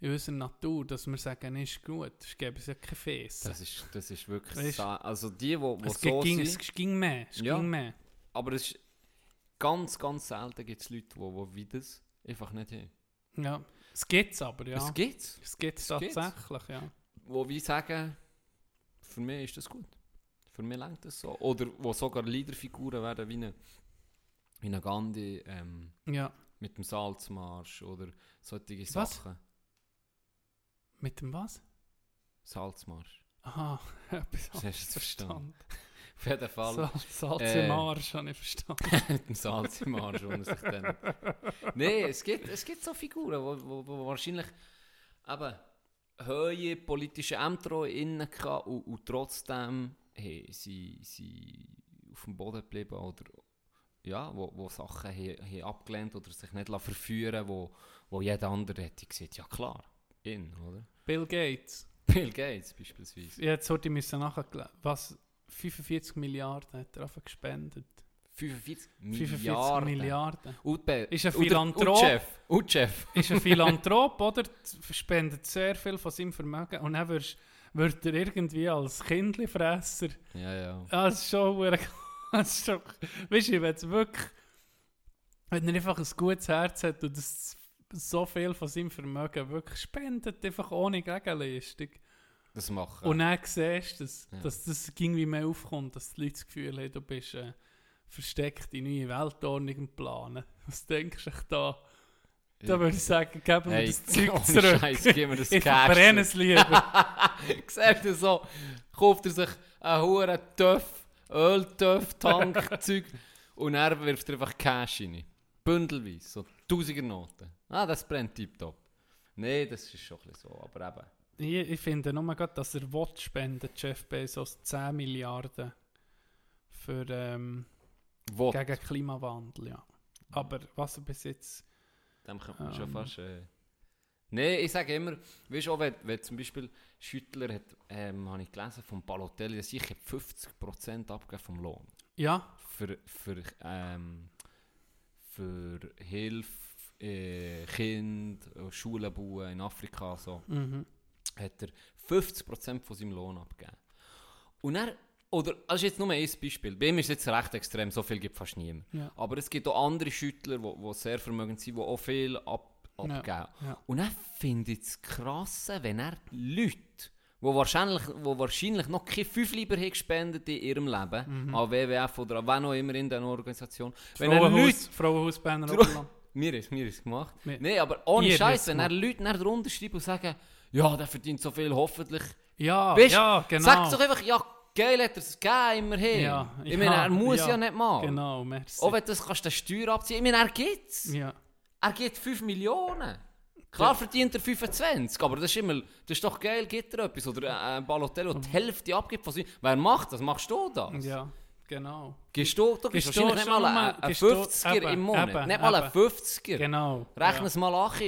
in unserer Natur, dass wir sagen, ist gut, es gäbe ja keine Fäße. Das ist, das ist wirklich... Weißt, also die, wo, wo es so ging, sind... Es ging mehr, es ja. ging mehr. Aber es ist ganz, ganz selten gibt es Leute, die wo, wie das einfach nicht haben. Ja, es gibt es aber, ja. Es gibt es. Es gibt es tatsächlich, gibt's. Ja. Wo wir sagen... Für mich ist das gut. Für mich reicht das so. Oder wo sogar Liederfiguren werden, wie eine, wie eine Gandhi ähm, ja. mit dem Salzmarsch oder solche Sachen. Was? Mit dem was? Salzmarsch. Aha, etwas anderes. Hast du es verstanden? Auf jeden Fall. Sal- Salz im Arsch äh, habe ich verstanden. Mit dem Salz im Arsch, wo man sich dann... Nein, es gibt, es gibt so Figuren, die wo, wo, wo wahrscheinlich eben hohe politische Ämter innen kann und, und trotzdem hey, sie, sie auf dem Boden geblieben oder ja, wo, wo Sachen he, he abgelehnt oder sich nicht verführen lassen, wo, wo jeder andere hätte gesagt, ja klar, in, oder? Bill Gates. Bill Gates beispielsweise. Ja, jetzt sollte ich nachgelesen. Was? fünfundvierzig Milliarden hat er einfach gespendet. fünfundvierzig Milliarden? fünfundvierzig Milliarden. Utbe. Ist ein Philanthrop. Utschef. Utschef. Ist ein Philanthrop, oder? Spendet sehr viel von seinem Vermögen. Und dann wirst, wird er irgendwie als Kindlifresser. Ja, ja. Das ist schon... Das ist schon weißt du, wenn es wirklich... Wenn er einfach ein gutes Herz hat und das... so viel von seinem Vermögen wirklich spendet, einfach ohne Gegenleistung. Das machen. Und dann siehst du, dass, ja. dass das irgendwie mehr aufkommt, dass die Leute das Gefühl haben, du bist äh, versteckt in neue Weltordnung und planen. Was denkst du da? Da würde ich sagen, geben wir hey, das Zeug oh, zurück. Scheiße, geben wir das Cash. Ich verbrenne es lieber. Siehst du so, kauft er sich einen hohen Töff, Öltöff, Tankzeug und er wirft er einfach Cash rein. Bündelweise, so tausiger Noten. Ah, das brennt tiptop. Nein, das ist schon ein bisschen so, aber eben. Ich, ich finde nur gerade, dass er will spenden, Jeff Bezos, zehn Milliarden für ähm, gegen Klimawandel. Ja. Aber was er bis jetzt... Dem könnte man ähm, schon fast... Äh, nein, ich sage immer, weißt du auch, wenn, wenn zum Beispiel Schüttler, hat, ähm, habe ich gelesen, von Balotelli, dass ich fünfzig Prozent abgegeben vom Lohn. Ja. Für, für, ähm, für Hilfe. Kind, Schulen bauen in Afrika, so, mhm. hat er fünfzig Prozent von seinem Lohn abgegeben. Und er, oder, das ist jetzt nur ein Beispiel, bei ihm ist es jetzt recht extrem, so viel gibt fast niemand. Ja. Aber es gibt auch andere Schüttler, die sehr vermögend sind, die auch viel ab, abgeben. Ja. Ja. Und er findet es krass, wenn er Leute, die wahrscheinlich, die wahrscheinlich noch keine fünf Lieber haben gespendet in ihrem Leben, mhm. an W W F oder an wen auch immer in dieser Organisation, wenn er Leute... Frauenhausbanner Mir ist mir ist gemacht. Mir. Nein, aber ohne Scheiß, wenn er Leute nach drunter schreiben und sagen, ja, der verdient so viel, hoffentlich. Ja, weißt, ja, genau. Sag doch einfach, ja, geil hat er es gegeben, immerhin. Ja, ich ja, meine, er muss ja, ja nicht mal. Genau, merci. Auch wenn das kannst du den Steuer abziehen. Ich meine, er gibt es. Ja. Er gibt fünf Millionen. Klar verdient er fünfundzwanzig, aber das ist immer, das ist doch geil, gibt er etwas. Oder äh, Balotelli, die Hälfte abgibt von sich. Wer macht das? Machst du das? Ja. Genau. Gehst du, du gehst wahrscheinlich nicht mal einen fünfziger eben, im Monat. Eben, nicht mal einen fünfziger. Genau. Rechne es ja. mal an. Das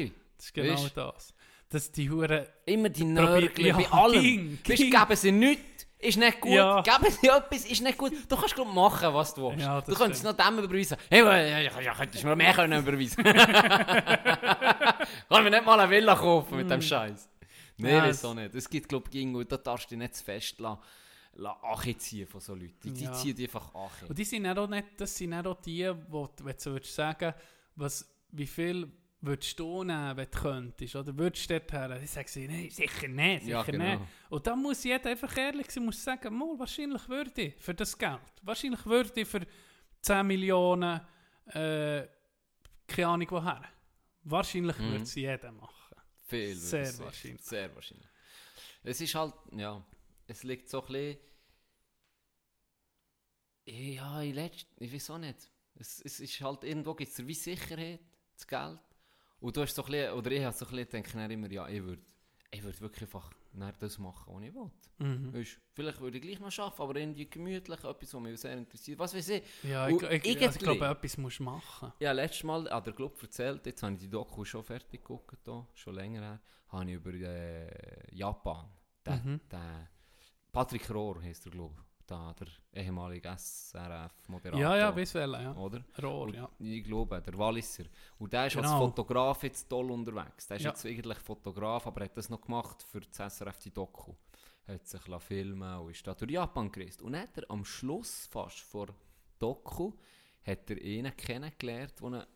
ist genau weißt? Das. Dass die Huren... Immer die Nörgel ja, bei allem. Ging, weißt, ging. Geben sie nichts, ist nicht gut. Ja. Geben sie etwas, ist nicht gut. Du kannst glaub, machen, was du willst. Ja, du könntest stimmt. es noch dem überweisen. Hey, ja, ja, könntest du mir mehr können überweisen. Kann mir nicht mal eine Villa kaufen mit dem Scheiß. Nein, ja, wieso nicht. Es gibt, glaube ich, und da darfst du dich nicht zu fest lassen. Ache ziehen von solchen Leuten. Die ja. ziehen die einfach Ache. Und die sind auch nicht, das sind auch die, wo, wenn du würdest sagen, was, wie viel würdest du nehmen, wenn du könntest. Oder würdest du dort her? Die sagen sie, nein, sicher nicht, sicher ja, genau. nicht. Und da muss jeder einfach ehrlich sein, muss sagen, mal, wahrscheinlich würde ich für das Geld. Wahrscheinlich würde ich für zehn Millionen äh, keine Ahnung woher. Wahrscheinlich mhm. würde es jeder machen. Viel. Sehr wahrscheinlich. wahrscheinlich. Sehr wahrscheinlich. Es ist halt, ja... Es liegt so ein bisschen... Ja, ich, letzt, ich weiß auch nicht. Es, es ist halt irgendwo, gibt es wie Sicherheit, das Geld. Und du hast so ein bisschen, oder ich habe so ein bisschen gedacht, immer, ja, ich würde ich würd wirklich einfach das machen, was ich will. Mhm. Weißt, vielleicht würde ich gleich noch arbeiten, aber irgendwie gemütlich, etwas, was mich sehr interessiert. Was weiß ich. Ja, ich, ich, ich, also ich glaube, etwas musst du machen. Ja, letztes Mal an der Club erzählt, jetzt habe ich die Doku schon fertig geguckt, da, schon länger her, habe ich über äh, Japan, den... Mhm. den Patrick Rohr heisst er, glaube ich, der ehemalige S R F-Moderator. Ja, ja, bis welcher, ja. Oder? Rohr, und, ja. Ich glaube, der Walliser. Und der ist genau. als Fotograf jetzt toll unterwegs. Der ist ja. jetzt eigentlich Fotograf, aber hat das noch gemacht für das S R F, die Doku. Hat sich filmen und ist da durch Japan gereist. Und dann hat er am Schluss fast vor Doku, hat er einen kennengelernt, der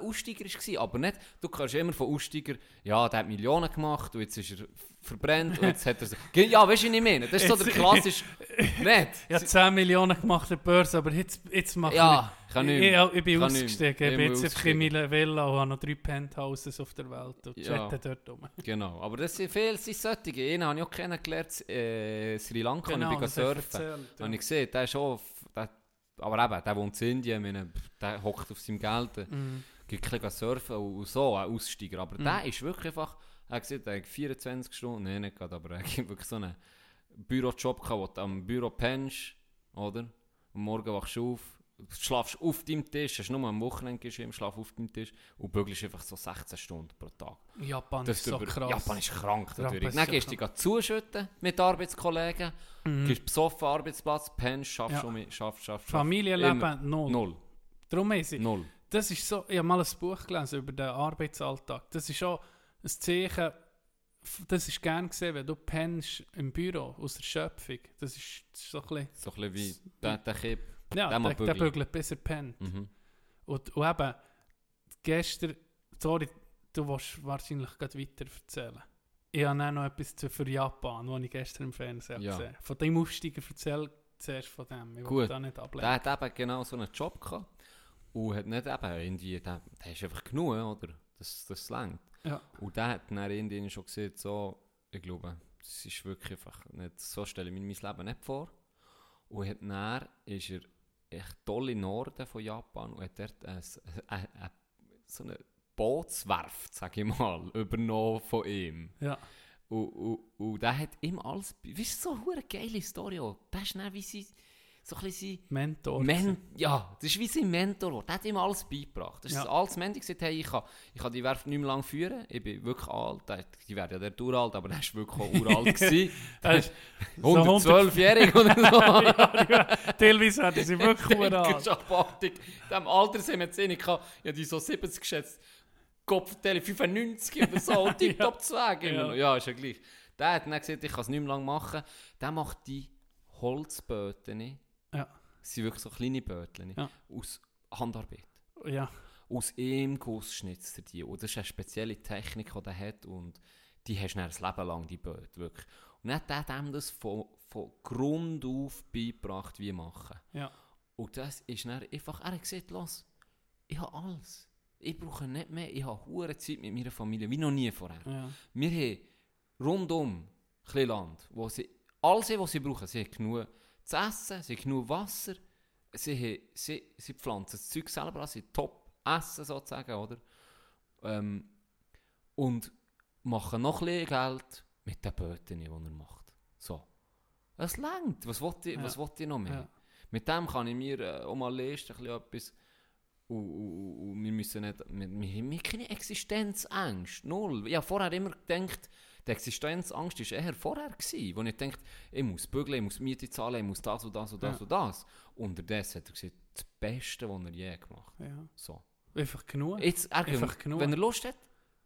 ein Aussteiger war, aber nicht, du kannst immer von Aussteiger, ja, der hat Millionen gemacht und jetzt ist er verbrennt und jetzt hat er so. Ja, weißt du, was ich meine? Das ist so der klassische. Nicht. Ich habe zehn Millionen gemacht an der Börse, aber jetzt, jetzt mache ich. Ja, ich kann nicht. Ich, ich bin kann ausgestiegen. Ich habe jetzt einfach in meiner Villa und habe noch drei Penthouses auf der Welt und ja. chatte dort rum. Genau, aber das sind viele solche. Einen habe ich auch kennengelernt, äh, Sri Lanka, genau, und ich bin surfen. Und ja. ich sehe, der ist auch. Der, aber eben, der wohnt in Indien, der hockt auf seinem Geld. Mhm. Geht ein surfen und so, ein Aussteiger. Aber mhm. der ist wirklich einfach, er hat gesagt, er hat vierundzwanzig Stunden, nein, nicht gerade, aber er hat wirklich so einen Bürojob gehabt, wo du am Büro pennst, oder? Am Morgen wachst du auf, schlafst auf deinem Tisch, hast nur am Wochenende geschrieben, schlafst auf deinem Tisch und bügelst einfach so sechzehn Stunden pro Tag. Japan das ist so über- krass. Japan ist krank, natürlich. Ist Dann gehst du dich zuschütten mit Arbeitskollegen, mhm. gehst besoffen am Arbeitsplatz, pennst, schaffst ja. schon mit, schaffst, schaffst, schaffst. Familienleben, null. null. Darum ist es. Null. Das ist so, ich habe mal ein Buch gelesen über den Arbeitsalltag. Das ist auch ein Zeichen, das ist gern gesehen, wenn du pennst im Büro aus der Schöpfung. Das ist so ein bisschen... So ein bisschen wie der, der Kipp. Ja, der, der, der bügelt, bis er pennt. Mhm. Und, und eben, gestern... Sorry, du willst wahrscheinlich gerade weiter erzählen. Ich habe auch noch etwas für Japan, das ich gestern im Fernsehen ja. gesehen habe. Von deinem Aufsteiger erzähl zuerst von dem. Ich will da nicht ablenken. Der hat eben genau so einen Job gehabt. Und hat nicht eben irgendwie, der, der ist einfach genug, oder? Das, das langt. Ja. Und der hat dann irgendwie schon gesehen, so, ich glaube, das ist wirklich einfach nicht, so stelle ich mir mein Leben nicht vor. Und hat dann ist er echt toll im Norden von Japan und hat dort äh, äh, äh, so eine Bootswerft, sage ich mal, übernommen von ihm. Ja. Und, und, und der hat ihm alles, weißt du, so eine geile Story auch. Das ist dann wie sie... So ein bisschen Mentor. Men- ja, das ist wie sein Mentor. Der hat ihm alles beigebracht. Das ja. ist alles Mentor gesagt, hey, ich kann, ich kann die Werft nicht mehr lange führen. Ich bin wirklich alt. Die werden ja der uralt, aber der war wirklich auch uralt. Der ist hundertzwölfjährig oder so. ja, ja. Teilweise hat er sie wirklich uralt. In diesem Alter sind wir zehn. Ich habe die so siebzig geschätzt. Kopfteile fünfundneunzig oder so. Tipptopp Zweig immer noch. Ja, ist ja gleich. Der hat dann gesagt, ich kann es nicht mehr lange machen. Der macht die Holzböten. Ja. Es sind wirklich so kleine Bötchen ja. aus Handarbeit. Ja. Aus einem Guss schnitzt er die. Und das ist eine spezielle Technik, die er hat. Und die hast du dann ein Leben lang, die Böte, wirklich. Und dann hat er dem das von, von Grund auf beigebracht, wie machen. Ja. Und das ist dann einfach, er hat gesagt, los, ich habe alles. Ich brauche nicht mehr, ich habe hure Zeit mit meiner Familie, wie noch nie vorher. Ja. Wir haben rundum ein Land, wo sie alles, was sie brauchen, sie haben genug zu essen, sie haben genug Wasser, sie, haben, sie, sie pflanzen das Zeug selber an, sie top essen sozusagen, oder? Ähm, und machen noch ein bisschen Geld mit den Böten, die er macht. So. Es reicht. Was wollt ihr, ja. was wollt ihr noch mehr? Ja. Mit dem kann ich mir äh, auch mal leisten, ein bisschen etwas. Und, und, und wir müssen nicht, wir, wir haben keine Existenzängste, null. Ich habe vorher immer gedacht, die Existenzangst war eher vorher, als ich dachte, ich muss bügeln, ich muss Miete zahlen, ich muss das und das und das ja. und das. Unterdessen hat er gesagt, das Beste, was er je gemacht hat. Ja. So. Einfach genug. Jetzt, er, Einfach wenn, genug. Wenn er Lust hat,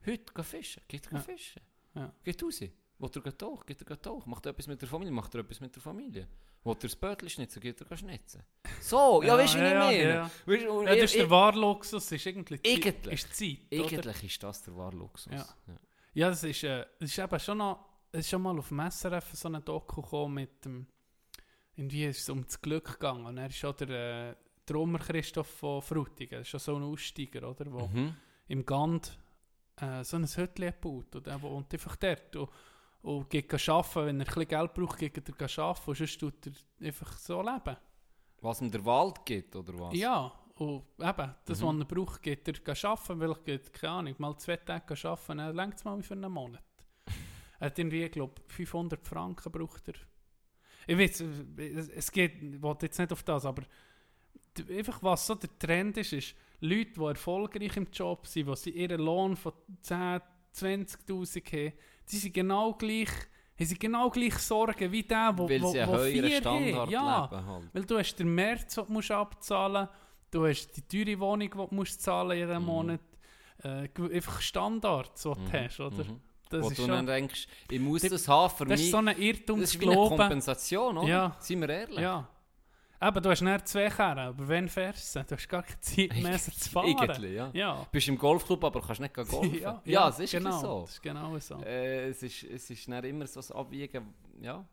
heute geht fischen, geht er ja. fischen. Ja. Geht raus, wollt er tauchen, geht er tauchen. Macht er etwas mit der Familie, macht er etwas mit der Familie. Wollt er das Bötchen schnitzen, geht er schnitzen. So, ja, ja weißt du, ja, ja, nicht mehr. Ja, ja. Ja, das ich, ist der wahre Luxus, ist irgendwie Zeit. Ist Zeit, eigentlich ist das der wahre Luxus. Ja. Ja. Ja, es ist, äh, ist eben schon noch, es ist schon mal auf dem S R F so eine Doku gekommen mit dem, irgendwie ist es um das Glück gegangen. Und er ist auch der äh, Trummer Christoph von Frutigen, ist schon so ein Aussteiger, oder, wo mhm. im Gand äh, so ein Hütchen baut und der wohnt einfach dort und, und geht arbeiten, wenn er ein bisschen Geld braucht, geht er arbeiten und sonst tut er einfach so leben. Was ihm der Wald gibt, oder was? Ja. Und eben, das, mhm. was er braucht, geht er arbeiten, weil er geht, keine Ahnung, mal zwei Tage arbeiten, dann reicht es mal für einen Monat. Er hat irgendwie, ich glaube, fünfhundert Franken braucht er. Ich weiß, es geht, ich will jetzt nicht auf das, aber einfach was so der Trend ist, ist, Leute, die erfolgreich im Job sind, die ihren Lohn von zehntausend, zwanzigtausend haben, die sind genau gleich... Haben sie genau gleich Sorgen wie der, der vier haben. Ja, halt. Weil du hast den März, den du abzahlen musst. Du hast die teure Wohnung, die du musst zahlen jeden mhm. Monat. Äh, einfach Standards, die du mhm. hast, oder? Mhm. Das wo ist du dann denkst, ich muss das haben für mich. Das ist so eine Irrtumsglobe. Das ist wie eine Kompensation, oder? Ja. Seien wir ehrlich. Ja. Aber du hast nicht zwei Karren, aber wenn fährst du, du hast gar keine Zeit mehr zu fahren. Irgendwie, ja. Du ja. bist im Golfclub, aber kannst nicht golfen. ja, ja, ja, es ist genau so. Das ist genau so. Äh, es ist, es ist nicht immer so ein Abwiegen, ja.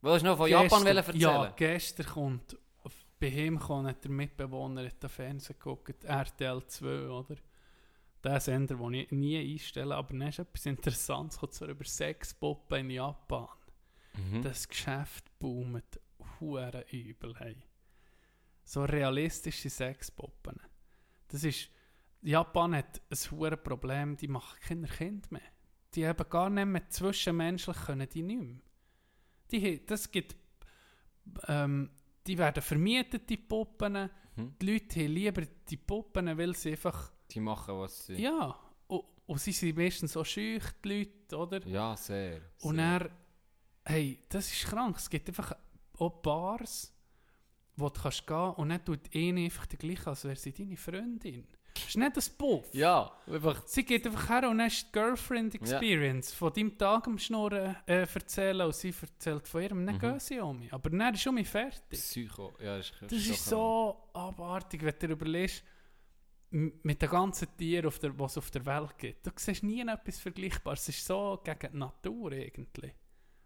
Wolltest du noch von gestern, Japan erzählen? Ja, gestern kommt, bei ihm kommt der Mitbewohner, hat den Fernsehen geguckt, R T L zwei, oder? Der Sender, den ich nie einstelle, aber dann ist etwas Interessantes, kommt zwar über Sexpuppen in Japan. Mhm. Das Geschäft boomt huere übel, hey. So realistische Sexpuppen. Das ist, Japan hat ein huere Problem, die machen keine Kinder mehr. Die haben gar nicht mehr zwischenmenschlich, können die nicht mehr. Die, das gibt, ähm, die werden vermietet, die Puppen. Mhm. Die Leute haben lieber die Puppen, weil sie einfach... Die machen, was sie... Ja, und, und sie sind meistens so schüch, die Leute, oder? Ja, sehr. Und sehr. Dann, hey, das ist krank. Es gibt einfach auch Bars, wo du kannst gehen und dann tut eine einfach die gleiche, als wäre sie deine Freundin. Das ist nicht ein Puff. Ja, einfach. Sie geht einfach her und dann ist die Girlfriend-Experience ja. von deinem Tag am Schnurren äh, erzählen und sie erzählt von ihrem. Dann mhm. gehen sie um mich. Aber dann ist um mich fertig. Psycho. Ja, ist, das ist, ist so abartig, wenn du dir überlegst, mit den ganzen Tieren, die es auf der Welt gibt. Du siehst nie etwas Vergleichbares. Es ist so gegen die Natur eigentlich.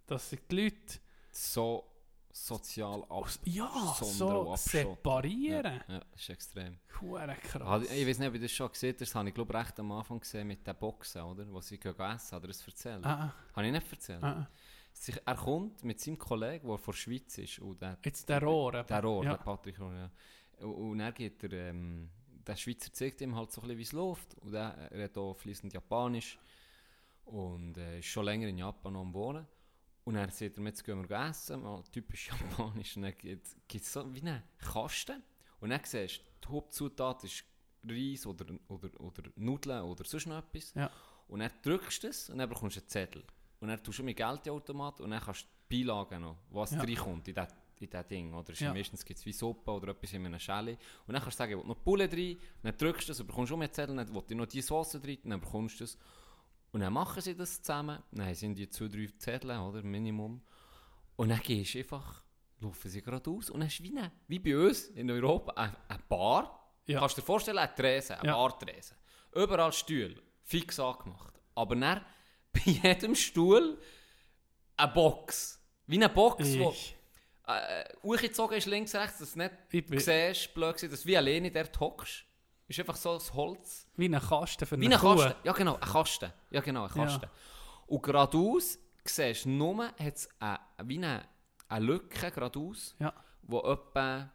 Dass sich die Leute... So sozial absondern. Ja, so separieren. Ja, ja, das ist extrem. Huere krass. Ich weiß nicht, ob ich das schon gesehen habe. Das habe ich, glaube ich, recht am Anfang gesehen mit den Boxen, oder? Wo sie essen gehen. Hat er das erzählt? Ah. Habe ich nicht erzählt. Ah. Er kommt mit seinem Kollegen, der von der Schweiz ist. Und der, jetzt der Rohr. Der, der Rohr, ja. der Patrick Rohr, ja. Und, und er geht der, ähm, der Schweizer zeigt ihm halt so ein bisschen, wie es läuft. Und er redet auch fließend Japanisch. Und äh, ist schon länger in Japan am Wohnen. Und dann sagt er, jetzt gehen wir essen, mal typisch japanisch. Und dann gibt es so wie einen Kasten. Und dann siehst du, die Hauptzutat ist Reis oder, oder, oder Nudeln oder sonst noch etwas. Ja. Und dann drückst du es und dann bekommst du einen Zettel. Und dann tust du mit Geld in den Automat und dann kannst du die Beilagen noch, was ja. reinkommt in das, in das Ding. Oder ja. meistens gibt es wie Suppe oder etwas in einer Schelle. Und dann kannst du sagen, ich will noch Pulle rein. Und dann drückst du es und bekommst auch einen Zettel. Und dann will ich noch die Sauce rein und dann bekommst du es. Und dann machen sie das zusammen. Dann sind die zwei, drei Zettel, oder? Minimum. Und dann gehst du einfach, laufen sie gerade aus. Und dann ist wie, eine, wie bei uns in Europa eine, eine Bar. Ja. Kannst du dir vorstellen, eine Tresen, eine ja. Bar-Tresen. Überall Stühle, fix angemacht. Aber dann bei jedem Stuhl eine Box. Wie eine Box, die hochgezogen äh, ist, links, rechts, dass du nicht ich siehst, blöd, dass du wie alleine dort hockst. Ist einfach so ein Holz. Wie ein Kasten für eine Wie ein Kasten. Ja, genau, ein Kasten. Ja, genau, ein Kasten. Ja. Und geradeaus, siehst du, nur hat es eine, wie eine, eine Lücke geradeaus, die ja. etwa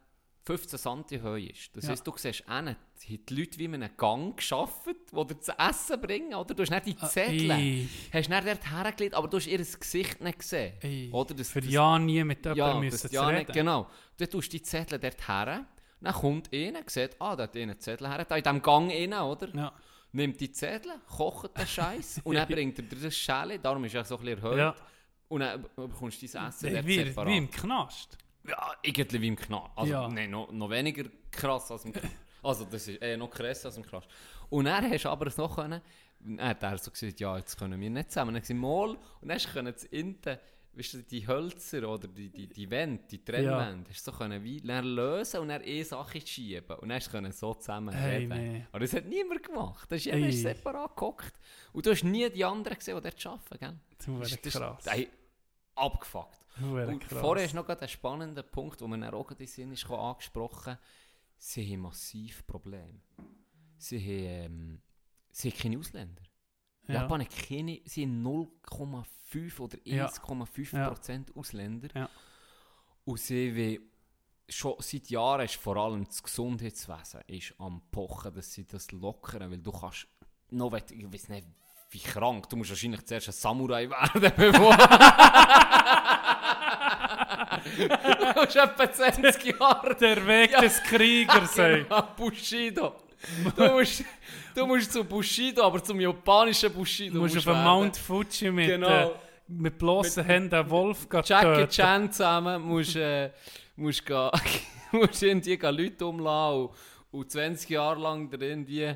fünfzehn Zentimeter hoch ist. Das ja. heisst, du siehst auch nicht, die Leute wie in einem Gang gearbeitet, die dir zu essen bringen, oder? Du hast nicht die Zettel. Äh, hast nicht dort hergelegt, aber du hast ihr Gesicht nicht gesehen. Ey. Oder? Das, für das, ja nie mit jemandem ja, müssen zu ja reden. Nicht, genau. Du tust die Zettel dort her. Dann kommt einer und sieht, ah, der hat einen Zettel her, da in diesem Gang rein, oder? Ja. Nimmt die Zettel, kocht den Scheiß und dann bringt er dir das Schäle, darum ist er so ein bisschen erhöht. Ja. Und dann bekommst du dein Essen der wie, separat. Wie im Knast? Ja, irgendwie wie im Knast. Also, ja. Nein, noch, noch weniger krass als im Knast. Also, das ist eher noch krasser als im Knast. Und dann hast du aber es noch können, dann hat er so gesagt, ja, jetzt können wir nicht zusammen. Dann sind wir mal und dann können sie inten. Weißt du, die Hölzer oder die, die, die Wände, die Trennwände, ja. hast du so können wie lösen und dann eh Sachen schieben. Und dann können so zusammen hey, reden. Nee. Aber das hat niemand gemacht. Das ist jeder ist separat gehockt. Und du hast nie die anderen gesehen, die dort arbeiten, gell? Das ist das krass. Ist, ey, abgefuckt. Und krass. Vorher ist noch ein spannender Punkt, wo mir dann auch in den Sinn ist, angesprochen. Sie haben massiv Probleme. Sie haben, ähm, sie haben keine Ausländer. Ja. Japan hat keine, sie haben null Komma fünf oder eins Komma fünf ja. Prozent Ausländer. Ja. Und sie wollen, schon seit Jahren ist vor allem das Gesundheitswesen ist am Pochen, dass sie das lockern, weil du kannst, noch, ich weiß nicht wie krank, du musst wahrscheinlich zuerst ein Samurai werden, bevor... du musst etwa zwanzig Jahre... Der Weg ja, des Kriegers, ey. Genau, Bushido. Du musst, du musst zu Bushido, aber zum japanischen Bushido. Du musst, musst auf dem Mount Fuji mit, genau. äh, mit bloßen Händen einen Wolf töten. Jackie Chan zusammen musst, äh, musst, gehen, musst irgendwie Leute umlassen und, und zwanzig Jahre lang irgendwie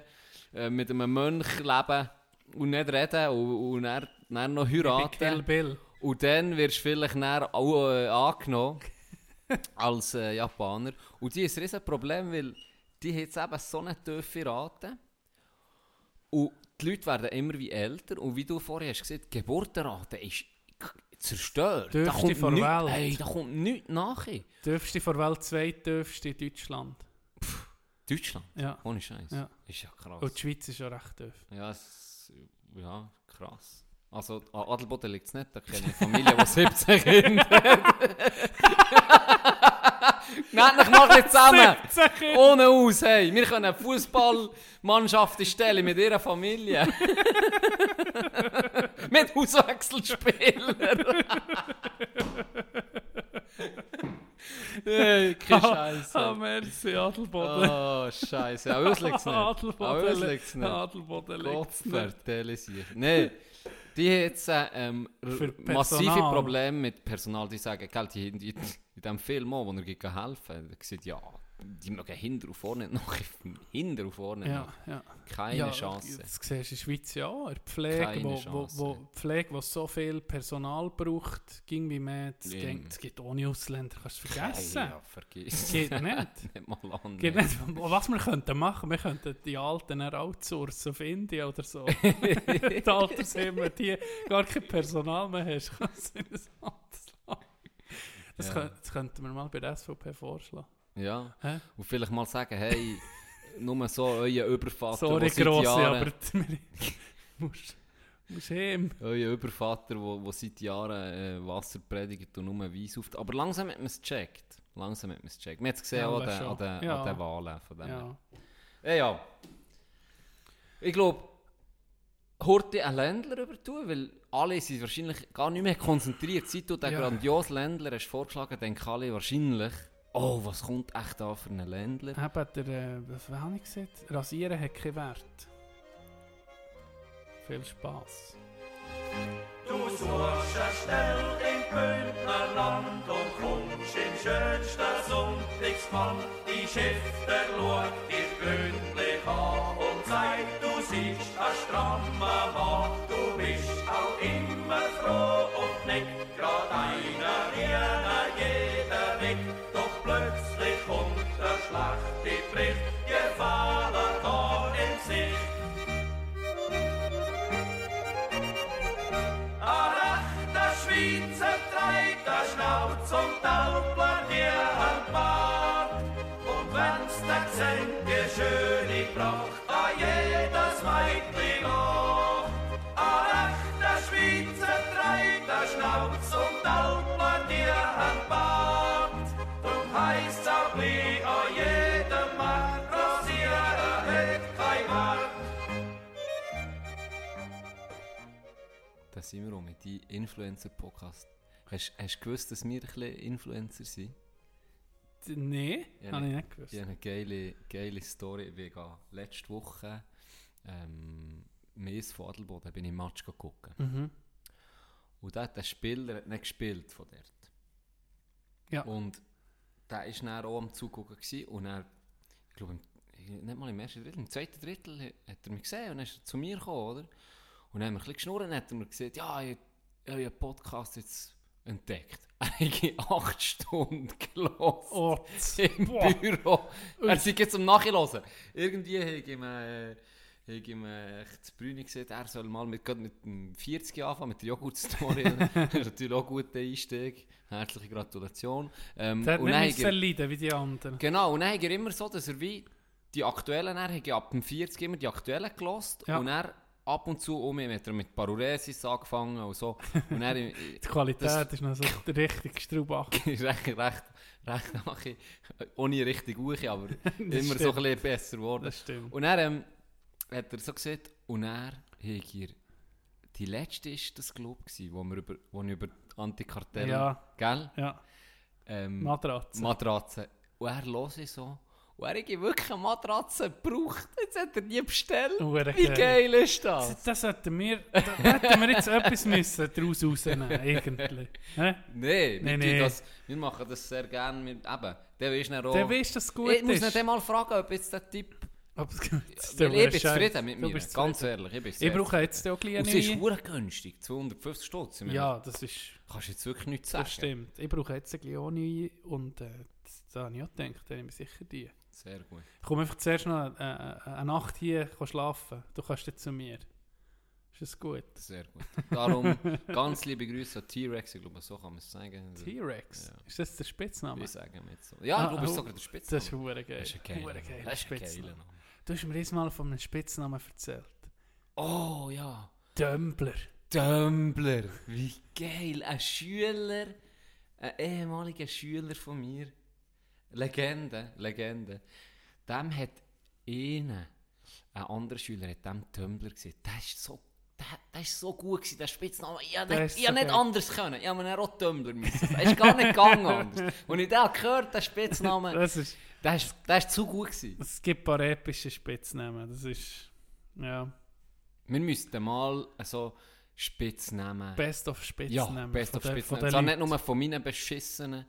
äh, mit einem Mönch leben und nicht reden und, und dann, dann noch heiraten. Und dann wirst du vielleicht auch äh, angenommen. als äh, Japaner. Und die ist ein riesen Problem, weil die haben jetzt eben so eine tiefe Rate. Und die Leute werden immer wie älter. Und wie du vorher hast gesagt, die Geburtenrate ist zerstört. Da kommt, vor nichts, Welt. Ey, da kommt nichts nach. Dürfste vor Welt zwei, dürfste in Deutschland. Pff, Deutschland? Ja. Ohne Scheiß. Ja. Ist ja krass. Und die Schweiz ist ja recht dürf. Ja, es, ja, krass. Also an Adelboden liegt es nicht, da kenne ich eine Familie, die siebzehn Kinder hat. Nennt mich mal nicht zusammen. Ohne aus, hey. Wir können Fußballmannschaften stellen mit ihrer Familie. Mit Auswechselspielern. Hey, kein Scheiße. Ah, ah, merci, Adelboden. Ah, oh, Scheiße. An uns liegt es nicht. An uns liegt es nicht. Adelboden liegt es nicht. Nein. Die haben jetzt ähm, r- massive Probleme mit Personal, die sagen, gell, die in, in, in diesem Film auch, wo er geht helfen, sieht, ja, die mögen hinter und vorne noch, hinter und vorne ja, ja. Keine ja, Chance. Das siehst du in der Schweiz ja auch, die Pflege, wo, wo, wo Pflege, wo so viel Personal braucht, ging wie mehr, es geht ohne Ausländer, kannst du vergessen. Hey, ja, vergiss. Geht nicht. Nicht mal an. Geht nicht. Was wir könnten machen, wir könnten die Alten outsourcen auf Indien oder so. Die Alten sehen wir, die gar kein Personal mehr hast, kannst du in ein anderes Land. Das, ja. könnte, das könnten wir mal bei der S V P vorschlagen. Ja, hä? Und vielleicht mal sagen, hey, nur so euer Übervater, sorry, der grosse, Jahren, aber musst, musst heim. Euer Übervater, der seit Jahren äh, Wasser predigt und nur Weiss auf. Aber langsam hat man es gecheckt. Langsam hat man es gecheckt. Man hat es gesehen ja, an, den, an, den, ja. an den Wahlen von dem. Ja. Ja, ja. Ich glaube, Horti einen Ländler übertun, weil alle sind wahrscheinlich gar nicht mehr konzentriert. Seit du den ja. grandiosen Ländler hast vorgeschlagen, denken alle wahrscheinlich... Oh, was kommt echt da für einen Ländler? Eben, der, was habe ich gesehen? Rasieren hat keinen Wert. Viel Spass. Du suchst eine Stelle im Bündnerland und kommst im schönsten Sonntagsmann. Die Schifter schauen dich gründlich an und seit du siehst ein strammer Mann. Du bist auch immer froh und nicht gerade einer Riene jeder Weg. Plötzlich kommt der schlechte Bericht, Gefallen da in Sicht. Ein rechter Schweizer treibt der Schnauz und taubler dir am Bart. Und wenn's der Gesänge die schöne Pracht an jedes Mädchen lacht. Ein rechter Schweizer treibt der Schnauz und taubler dir am Bart. Heißt auch nie an jedem Mann, Rasieren hat kein Wert. Da sind wir auch mit deinem Influencer-Podcast. Hast du gewusst, dass wir ein bisschen Influencer sind? Nein, habe ich nicht gewusst. Ich habe eine geile, geile Story. Ich war letzte Woche ähm, Mies von Adelboden, bin ich im Match gucken. Mhm. Und da hat der Spieler nicht gespielt von dort. Ja. Und der war dann auch am Zugucken und er, ich glaube, nicht mal im ersten Drittel, im zweiten Drittel hat er mich gesehen und dann ist er zu mir gekommen, oder? Und dann haben wir ein bisschen geschnurrt und hat er mir gesagt, ja, ich habe euren Podcast jetzt entdeckt. Er hat acht Stunden gelassen oh, im boah. Büro. Er sei jetzt am Nachhören. Irgendwie habe ich ihm, äh, ich ihm äh, zu Brüni gesagt, er soll mal mit, mit dem vierzig anfangen, mit der Joghurt-Story. Das ist natürlich auch ein guter Einstieg. Herzliche Gratulation. Ähm, der hat und nicht er, leiden wie die anderen. Genau, und dann hat er immer so, dass er wie die aktuellen, er hat ab dem vierzig immer die aktuellen gelost ja. und er ab und zu um ihn hat er mit Paruresis angefangen und so. Und er, die Qualität das, ist noch so richtig Strubach. recht, recht, recht mache ich, ohne richtig Guche, aber immer stimmt. So ein bisschen besser geworden. Und er ähm, hat er so gesagt, und er hat er die letzte ist das Club gsi, wo wir über, wo ich über Antikartell, ja. gell? Ja. Ähm, Matratze. Matratze. Und er hört ich so. Und er hat wirklich eine Matratze gebraucht. Jetzt hat er die bestellt. Uere Wie geil ist das? Das, das hätten wir, da hätten wir jetzt etwas müssen daraus rausnehmen müssen. Nein, nee, nee. Das, wir machen das sehr gerne. Mit, eben, der weiss nicht auch. Der weiss, dass es gut ich ist. Ich muss nicht einmal fragen, ob jetzt der Typ Aber das ist ja, ich bin zufrieden mit mir, ganz zufrieden. Ehrlich. Ich, bin ich brauche jetzt auch gleich eine... Und es ist verdammt günstig, zweihundertfünfzig Stutz. Ja, das ist... Kannst du jetzt wirklich nichts sagen. Das stimmt. Ich brauche jetzt eine neue und äh, da habe ich auch gedacht, da nehme ich sicher die. Sehr gut. Komm einfach zuerst noch äh, eine Nacht hier schlafen. Du kannst jetzt zu mir. Ist das gut? Sehr gut. Darum ganz liebe Grüße an T-Rex. Ich glaube, so kann man es sagen. T-Rex? Ja. Ist das der Spitzname? Wir sagen mit so. Ja, ah, ich glaube, es oh, ist sogar der Spitzname. Das ist verdammt geil. Das ist ein geiler, geiler Spitzname. Du hast mir einmal von einem Spitznamen erzählt. Oh ja. Dömbler. Dömbler. Wie geil. Ein Schüler, ein ehemaliger Schüler von mir. Legende, Legende. Dem hat einen, ein anderer Schüler hat dem Dömbler gesagt. Der war so, der, der ist so gut gewesen, der Spitzname. Ich konnte nicht, so nicht anders können. Ich musste auch Dömbler müssen. Das ist gar nicht gegangen anders. Und ich habe gehört, der Spitzname. Das ist... Das ist, das ist zu gut gewesen. Es gibt ein paar epische Spitznamen. Das ist... Ja. Wir müssten mal so Spitznamen... Best of Spitznamen. Ja, Best of der, Spitznamen. Also nicht nur von meinen beschissenen...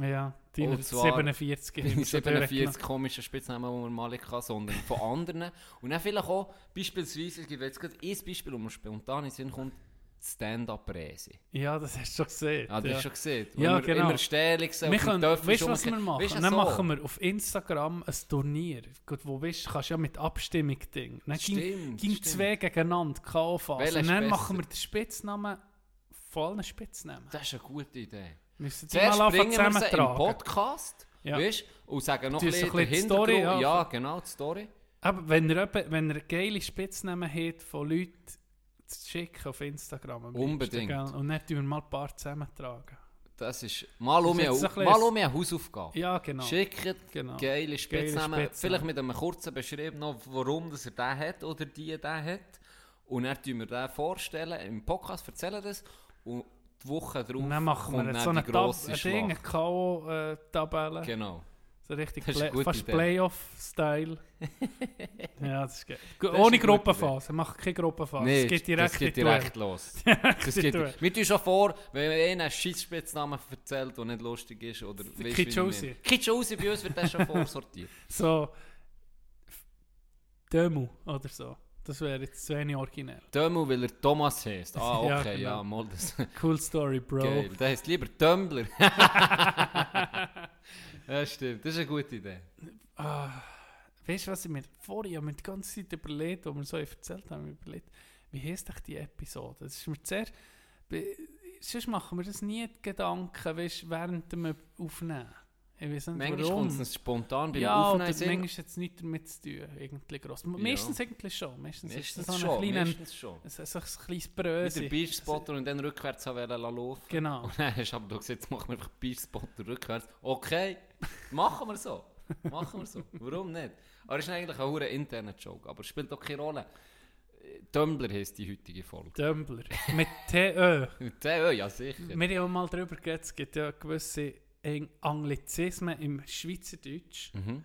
Ja, die siebenundvierzig komischen Spitznamen, die man mal nicht kann, sondern von anderen. Und dann vielleicht auch, beispielsweise, ich gebe jetzt gerade ein Beispiel, wo man spontan in den Sinn kommt, Stand-up-Reise. Ja, das hast du schon gesehen. Ah, das ja. hast du schon gesehen. Wenn ja, wir genau. immer Stellung sehen wir können, weißt du, was wir machen? Weißt, dann so. machen wir auf Instagram ein Turnier, wo weißt, kannst du ja mit Abstimmung Ding. Dann stimmt, ging, ging zwei gegeneinander, K O-Phase. Und dann machen wir den Spitznamen von allen Spitznamen. Das ist eine gute Idee. Müssen wir zuerst mal bringen wir sie im Podcast, ja. weißt, und sagen noch ein bisschen den Hintergrund. Story, ja. ja, genau, die Story. Aber wenn ihr, wenn ihr geile Spitznamen habt von Leuten, zu schicken auf Instagram. Unbedingt. Besten, und nicht, wir mal ein paar zusammentragen. Das ist mal um eine ein Hausaufgabe. Ja, genau. Schickt genau. geile Spitznamen. Vielleicht mit einem kurzen Beschreib noch, warum das er den hat oder die den hat. Und dann tun wir den vorstellen, im Podcast erzählen das. Und die Woche drauf und dann machen wir jetzt so eine K O-Tabelle. Genau. So richtig Play- fast Idee. Playoff-Style. Ja, das ist geil. Das Ohne ist Gruppenphase. Macht keine Gruppenphase. Nee, es geht direkt, das geht direkt los. Direkt das geht direkt. Wir tun schon vor, wenn man einen Scheissspitznamen erzählt, der nicht lustig ist. Oder Kitschausi. Kitschausi bei uns wird das schon vorsortiert. So. Dömu oder so. Das wäre jetzt zu wenig originell. Dömu, weil er Thomas heißt. Ah, okay, ja, genau. ja mal das. Cool Story, Bro. Geil. Der heißt lieber Dömbler. Ja, stimmt. Das ist eine gute Idee. Ah, weißt du, was ich mir vorher mit der ganzen Zeit überlegt, als wir so erzählt haben, überlegt, wie heisst eigentlich die Episode? Das ist mir sehr... Sonst machen wir das nie Gedanken, weißt, während wir aufnehmen. Ich weiss nicht, manchmal kommt es spontan beim ja, Aufnehmen. Ja, manchmal hat es nichts damit zu tun. Irgendwie gross. Meistens ja. eigentlich schon. Meistens, meistens ist es so ein kleines Brösel. Mit dem Beachspotter und dann rückwärts laufen. Genau. Und dann hast du aber gesagt, jetzt machen wir einfach Beachspotter rückwärts. Okay, machen wir so. Machen wir so. Warum nicht? Aber es ist eigentlich ein verdammter Internet-Joke. Aber es spielt doch keine Rolle. Dömbler heisst die heutige Folge. Dömbler. Mit T-Ö. Mit T-Ö, ja sicher. Wir haben mal darüber geredet, es gibt ja gewisse... Anglizismen im Schweizerdeutsch, mhm.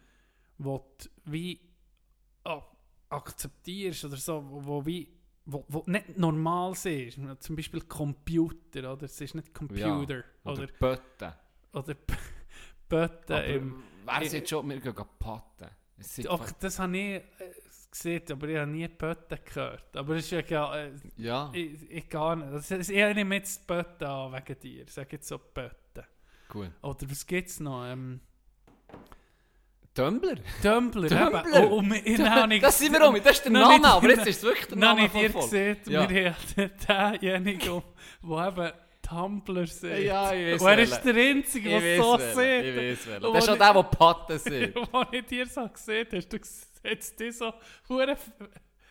wo du wie oh, akzeptierst oder so, wo, wie, wo, wo nicht normal ist. Zum Beispiel Computer, oder? Es ist nicht Computer. Ja, oder Pötte. Oder Pötte. Wer sieht schon, wir gehen Patten. Das habe ich äh, gesehen, aber ich habe nie Pötte gehört. Aber das ist ja... Äh, ja. Ich, ich gar nicht. Das ist, ich nehme jetzt Pötte an wegen dir. Ich sage jetzt so Pötte. Cool. Oder was gibt es noch? Ähm, Dömbler? Dömbler, Dömbler. Eben. Oh, oh, wir, Dömbler. Das sind wir auch mit, das ist der Name, nicht, aber jetzt ist es wirklich der Name von Volk. Gesehen, ja. Wir haben denjenigen, der eben Tumblr sieht. Ja, ich weiss. Und er ist der Einzige, der so sieht. Ich weiss, ich weiss. Das ist auch der, der Patten sieht. Als ich dir so gesehen habe, hast du jetzt dich so...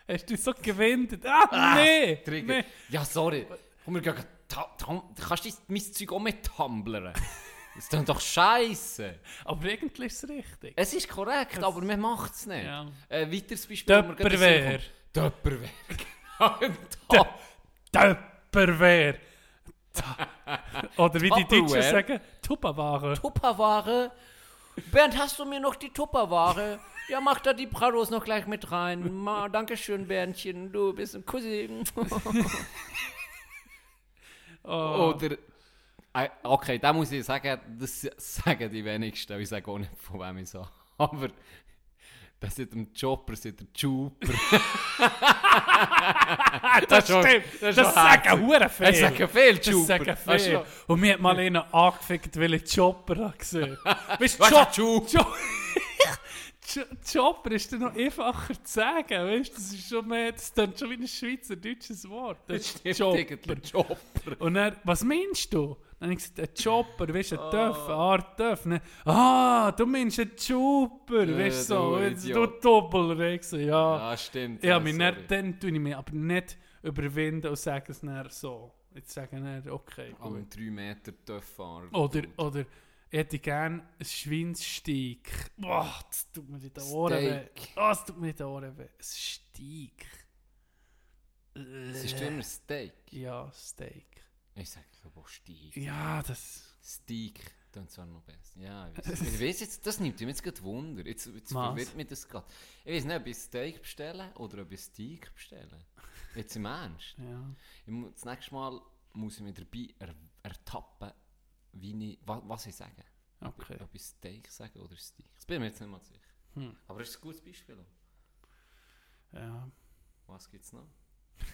Hast du so gewindet. Ah, ah nee, nee! Ja, sorry. Komm, wir gehen... Ta- tam- kannst du mein Zeug auch mit tumblern? Das ist doch scheiße. Aber irgendwie ist es richtig. Es ist korrekt, das aber man macht es nicht. Ja. Ein weiteres Beispiel. Töpperwehr. Töpperwehr. Genau. Töpperwehr. Oder wie die Deutschen sagen, Tupperware. Tupperware. Bernd, hast du mir noch die Tupperware? Ja, mach da die Prados noch gleich mit rein. Ma, Dankeschön, Berndchen. Du bist ein Cousin. Oh. Oder, okay, da muss ich sagen, das sagen die wenigsten, ich sage auch nicht, von wem ich sage. Aber Das ist ein Chopper, das ist ein Chuper. Das stimmt. Das, das sagen hure viel. Das sagen viel, Chuper. Das sagen viel. Und mir hat mal einen angefickt, weil ich Chopper gesehen habe. Weißt du, Chopper ist dann noch einfacher zu sagen. Weißt, das ist schon mehr, das klingt schon wie ein schweizerdeutsches Wort. Das, das ist Chopper. Chopper. Und dann, was meinst du? Dann habe ich gesagt, ein Chopper, weißt du, ein oh. Töff, eine Art Töff. Ah, du meinst einen Chopper, ja, weißt so, du, du Doppelregst. Ja. Ja, stimmt. Ja, ja, mich dann, dann tue ich mich aber nicht überwinden und sage es dann so. Jetzt sage ich dann, okay. Aber einen drei Meter Töff fahren. Oder, oder, ich hätte gerne einen Schweinssteak. Boah, das tut mir in den Ohren weh. Oh, das tut mir in den Ohren weh. Ein Steak. Es ist immer Steak. Ja, Steak. Ich sage, ich habe auch Steak. Ja, das... Steak, dann zwar noch besser. Ja, ich weiß. Ich weiß jetzt, das nimmt mir jetzt gerade Wunder. Jetzt, jetzt verwirrt mich das gerade. Ich weiß nicht, ob ich Steak bestelle oder ob ich Steak bestelle. Jetzt im Ernst. Ja. Ich muss, das nächste Mal muss ich mich dabei er, ertappen, wie ich, wa, was ich sage. Okay. Ob, ob ich Steak sage oder Steak. Das bin ich mir jetzt nicht mal sicher. Hm. Aber das ist ein gutes Beispiel. Ja. Was gibt es noch?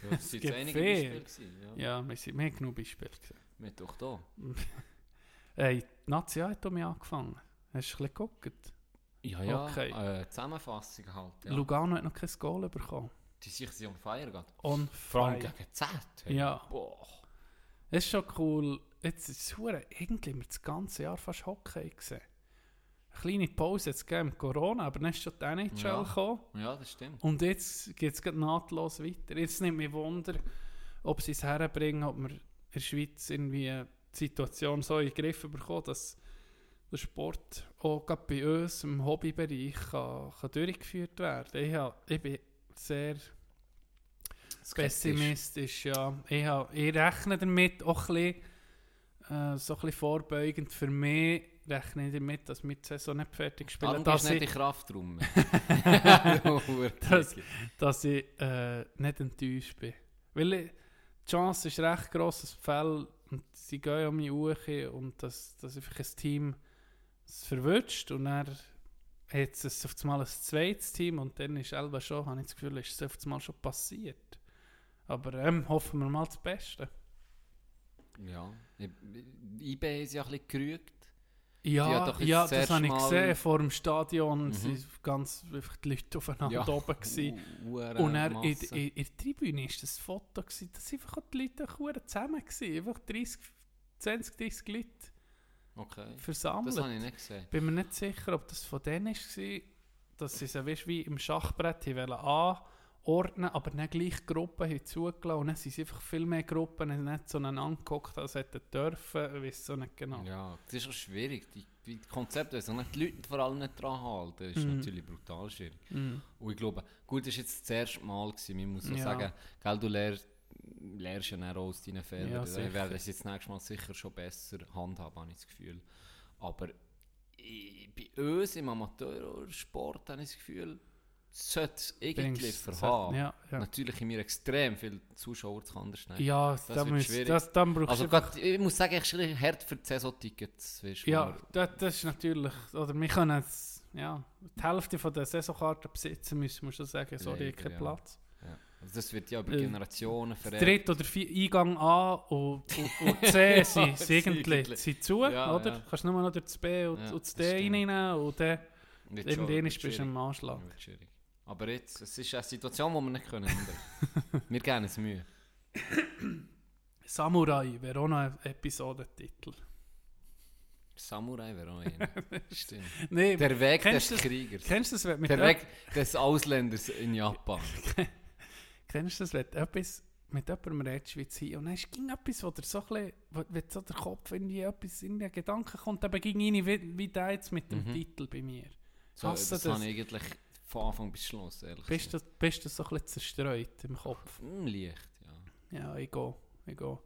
Ja, das sind einige Beispiele gewesen, ja. Ja, wir sind mehr genug Beispiele gewesen. Wir doch da. Hey, die Nazi hat mich angefangen. Hast du ein bisschen geguckt? Ja, ja. Okay. Äh, Zusammenfassung halt. Ja. Lugano hat noch kein Goal bekommen. Die sich sie on fire geht. On fire. Vor gegen Z. Hey. Ja. Boah. Das ist schon cool. Jetzt ist es irgendwie mit das ganze Jahr fast Hockey gesehen. Eine kleine Pause jetzt mit Corona, aber dann ist schon die N H L ja. gekommen. Ja, das stimmt. Und jetzt geht es nahtlos weiter. Jetzt nimmt mich Wunder, ob sie es herbringen, ob wir in der Schweiz irgendwie die Situation so in den Griff bekommen, dass der Sport auch gerade bei uns im Hobbybereich kann, kann durchgeführt werden kann. Ich, hab, ich bin sehr pessimistisch. Ja. Ich, hab, ich rechne damit auch ein bisschen, äh, so ein bisschen vorbeugend für mich. Rechne ich damit, dass wir die Saison nicht fertig spielen. Dass ich nicht in Kraft rum. dass, dass ich äh, nicht enttäuscht bin. Weil ich, die Chance ist recht gross, dass die Fälle, und sie gehen um mich hoch und dass, dass einfach ein Team es verwünscht. Und dann hat es auf einmal ein zweites Team und dann ist Elba schon, habe ich das Gefühl, ist es auf einmal schon passiert. Aber ähm, hoffen wir mal das Beste. Ja, I B ist ja ein bisschen gerügt. Ja, ja, das habe ich gesehen. Vor dem Stadion waren ganz einfach die Leute aufeinander ja. oben. U- und er in, in, in der Tribüne war das Foto, gewesen, dass einfach die Leute zusammen waren. Einfach zwanzig, dreißig Leute okay. versammelt. Das habe ich nicht gesehen. Ich bin mir nicht sicher, ob das von denen war, dass sie es weißt, wie im Schachbrett anordnen, aber nicht gleich Gruppen zugelassen. Und dann sind es einfach viel mehr Gruppen, nicht so einen angeguckt, als hätten dürfen. Ich weiß so nicht genau. Ja, das ist auch schwierig. Die, die Konzepte, also die Leute vor allem nicht dran halten, ist mm. natürlich brutal schwierig. Mm. Und ich glaube, gut, das war jetzt das erste Mal gewesen. Ich muss so ja. sagen, gell, du lernst, lernst ja auch aus deinen Fehlern. Ja, also ich werde das jetzt nächstes Mal sicher schon besser handhaben, habe ich das Gefühl. Aber ich, bei uns im Amateursport habe ich das Gefühl, sollte es irgendwie verhaben. Ja, ja. Natürlich haben wir extrem viele Zuschauer zu unterschneiden. Ja, das dann wird schwierig. Das, dann also grad, ich muss sagen, ich bin hart für die Saison-Tickets. Ja, das, das ist natürlich... Oder wir können jetzt, ja, die Hälfte von der Saisonkarten besitzen müssen, muss ich sagen. So habe ich keinen Platz. Ja. Also das wird ja über äh, Generationen vererbt. Dritt oder vier Eingang A und, und, und C sind, ja, sind, sind zu. Ja, oder? Ja. Du kannst nur noch durch das B und, ja, und das D reinnehmen. Und dann bist du im Anschlag. Aber jetzt, es ist eine Situation, die wir nicht ändern können. Wir geben uns Mühe. Samurai wäre auch noch ein Episodentitel. Samurai wäre auch einer. Stimmt. Nee, der Weg des das, Kriegers. Kennst du das? Wenn mit der Weg Ö- des Ausländers in Japan. Kennst du das, wenn du etwas mit jemandem redest, wie es hier, und dann ist etwas, wo dir so ein bisschen, wenn so der Kopf irgendwie etwas in den Gedanken kommt, aber ging rein, wie, wie der jetzt mit dem mhm. Titel bei mir. So, das, das habe ich eigentlich... Von Anfang bis Schluss, ehrlich bist du, bist du so ein bisschen zerstreut im Kopf? Leicht, ja. Ja, ich gehe. Ich gehe.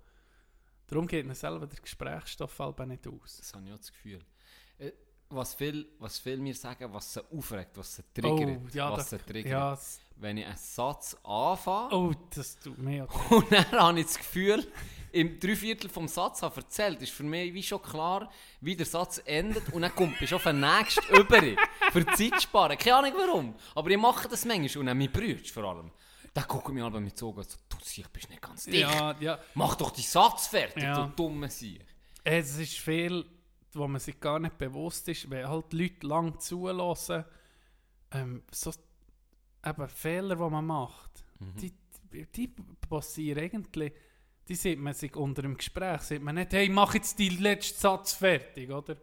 Darum geht mir selber der Gesprächsstoff halb nicht aus. Das habe ich auch das Gefühl. Was viele was viel mir sagen, was sie aufregt, was sie triggert, oh, ja, was sie triggert. Ja, wenn ich einen Satz anfange. Oh, das tut mir auch. Und dann habe ich das Gefühl, im Dreiviertel vom Satz habe erzählt, ist für mich wie schon klar, wie der Satz endet und dann kommt ich auf den nächsten über. Für Zeit sparen. Keine Ahnung warum. Aber ich mache das manchmal und dann mein Bruder vor allem. Dann gucken mich alle mit so an, so, du Sieg, bist nicht ganz dicht. Ja, ja. Mach doch die Satz fertig, ja. Du dumme Sieg. Es ist viel, wo man sich gar nicht bewusst ist, wenn halt Leute lang zuhören, ähm, so eben Fehler, die man macht, mhm. die, die passieren eigentlich. Die sieht man sich unter dem Gespräch, sieht man nicht, hey, mach jetzt den letzten Satz fertig, oder?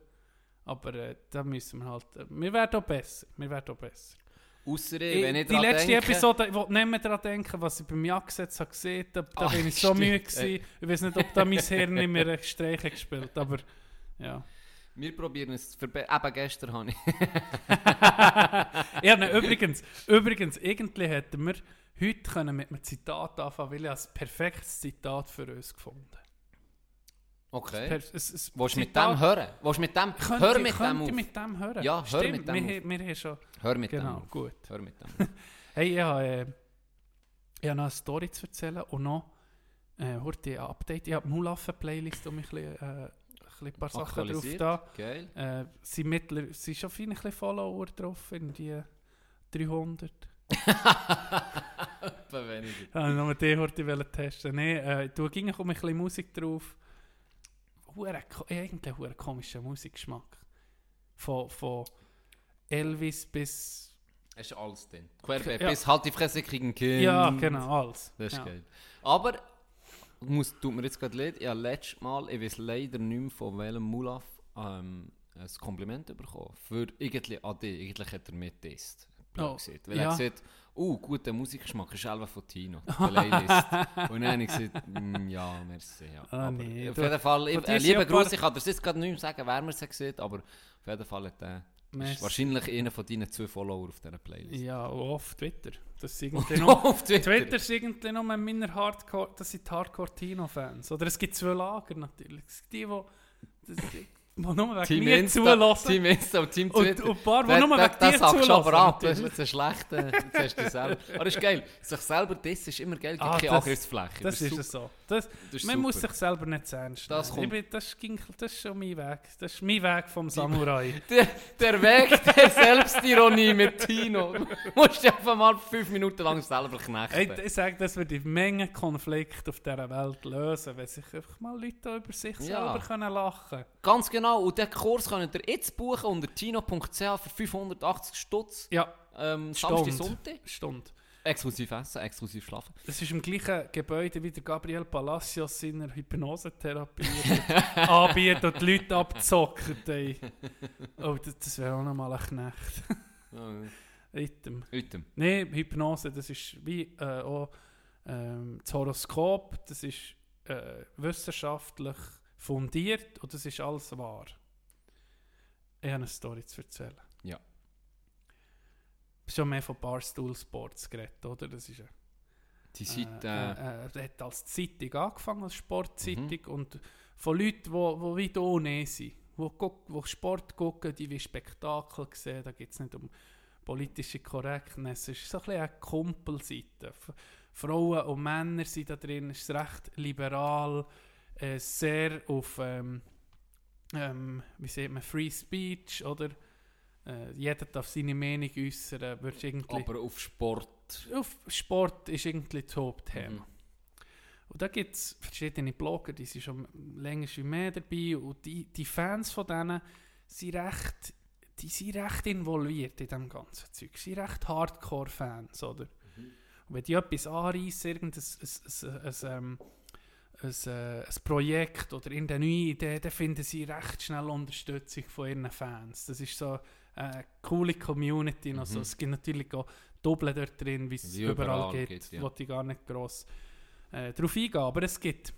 Aber äh, da müssen wir halt, äh, wir werden auch besser, wir werden auch besser. Ausser, ich, wenn ich die letzte denke, Episode, wo nicht mehr daran denken, was ich beim Ja-Gesetz habe gesehen habe, da, da bin ich so müde gewesen, ich weiß nicht, ob da mein Hirn nicht mehr einen Streich hat gespielt, aber ja. Wir probieren es zu verbessern. Eben gestern habe ich. Ja, ne, übrigens, übrigens, irgendwie hätten wir heute können mit einem Zitat anfangen, weil ich ein perfektes Zitat für uns gefunden habe. Okay. Per- es, es willst du mit dem hören? Willst du mit dem könnt hör ich, mit dem auf? mit dem hören? Ja, hör Stimmt, mit dem wir, wir haben schon... Hör mit genau, dem auf. Gut. Hör mit dem auf. Hey, ich habe, äh, ich habe noch eine Story zu erzählen und noch äh, ein Update. Ich habe die Moulaff-Playlist um mich ein bisschen... Äh, ein paar Sachen drauf da. Geil. Äh, sind, mittler, sind schon viele Follower drauf, in die dreihundert. Etwa weniger. Ich wollte noch die Horte testen. Nein, äh, da ging auch ein bisschen Musik drauf. Hure, irgendwie ein komischer Musikgeschmack. Von, von Elvis bis... Es ist alles drin. Querbeet ja. Bis halt die Fresse kriegen Kind. Ja, genau, alles. Das ist ja. Geil. Aber... Muss, tut mir jetzt gerade leid, ich habe letztes Mal, ich weiß leider nicht mehr von welchem Moulaff, ähm, ein Kompliment bekommen. Für irgendwie A D, eigentlich hat er mich getestet. Oh, weil ja. Er gesagt, oh, guter Musikgeschmack, ist Elva von Tino, der Playlist. Und dann habe ich gesagt, ja, merci. Ja. Oh, aber nee, auf du, jeden Fall, ich, äh, lieber Gruß, ich kann dir jetzt gerade nicht mehr sagen, wer mir es gesagt, aber auf jeden Fall hat er... Ist wahrscheinlich einer von deinen zwei Follower auf dieser Playlist. Ja, und auf Twitter. Das ist und noch, auf Twitter. Twitter ist irgendwie nur meine Hardcore, das sind die Hardcore-Tino-Fans. Oder es gibt zwei Lager natürlich. Es gibt die, die, die, die nur wegen Team mir Insta, zulassen. Team Insta und Team Twitter. Und, und ein paar, die da, nur da, wegen das dir zulassen. Das sagst du aber ab. Das ist ein schlechter. Das hast du selber. Aber das ist geil. Sich selber dissen ist immer geil. Es gibt ah, keine Angriffsfläche. Das, das ist es so. Das, das ist man super. Muss sich selber nicht ernst nehmen. Das, bin, das, ging, das ist schon mein Weg. Das ist mein Weg vom Samurai. der, der Weg der Selbstironie mit Tino. Du musst dich einfach mal fünf Minuten lang selber knechten. Ich, ich sage, das würde Menge Konflikte auf dieser Welt lösen, wenn sich einfach mal Leute über sich ja. selber können lachen können. Ganz genau. Und diesen Kurs könnt ihr jetzt buchen unter tino punkt c h für fünfhundertachtzig Stutz. Ja. Ähm, Samstag, Sonntag. Stunde. Exklusiv essen, exklusiv schlafen. Das ist im gleichen Gebäude wie der Gabriel Palacios in der Hypnosetherapie anbietet und die Leute abzocken. Ey. Oh, das, das wäre auch nochmal ein Knecht. Item. Item. Nein, Hypnose, das ist wie äh, auch, ähm, das Horoskop, das ist äh, wissenschaftlich fundiert und das ist alles wahr. Ich habe eine Story zu erzählen. Ja. Schon mehr von Barstool Sports geredet, oder? Das ist eine, die Seite... Äh, äh, äh, hat als Zeitung angefangen, als Sportzeitung. Mhm. Und von Leuten, die weit ohne sind, die, die Sport gucken, die wie Spektakel sehen, da geht es nicht um politische Korrektness. Es ist so ein bisschen eine Kumpelseite. F- Frauen und Männer sind da drin, es ist recht liberal. Sehr auf ähm, ähm, wie sieht man, Free Speech, oder? Äh, jeder darf seine Meinung äußern. Aber auf Sport. Auf Sport ist irgendwie das Hauptthema. Mhm. Und da gibt es verschiedene Blogger, die sind schon länger schon mehr dabei. Und die, die Fans von denen sind recht, die sind recht involviert in diesem ganzen Zeug. Sie sind recht Hardcore-Fans, oder? Mhm. Und wenn die etwas anreissen, irgendein ein, ein, ein, ein, Ein, äh, ein Projekt oder in der neuen Idee, da finden sie recht schnell Unterstützung von ihren Fans. Das ist so eine coole Community. Mhm. Also, es gibt natürlich auch Doppel dort drin, wie es überall, überall geht. Ja. Wollte ich gar nicht gross äh, darauf eingehen. Aber es gibt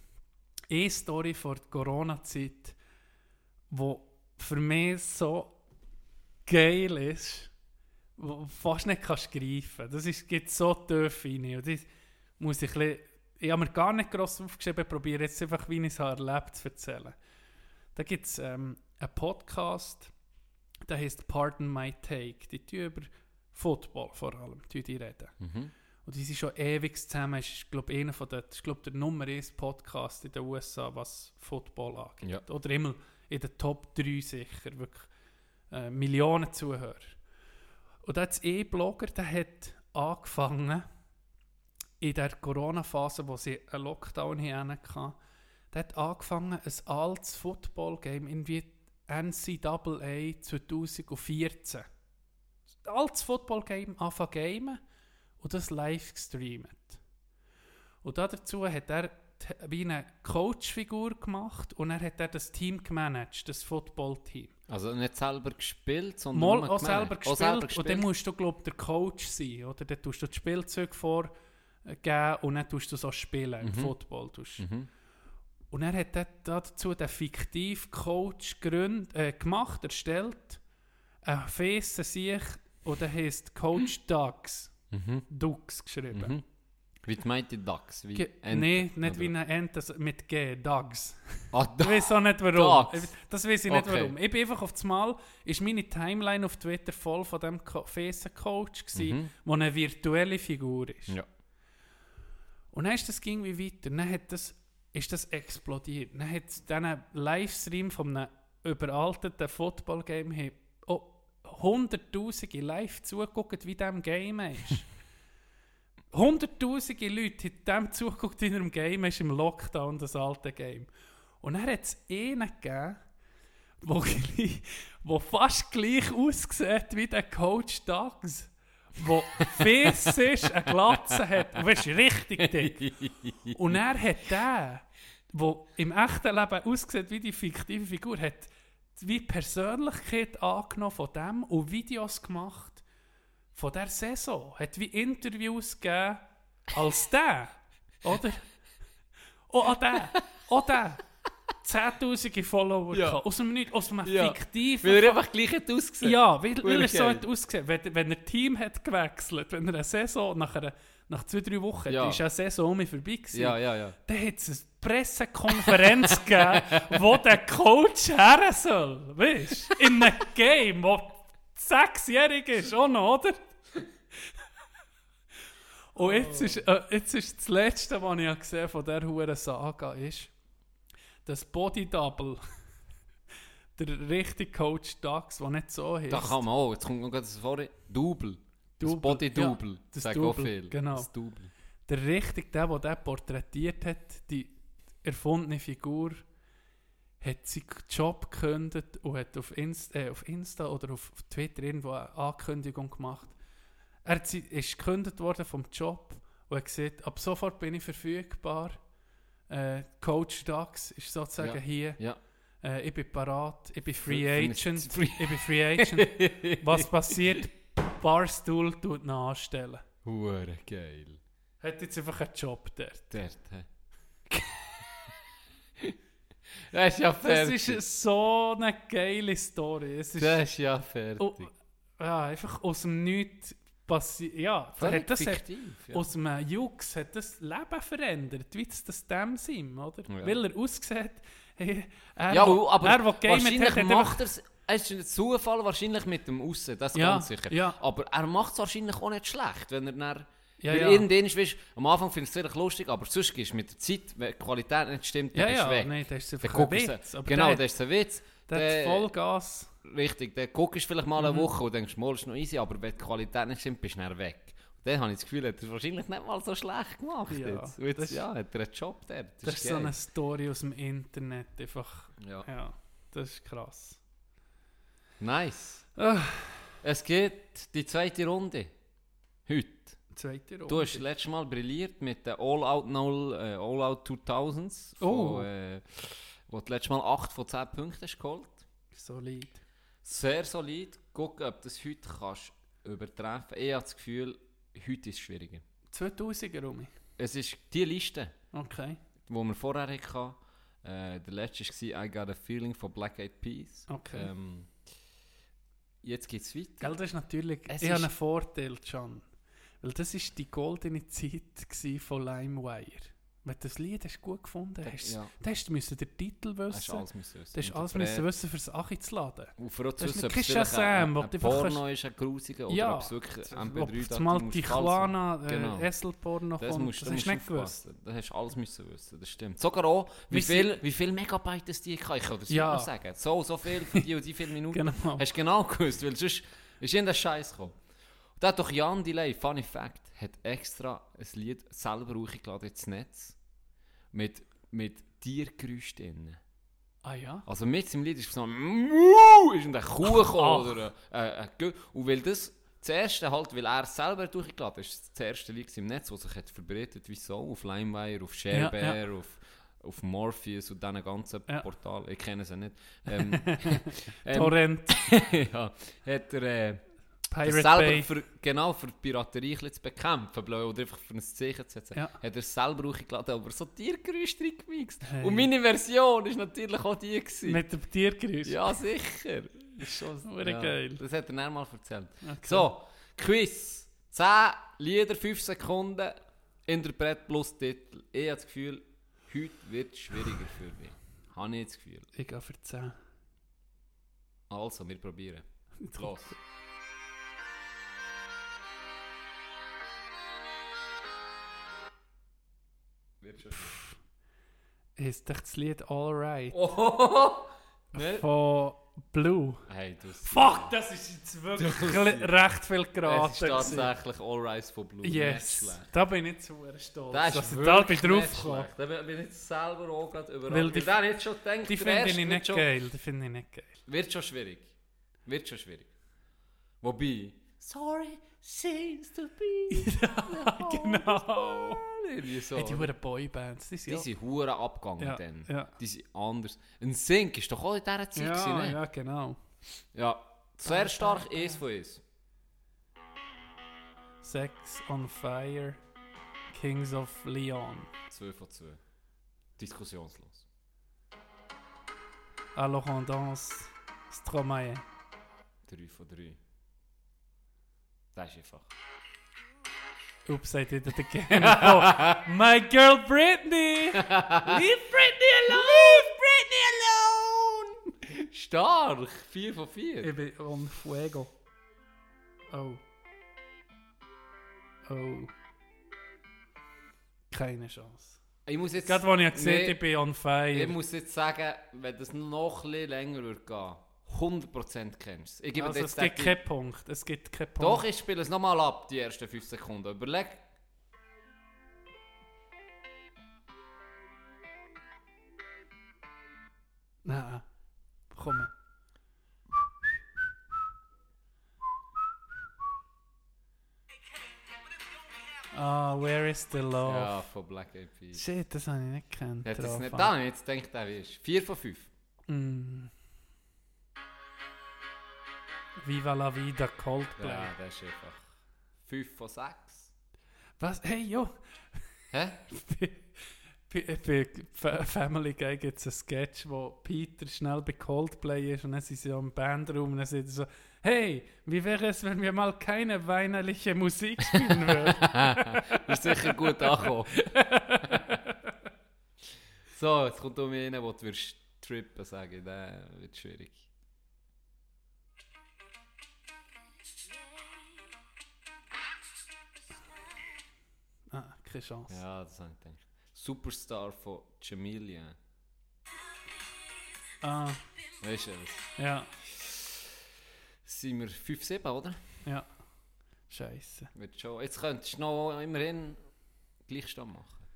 eine Story vor der Corona-Zeit, die für mich so geil ist, die du fast nicht kannst greifen. Das ist, geht so tief rein. Und das muss ich ein bisschen... Ich habe mir gar nicht gross aufgeschrieben, probiere jetzt einfach, wie ich es erlebt, zu erzählen. Da gibt es ähm, einen Podcast, der heißt Pardon My Take. Die tun über Football vor allem, die reden. Mhm. Und die sind schon ewig zusammen. Das ist, glaube ich, einer von den, das ist, glaube ich, der Nummer eins Podcast in den U S A, was Football angeht. Ja. Oder immer in den Top drei sicher. Wirklich äh, Millionen Zuhörer. Und jetzt E-Blogger, der hat angefangen, in der Corona-Phase, wo sie einen Lockdown hatten, der hat angefangen, ein altes Football-Game, irgendwie N C A A zwanzig vierzehn. Ein altes Football-Game anfangen zu gamen und das live gestreamt. Und dazu hat er wie eine Coach-Figur gemacht und dann hat er das Team gemanagt, das Football-Team. Also nicht selber gespielt, sondern Mal nur auch selber gespielt. Auch selber gespielt. Und dann musst du, glaube ich, der Coach sein. Oder dann tust du das Spielzeug vorgeben und dann tust du so spielen, mhm. im Football. Mhm. Und er hat dazu den fiktiven Coach geründ, äh, gemacht, erstellt, ein Fässer sich, und der heisst Coach Ducks. Mhm. Ducks geschrieben. Mhm. Wie meint ihr Ducks? Nein, nicht oder? Wie eine Ente, mit G, Ducks. Ah, ich weiß auch nicht warum. Ducks. Das weiß ich nicht okay. warum. Ich bin einfach auf das Mal, ist meine Timeline auf Twitter voll von diesem Fässer-Coach gewesen, mhm. wo eine virtuelle Figur ist. Ja. Und dann ist das ging wie weiter. Dann hat das, ist das explodiert. Dann hat es diesen Livestream von einem überalteten Football-Game oh, hunderttausende live zugeguckt, wie diesem Game ist. Hunderttausende Leute haben dem zugeguckt, wie er im Game ist, im Lockdown, das alte Game. Und dann hat es einen gegeben, der fast gleich aussieht wie der Coach Dags, der fies ist, eine Glatze hat. Und weißt, richtig dick. Und er hat der, der im echten Leben aussieht wie die fiktive Figur, hat wie Persönlichkeit angenommen von dem und Videos gemacht. Von dieser Saison hat wie Interviews gegeben als der, oder? Oh, an der, oh, der. Zehntausende Follower ja. gehabt. Aus einem, nicht, aus einem ja. fiktiven... Weil er einfach gleich hat ausgesehen. Ja, weil, weil er so hat ausgesehen. Wenn, wenn er Team hat gewechselt, wenn er eine Saison nach, einer, nach zwei, drei Wochen, ja. da ist eine Saison um ihn vorbei gewesen, ja, ja, ja. dann hat es eine Pressekonferenz gegeben, wo der Coach her soll, weißt du? In einem Game, wo sechsjährig ist, auch noch, oder? Und jetzt ist, äh, jetzt ist das Letzte, was ich gesehen habe von dieser huren Saga, ist, dass Body-Double, der richtige Coach Dax, der nicht so heißt. Da kann man auch, jetzt kommt noch das vorher, Double. Double. Das Body-Double, ja, das sage auch viel. Genau. Das Double. Der richtige, der, der den porträtiert hat, die erfundene Figur, hat seinen Job gekündigt und hat auf Insta, äh, auf Insta oder auf Twitter irgendwo eine Ankündigung gemacht. Er ist gekündigt worden vom Job und hat gesagt, ab sofort bin ich verfügbar. Äh, Coach Dax ist sozusagen ja. hier. Ja. Äh, ich bin parat, ich bin Free Agent. Ich bin Free Agent. Was passiert? Barstool tut ihn anstellen. Hure geil. Hat jetzt einfach einen Job dort. Dort, hä? Das ist ja fertig. Das ist so eine geile Story. Es ist das ist ja fertig. Oh, ja, einfach aus dem Nichts passiert. Ja, hat das fiktiv, hat, ja. Aus dem Jux hat das Leben verändert, wie es das dem sind, oder? Ja. Weil er aussieht, hey, er, ja, aber er, der Game hat, hat macht er es. Es ist ein Zufall wahrscheinlich mit dem Aussen, das ist ja, ganz sicher. Ja. Aber er macht es wahrscheinlich auch nicht schlecht, wenn er dann... Ja, ja. Ist, weißt, am Anfang finde ich es sehr lustig, aber sonst ist mit der Zeit, wenn die Qualität nicht stimmt, dann ja, ist es weg. Ja, nein, das ist einfach ein Witz. Genau, der hat, das ist ein Witz. Der, der hat Vollgas. Richtig, dann guckst du vielleicht mal eine mhm. Woche und denkst, mal ist noch easy, aber wenn die Qualität nicht stimmt, bist du dann weg. Und dann habe ich das Gefühl, er hat es wahrscheinlich nicht mal so schlecht gemacht. Ja, jetzt. Jetzt, das, ja hat er einen Job dort. Das, das ist geil. So eine Story aus dem Internet. Einfach. Ja. ja, das ist krass. Nice. Ach. Es geht die zweite Runde. Heute. Du hast letztes Mal brilliert mit den All Out zweitausender, wo äh, du letztes Mal acht von zehn Punkten hast geholt. Solid. Sehr solid. Guck, ob du das heute kannst übertreffen kannst. Ich habe das Gefühl, heute ist es schwieriger. zweitausender, Rumi? Es ist die Liste, okay. die wir vorher hatten. Äh, der letzte war «I got a feeling» von Black Eyed Peas. Okay. Ähm, jetzt geht es weiter. Gell, das ist natürlich... Es ich habe einen Vorteil, John. Weil das war die goldene Zeit von LimeWire. Wenn du das Lied hast gut gefunden hast, ja. dann hast du den Titel wissen. Hast alles müssen wissen. Du hast alles müssen wissen, für das Achi zu laden. Und für das ist kein Shazam. Ein Porno ist ein grusiger oder ja. ob es wirklich ein Bedrüder ist. Mal die Klana, äh, Esselporno kommt, das, musst, das hast du nicht gewusst. Das hast du alles müssen wissen, das stimmt. Sogar auch, wie viel, wie viel Megabyte das die kann. Ich kann das ja. nicht sagen. So, so viel für die und die viele Minuten. Genau. Hast du genau gewusst, weil sonst ist in der Scheiß gekommen. Da hat doch Jan Delay, funny fact, hat extra ein Lied selber hochgeladen ins Netz mit, mit Tiergeräuschen drin. Ah ja? Also mit dem Lied ist es so «Muuuuh!» ist ein Kuchen oder ein Gö- Und weil das das erste halt, weil er selber hochgeladen ist, das erste Lied im Netz, das sich hat verbreitet wie so, auf LimeWire, auf ShareBear, ja, ja. auf... auf Morpheus und diesen ganzen ja. Portal, ich kenne sie nicht. Ähm, ähm, Torrent. ja, hat er äh, Pirate Bay. Für, genau, für die Piraterie zu bekämpfen, oder einfach für ein Zeichen zu setzen, ja. hat er selber hochgeladen, aber so Tiergeräusche reingemixt. Hey. Und meine Version war natürlich auch die. Gewesen. Mit dem Tiergeräusch? Ja, sicher. Das ist schon ja, geil. Das hat er dann mal erzählt. Okay. So, Quiz. zehn Lieder, fünf Sekunden, Interpret plus Titel. Ich habe das Gefühl, heute wird es schwieriger für mich. Habe ich das Gefühl. Ich gehe für zehn. Also, wir probieren. Jetzt los. Wird schon schwierig. Ist das Lied All Right? Oh, ne? Von Blue. Hey, du Fuck, das ist jetzt wirklich recht viel geraten. Es ist tatsächlich All Rise von Blue. Yes, da bin ich zu stolz. Das ist wirklich da bin ich drauf gekommen. Da bin ich selber auch gerade überrascht. Die, die, die finde ich nicht schon, geil. Die finde ich nicht geil. Wird schon schwierig. Wird schon schwierig. Wobei... Sorry seems to be... ja, genau. So. Hey, die huren Boybands, die sind, die sind huren abgegangen ja, dann. Ja. Die sind anders. Ein Sync ist doch auch in dieser Zeit ja, gewesen, ne? Ja, genau. Ja, sehr oh, stark okay. ist von uns. Sex on Fire, Kings of Leon. zwei von zwei. Diskussionslos. Alors on danse, Stromae. drei von drei. Das ist einfach... Oops, I did it again. Oh, my girl Britney! Leave Britney alone! Leave Britney alone! Stark! vier von vier. Ich bin on fuego. Oh. Oh. Keine Chance. Ich muss jetzt... Gerade als ich gesehen habe, nee, ich bin on fire. Ich muss jetzt sagen, wenn das noch ein bisschen länger würde gehen, hundert Prozent kennst du also es. Gibt keinen Punkt. Es gibt keinen Punkt. Doch, ich spiele es nochmal ab, die ersten fünf Sekunden. Überleg. Nein, komm. Ah, oh, Where is the Love? Ja, von Black Eyed Peas. Shit, das habe ich nicht gekannt. Hätte es nicht getan, jetzt denkt er, wie ist. vier von fünf. Mm. Viva la Vida, Coldplay. Ja, das ist einfach fünf von sechs. Was? Hey, jo! Hä? Bei, bei, bei Family Guy gibt es einen Sketch, wo Peter schnell bei Coldplay ist und dann sind sie am Bandraum und dann sind sie so: Hey, wie wäre es, wenn wir mal keine weinerliche Musik spielen würden? Das ist sicher gut angekommen. So, jetzt kommt um einen, wo du wirst trippen, sage ich. Das wird schwierig. Keine Chance. Ja, das habe ich gedacht. Superstar von Chameleon. Ah. Weißt du das? Ja. Sind wir fünf sieben, oder? Ja. Scheiße. Wird schon. Jetzt könntest du noch immerhin Gleichstand machen.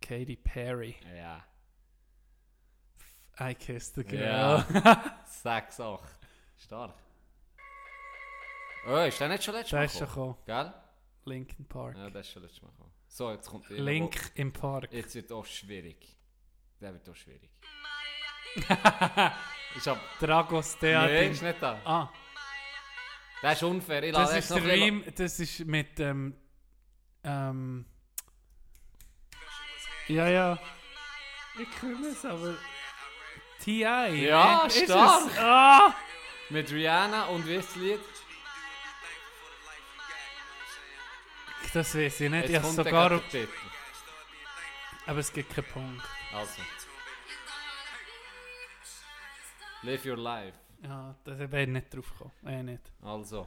Katy Perry. Ja. I kissed the girl. Ja. sechs acht. Stark. Oh, ist der nicht schon letztes Mal gekommen? Das ist schon gekommen. Linkin Park. Ja, das ist schon letztes Mal gekommen. So, jetzt kommt der Link irgendwo. Im Park. Jetzt wird auch schwierig. Der wird auch schwierig. Ist ab... Dragostea. Nee, ist nicht da. Ah. Das ist unfair. Ich das, ist noch Riem, das ist mit... Ähm... ähm ja, ja. Ich kümmere es, aber... T I. Ja, stark. Ah. Mit Rihanna und wie ist das Lied? Das weiß ich nicht. Ich habe sogar... Auf... Aber es gibt keinen Punkt. Also. Live your life. Ja, da wäre ich nicht drauf gekommen. Ich nicht. Also.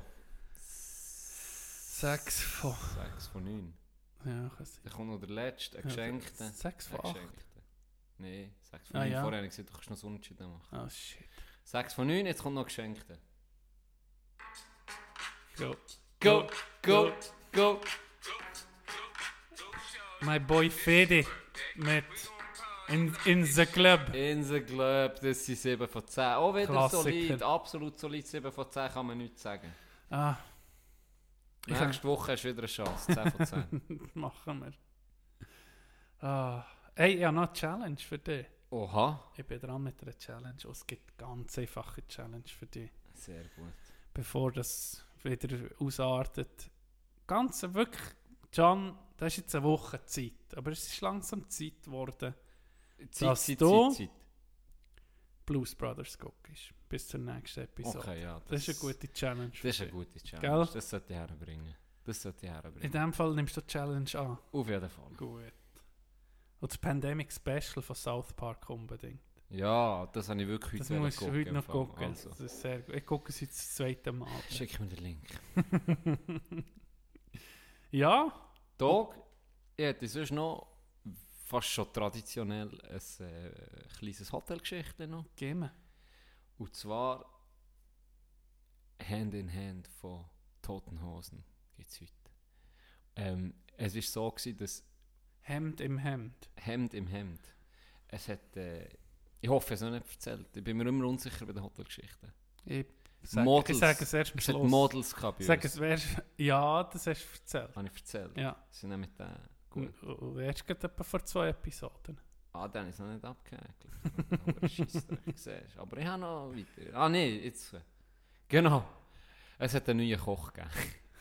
sechs von... sechs von neun. Ja, kann sein. Dann kommt noch der letzte, ein Geschenkte. sechs von acht. Nein, sechs von neun. Ah, ja. Vorher habe ich gesagt, du kannst noch so einen Unterschied machen. Ah, oh, shit. sechs von neun, jetzt kommt noch ein Geschenkte. Go. Go, go, go. My boy Fede mit in, in the Club. In the Club, das sind sieben von zehn. Auch wieder Klassiker. Solid, absolut solid. sieben von zehn kann man nichts sagen. Ah. Nächste Woche hast du wieder eine Chance. zehn von zehn. Machen wir. Ah. Hey, ich habe noch eine Challenge für dich. Oha. Ich bin dran mit einer Challenge. Oh, es gibt eine ganz einfache Challenge für dich. Sehr gut. Bevor das wieder ausartet. Ganz wirklich, John, das ist jetzt eine Woche Zeit. Aber es ist langsam Zeit geworden, Zeit, dass Zeit, du Zeit, Zeit. Blues Brothers guckst. Bis zur nächsten Episode. Okay, ja, das, das ist eine gute Challenge. Das ist eine gute Challenge. Gell? Das sollte ich herbringen. Das sollte ich herbringen. In dem Fall nimmst du die Challenge an. Auf jeden Fall. Gut. Und das Pandemic Special von South Park unbedingt. Ja, das habe ich wirklich heute noch gucken. Das musst du heute noch gucken. Also. Das ist sehr gut. Ich gucke es jetzt das zweite Mal. Schick mir den Link. Ja. Dog, ich hätte sonst noch fast schon traditionell ein äh, kleines Hotelgeschichte noch. Geben. Und zwar Hand in Hand von Toten Hosen gibt es heute. Ähm, es war so gewesen, dass... Hemd im Hemd. Hemd im Hemd. Es hat... Äh, Ich hoffe, es habe nicht erzählt. Ich bin mir immer unsicher bei den Hotelgeschichten. Ich sage sag es erst am Schluss. Models gehabt bei uns. Sag es, ja, das hast du erzählt. Habe ich erzählt? Ja. Sie nehmen mit den... Gut. Und erst gerade etwa vor zwei Episoden. Ah, dann ist es noch nicht abgehakt. Aber Scheiss, siehst du. Aber ich habe noch weiter... Ah, nein, jetzt... Genau. Es hat einen neuen Koch gegeben.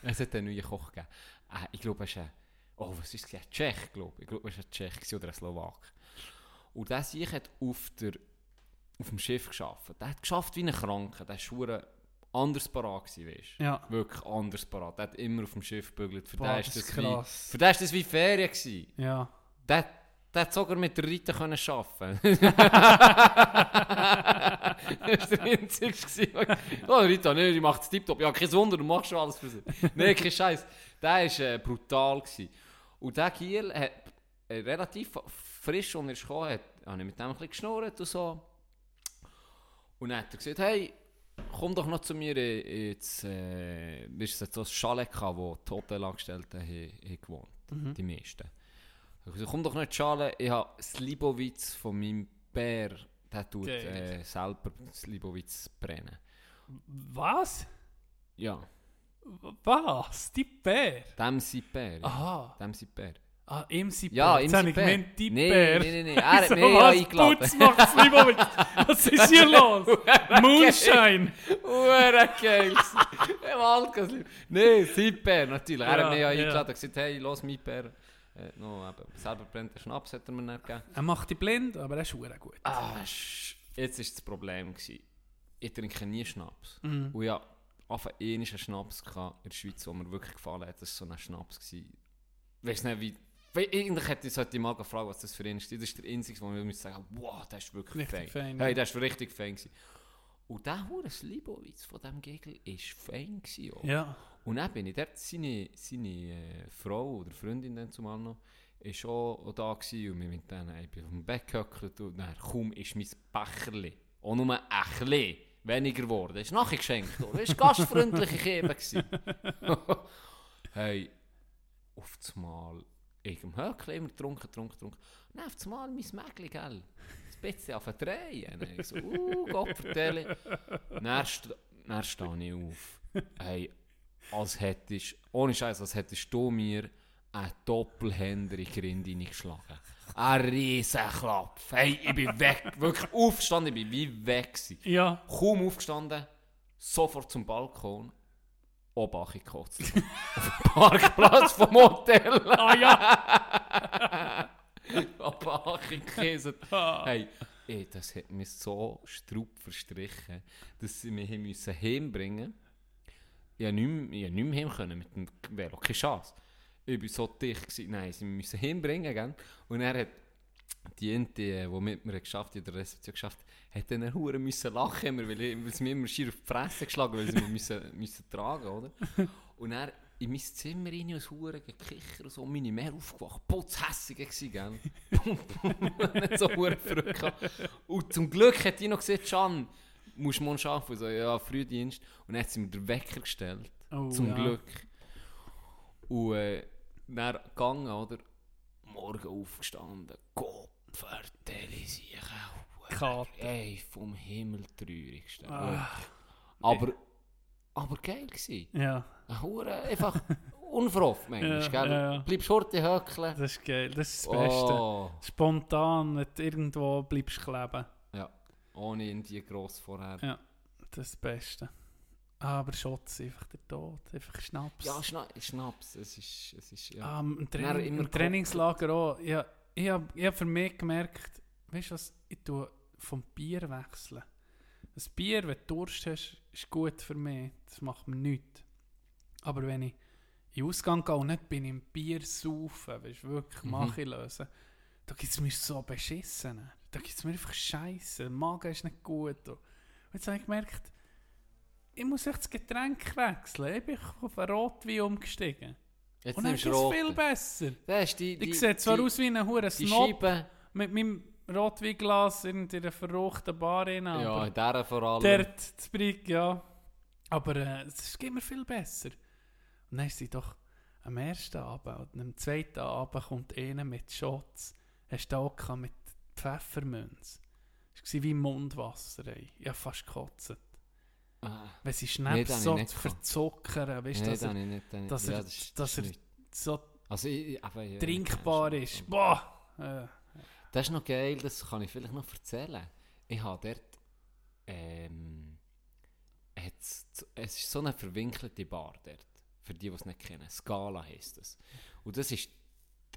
Es hat einen neuen Koch gegeben. Ah, ich glaube, es ist ein... Oh, was ist es? Ein Tschech, glaube ich. Ich glaube, es war ein Tschech oder ein Slowak. Und der sich hat auf, der, auf dem Schiff gearbeitet. Der hat geschafft wie ein Kranker. Der war anders parat gewesen, weißt du? Ja. Wirklich anders parat. Der hat immer auf dem Schiff gebügelt. Für, Boah, den das ist das krass. Wie, für den war das wie Ferien gewesen. Ja. Der, der hat sogar mit der Reiten können arbeiten. Das war der Einzige gewesen. Oh, Rita, nee, die macht es tiptop. Ja, kein Wunder, du machst schon alles für sie. Nein, kein Scheiß. Der war äh, brutal gewesen. Und der Giel hat äh, relativ... frisch, und er ist gekommen, habe ich mit dem ein bisschen geschnurrt und so. Und dann hat er gesagt, hey, komm doch noch zu mir ins... Äh, es hat so ein Chalet gehabt, wo die Hotelangestellten haben, haben gewohnt, mhm. die meisten. Ich habe gesagt, komm doch noch ins Chalet, ich habe Slivovitz von meinem Bär, der tut äh, selber Slivovitz brennen. Was? Ja. Was? Die Bär? Dem sind Bär, ja. Aha. Dem sind Bär. Ah, M C P. Ja, jetzt habe ich gemeint, die Bär. Nein, nein, nein. Er hat mich ja eingeladen. Putz macht's lieber. Was ist hier los? Moonshine. Uere geil. Im Alkohol. Nein, sein Bär, natürlich. Er hat mich ja eingeladen und gesagt, hey, los, mein Bär. Äh, no, aber selber brennt der Schnaps, hat er mir nicht gegeben. Er macht dich blind, aber er ist uere gut. Ah, jetzt war das Problem gewesen. Ich trinke nie Schnaps. Mhm. Und ja, auf einmal einen Schnaps gehabt in der Schweiz, wo mir wirklich gefallen hat. Das war so ein Schnaps gewesen. Weißt du nicht, wie... Eigentlich hätte ich heute mal gefragt, was das für ihn ist. Das ist der einzige, wo wir sagen, wow, das ist wirklich fein. fein. Hey, das war richtig fein. Und der Hure Slivovitz von diesem Gegel war fein. Auch. Ja. Und dann bin ich dort, seine, seine äh, Frau oder Freundin dann zumal noch, war auch da gewesen, und wir mit denen auf dem Bett gehöckelt. Und dann, kaum ist mein Becherli, auch nur ein bisschen weniger geworden. Das ist nachher geschenkt. Das war gastfreundliche Käbe. Hey... Auf das Mal, ich im Höckchen immer getrunken, getrunken, getrunken. Nein, auf das Mal mein Mägli, gell? Ein bisschen auf den Drehen. Ich so, uh, Gott vertelle. Dann, st- dann stehe ich auf. Hey, als hättest, ohne Scheiß, als hättest du mir einen Doppelhänder in die Rinde reingeschlagen. Ein riesen Klapf. Hey, ich bin weg. Wirklich aufgestanden, ich bin wie weg gewesen. Ja. Kaum aufgestanden, sofort zum Balkon. Obach in Kotzen. Auf dem Parkplatz vom Hotel. Ah ja! Obach in Käse. Hey, ey, das hat mich so strupp verstrichen, dass sie mich hinbringen mussten. Ich konnte nicht mehr, ich nicht mehr hin können mit dem Velo. Keine Chance. Ich war so dicht gewesen. Nein, sie müssen hinbringen, gell? Und er hat die Ente, die mit mir geschafft hat, in der Rezeption geschafft hat, hat dann einen Huren müssen lachen, weil es mir immer schier auf die Fresse geschlagen, weil sie mir müssen, müssen tragen, oder? Und er in mein Zimmer rein, aus Huren gekichert und so, meine Mähre aufgewacht, putzhässig gewesen, gell? Pum, pum, nicht so Huren verrückt. Und zum Glück hat die noch gesagt, Can, musst du morgen arbeiten? So, ja, Frühdienst. Und dann hat sie mir den Wecker gestellt, oh, zum ja. Glück. Und äh, dann gegangen, oder? Morgen aufgestanden, Gottverdeli sich auch. Ey, vom Himmel traurigsten. Ah, aber, nee. aber geil gewesen. Ja. Hure, einfach unverhofft manchmal, ja, gell? Ja, ja. Bleibst Horte höckeln. Das ist geil, das ist das Beste. Oh. Spontan, wenn du irgendwo bleibst kleben. Ja, ohne irgendwie gross vorher. Ja, das ist das Beste. Aber Schotz, einfach der Tod, einfach Schnaps. Ja, Schna- Schnaps, es ist, es ist, ja. Um, im, Tra- im, im Trainingslager auch, ja, ich habe hab für mich gemerkt, weißt du was, ich tue vom Bier wechseln. Das Bier, wenn du Durst hast, ist gut für mich, das macht mir nichts. Aber wenn ich in den Ausgang gehe und nicht bin im Bier saufen, weißt du, wirklich mhm. mache ich lösen, da gibt es mir so beschissen. Da gibt es mir einfach Scheiße, der Magen ist nicht gut. Und jetzt habe ich gemerkt, ich muss echt das Getränk wechseln. Ich bin auf einen Rotwein umgestiegen. Jetzt und dann ist es viel besser. Die, die, ich sehe zwar die, aus wie ein Huren Snob mit meinem Rotweinglas in einer verruchten Bar rein. Ja, in dieser vor allem. Dort, das Brieg, ja. Aber äh, es geht mir viel besser. Und dann ist sie doch am ersten Abend und am zweiten Abend kommt einer mit Shots. Hast du auch mit Pfeffermünz. Es war wie Mundwasser. Ey. Ich habe fast gekotzt. Ah, wenn sie Schnaps so verzuckern, weißt du, dass er, nicht, dass er, ja, das ist, dass er so also ich, aber, ja, trinkbar ich ist. Boah! Äh. Das ist noch geil, das kann ich vielleicht noch erzählen. Ich habe dort, ähm, jetzt, es ist so eine verwinkelte Bar dort, für die, die es nicht kennen. Scala heisst das. Und das ist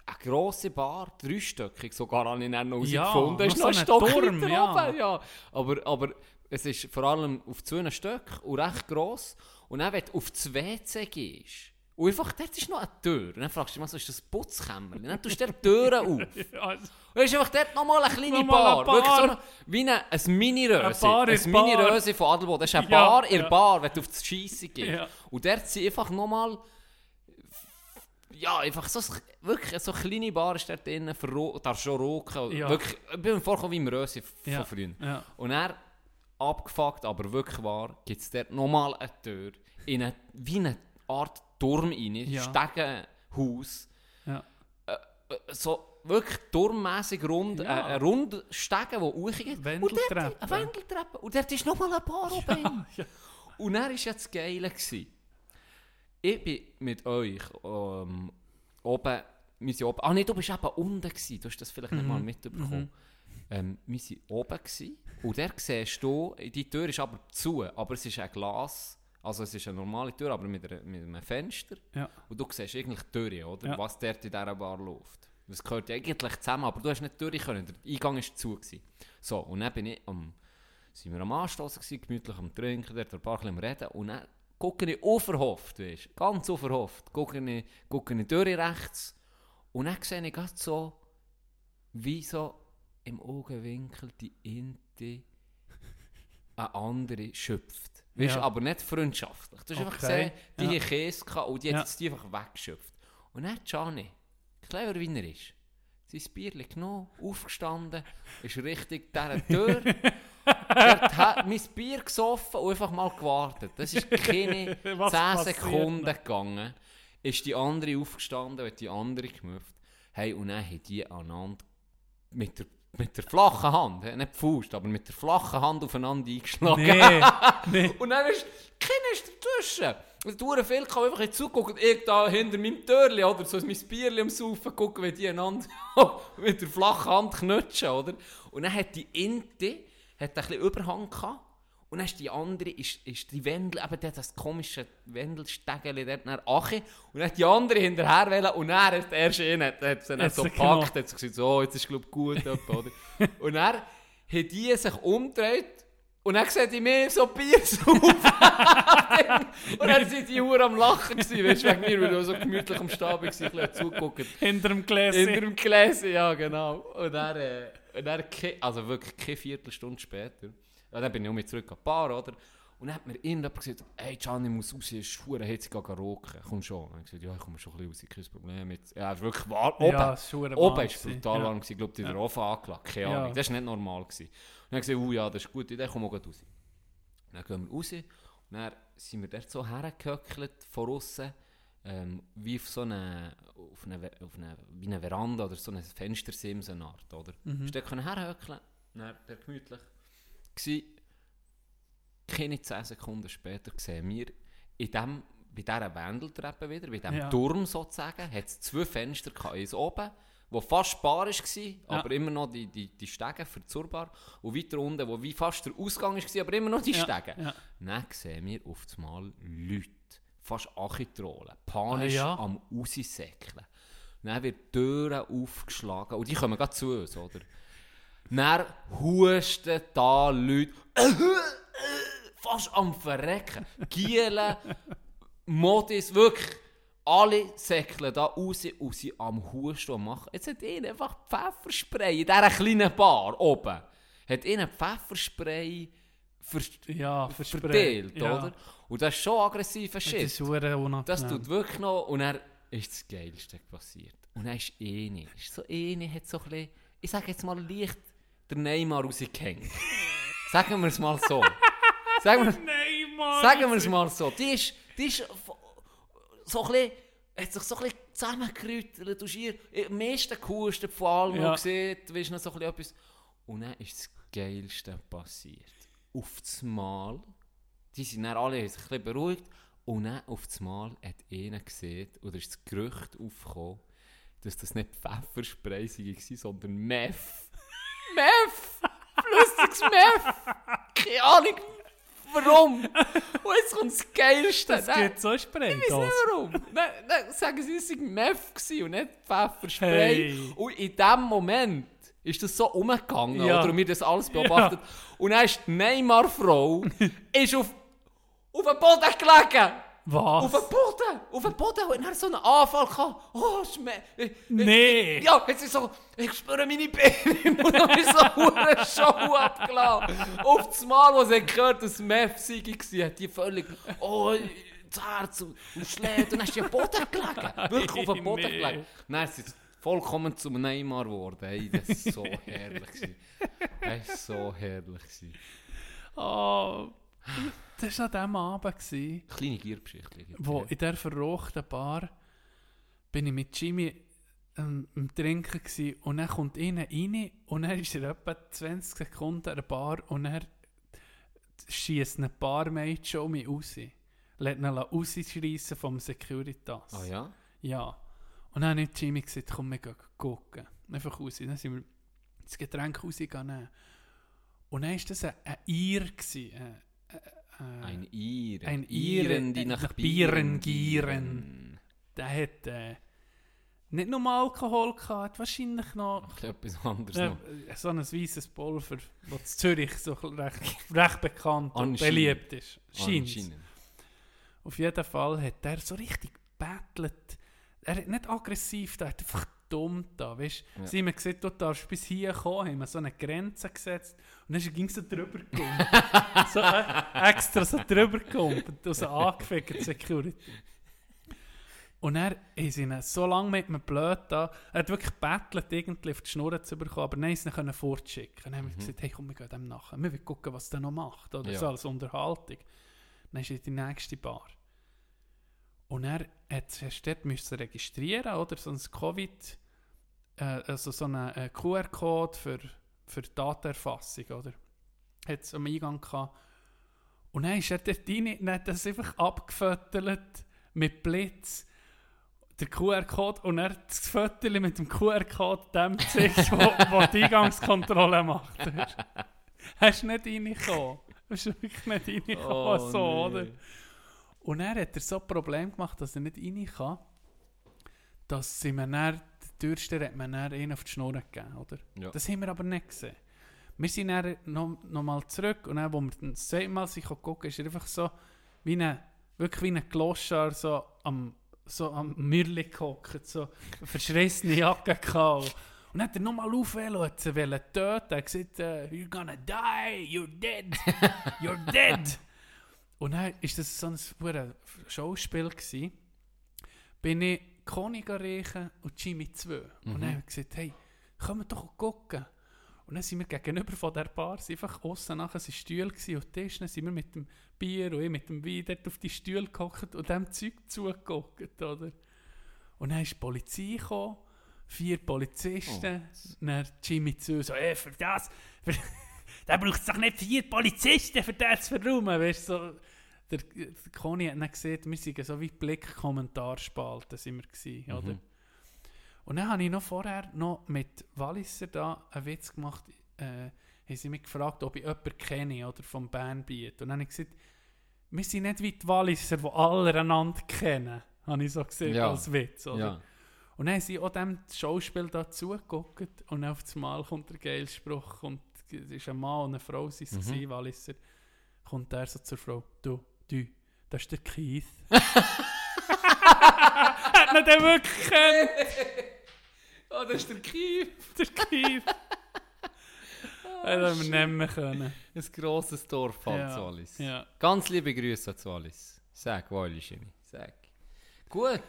eine grosse Bar, dreistöckig, sogar habe ich dann noch herausgefunden. Ja, ist noch so ein Stock Turm, ja. ja. Aber, aber es ist vor allem auf zwei Stöcken und recht gross. Und dann, wenn du auf das W C gehst, und einfach, dort ist noch eine Tür. Und dann fragst du dich, was ist das Putzkämmerchen? Dann tust du die Türen auf. Und dann ist einfach dort nochmal eine kleine noch Bar. Eine Bar. Wirklich so eine, wie eine, eine Mini-Röse. Eine, eine Mini-Röse von Adelboden. Das ist eine ja, Bar in der ja. Bar, wenn du auf das Scheisse gehst. Ja. Und dort sind einfach nochmal... Ja, einfach so, wirklich so kleine Bar ist dort drin. Verro- darfst schon roken. Ja. Wirklich, ich bin mir vorgekommen wie im Röse von ja. früher. Ja. Und dann, abgefuckt, aber wirklich wahr, gibt es dort nochmal eine Tür in eine, wie eine Art Turm rein, ja. Stegenhaus. Ja. Äh, so wirklich turmmässig rund, ja. äh, ein runder Stegen, der hochgeht. Wendeltreppe. Und dort, Wendeltreppe. Und dort ist nochmal ein paar oben. Ja, ja. Und er war ja das Geile. Ich bin mit euch ähm, oben, wir sind oben, ah nee, du warst eben unten gewesen, du hast das vielleicht mhm. nicht mal mitbekommen. Mhm. Ähm, wir waren oben gewesen, und der siehst du, die Tür ist aber zu, aber es ist ein Glas, also es ist eine normale Tür, aber mit, einer, mit einem Fenster. Ja. Und du siehst eigentlich die Tür, oder? Ja. Was dort in dieser Bar läuft. Das gehört eigentlich zusammen, aber du hast nicht die Tür können, der Eingang war zu. Gewesen. So, und dann bin ich am, sind wir am Anstossen gewesen, gemütlich am Trinken, dort ein paar bisschen am Reden, und dann gucke ich unverhofft, weißt du, ganz unverhofft, gucke ich, gucke ich durch rechts, und dann sehe ich gerade so, wie so, im Augenwinkel die Inte eine andere schöpft. Weißt, ja. Aber nicht freundschaftlich. Du hast okay. einfach gesehen, die ja. Käse kann und die ja. hat jetzt die einfach weggeschöpft. Und dann Gianni, clever wie er ist, sein Bierchen genommen, aufgestanden, ist richtig dieser Tür, hat mein Bier gesoffen und einfach mal gewartet. Das ist keine zehn Sekunden noch? Gegangen. Ist die andere aufgestanden, hat die andere gemüpft. Hey, und dann hat die aneinander mit der, mit der flachen Hand, nicht die Faust, aber mit der flachen Hand aufeinander eingeschlagen. Nee, nee. Und dann ist keiner dazwischen. Dauert viel, kann einfach zugucken. Ich da hinter meinem Türchen, oder so mein Bierchen am Saufen gucken, wie die einander mit der flachen Hand knutschen, oder? Und dann hat die Inte hat ein bisschen Überhang gehabt. Und dann ist die andere, ist, ist die Wendel, eben der hat das komische Wendelsteckchen dort nach Ache. Und dann hat die andere hinterher wollen und dann ist der erste rein, hat, hat sie dann so gepackt, hat sie gesagt, so, jetzt ist es glaube ich gut. Oder? Und dann hat die sich umgedreht Und dann sehe ich mir so Biersaufen. Und dann sind die Huren am Lachen gewesen, weißt, wegen mir, weil ich so gemütlich am Stab war, ein bisschen zugeguckt. Hinter dem Gläschen. Hinter dem Gläschen, ja genau. Und dann, äh, und dann also wirklich keine Viertelstunde später, ja, dann bin ich auch mit zurück an die Bar, oder? Und dann hat mir irgendjemand gesagt, «Hey, Gianni, muss raus, es ist verdammt hitzig, geh roken, komm schon.» Und ich habe gesagt, «Ja, ich komme schon ein bisschen raus, kein Problem.» Jetzt, ja, wirklich warm. Oben war es brutal warm, ich glaube, der Ofen angelagt, keine Ahnung, ja. Das war nicht normal. Gewesen. Und dann habe ich gesagt, «Oh ja, das ist gut, dann komme ich auch raus.» Und dann gehen wir raus und dann sind wir dort so hergehöckelt von außen, ähm, wie auf so eine, auf eine, auf eine, wie eine Veranda oder so eine Fenstersimsenart, oder? Mhm. Wir können hergehöckeln, dann war gemütlich. Gewesen. Keine zehn Sekunden später sehen wir in dem, bei dieser Wendeltreppe wieder, bei diesem ja. Turm sozusagen, hat es zwei Fenster gehabt, eins oben, wo fast bar war, ja. aber immer noch die, die, die Stege für die Zurbar, und weiter unten, wo wie fast der Ausgang war, aber immer noch die Stege. Ja. Ja. Dann sehen wir auf einmal Leute, fast Achitrollen, panisch ah, ja. am Raussäckeln. Dann wird die Türen aufgeschlagen, und die kommen gerade zu uns, oder? Dann husten da Leute, fast am Verrecken. Gielen, Modis, wirklich. Alle säckeln da raus und sind am Husten und machen. Jetzt hat ihnen einfach Pfefferspray in dieser kleinen Bar oben. Hat ihnen Pfefferspray ver- ja, verteilt, ja. oder? Und das ist schon aggressiver Shit. Das ist Das tut wirklich noch. Und dann ist das Geilste passiert. Und dann ist eine. So eine hat so ein bisschen, ich sage jetzt mal leicht, der Neymar rausgehängt. Sagen wir es mal so. Sagen wir es mal so. Die ist, die ist so ein bisschen, hat sich so ein bisschen zusammengerüttelt. Du hast hier am meisten gehustet von allem ja. gesehen. Du weißt noch so ein bisschen etwas. Und dann ist das Geilste passiert. Auf das Mal, die sind dann alle ein bisschen beruhigt. Und dann auf das Mal hat einer gesehen, oder ist das Gerücht aufgekommen, dass das nicht Pfefferspray war, sondern Meth. Meth! Flüssiges Meth! Keine Ahnung! Warum? Und jetzt kommt das Geilste. Das dann, geht so Spray. Ich weiß nicht warum. Dann, dann sagen sie, es sei Meth gewesen und nicht Pfefferspray. Hey. Und in dem Moment ist das so umgegangen, ja. oder? Und wir das alles beobachtet. Ja. Und dann ist die Neymar-Frau ist auf, auf den Boden gelegen. Was? Auf den Boden! Auf den Boden! Und dann so einen Anfall gehabt. Oh, Schmerz! Nee! Ja, jetzt ist so, ich spüre meine Beine. Und dann ist so eine Show abgeladen. Auf das Mal, wo sie gehört, dass Meth-Siege war, hat die völlig, oh, das Herz und Schlägt. Und dann ist sie auf den Boden gelegen. Wirklich auf den Boden gelegen. Nein, es ist vollkommen zum Neymar geworden. Hey, das war so herrlich. Das war so herrlich. Oh... Das war an diesem Abend. Gewesen, kleine Giergeschichte. Wo in dieser verrochten Bar bin ich mit Jimmy ähm, am Trinken gewesen, und dann kommt einer rein und er ist in etwa zwanzig Sekunden an der Bar und er schiesst eine Barmaid schon mich raus. Lässt ihn rausschreissen vom Securitas. Ah oh ja? Ja. Und dann hat Jimmy gesagt, komm, wir gehen gucken. Einfach raus. Dann sind wir das Getränk rausgegangen. Und dann war das ein, ein Ir. Gewesen, Äh, ein Iren. Ein Iren, die nach, nach Bieren gieren. Der hat äh, nicht nur Alkohol gehabt, wahrscheinlich noch... Ach, etwas anderes äh, noch. So ein weißes Pulver, das in Zürich so recht, recht bekannt und beliebt ist. Scheint. Auf jeden Fall hat er so richtig gebettelt. Er hat nicht aggressiv, er hat einfach dumm da, weißt du? Ja. Sie haben gesagt, du darfst bis hier kommen, haben wir so eine Grenze gesetzt und dann ging es so drüber gekommen. so äh, extra so drüber gekommen und so angefickt Security. Und er ist ihn so lange mit mir blöd da, er hat wirklich gebettelt, irgendwie auf die Schnur zu bekommen, aber nein, sie können fortschicken. Und dann haben wir mhm. gesagt, hey komm, wir gehen dem nachher, wir wollen gucken, was der noch macht, oder ja. so als Unterhaltung. Dann ist er in die nächste Bar. Und er musste dort registrieren, oder? So ein Covid, äh, also so einen Q R Code für, für Datenerfassung, oder? Hat es am Eingang gehabt. Und dann ist er dort rein und hat das einfach abgefüttert mit Blitz, der Q R Code, und er das Fötterchen mit dem Q R Code dem zeigt, wo, wo die Eingangskontrolle macht. Er ist nicht reingekommen. Er ist wirklich nicht reingekommen, oh, so, nee. Oder? Und dann hat er so ein Problem gemacht, dass er nicht rein kann, dass sie mir dann, die Türsteher hat mir dann einen auf die Schnur gegeben, oder? Ja. Das haben wir aber nicht gesehen. Wir sind dann noch, noch mal zurück und dann, als wir das zweite Mal gucken, ist er einfach so wie ein, wirklich wie ein Kloschar so am, so am Mürli gehockt, so eine verschrissene Jacke gehabt. Und dann hat er noch mal aufwählen wollen, töten. Er hat gesagt, you're gonna die, you're dead, you're dead. Und dann war das so ein Schauspiel gewesen. Bin ich Conny reichen und Jimmy zwei. Mhm. Und dann habe ich gesagt, hey, können wir doch gucken. Und dann sind wir gegenüber von der Bar, einfach aussen nachher, es war Stuhl und Tisch, dann sind wir mit dem Bier und ich mit dem Wein dort auf die Stühle gehockt und dem Zeug zugeguckt, oder? Und dann ist die Polizei gekommen, vier Polizisten, oh. Und dann Jimmy zu so, ey, für das, für, da braucht es doch nicht vier Polizisten, für das zu verräumen, weißt du, so. Der, der Conny hat dann gesehen, wir waren so wie Blick-Kommentarspalten, sind wir gewesen, mhm. Oder? Und dann habe ich noch vorher noch mit Walliser da einen Witz gemacht, äh, haben sie mich gefragt, ob ich jemanden kenne oder vom Bandbeat. Und dann habe ich gesagt, wir sind nicht wie die Walliser, die alle einander kennen, habe ich so gesehen, ja. Als Witz. Oder? Ja. Und dann haben sie auch dem Schauspiel da zugeguckt und auf das Mal kommt der Geilspruch und es ist ein Mann und eine Frau, sie mhm. waren Walliser, kommt der so zur Frau, du, du, das ist der Keith. Hat man den wirklich gekannt? Oh, das ist der Kief. Der Kief. Oh, das haben wir nehmen können. Ein grosses Dorf an ja. Wallis. Ja. Ganz liebe Grüße an Wallis. Sag, Wallis, Jimmy. Sag. Gut.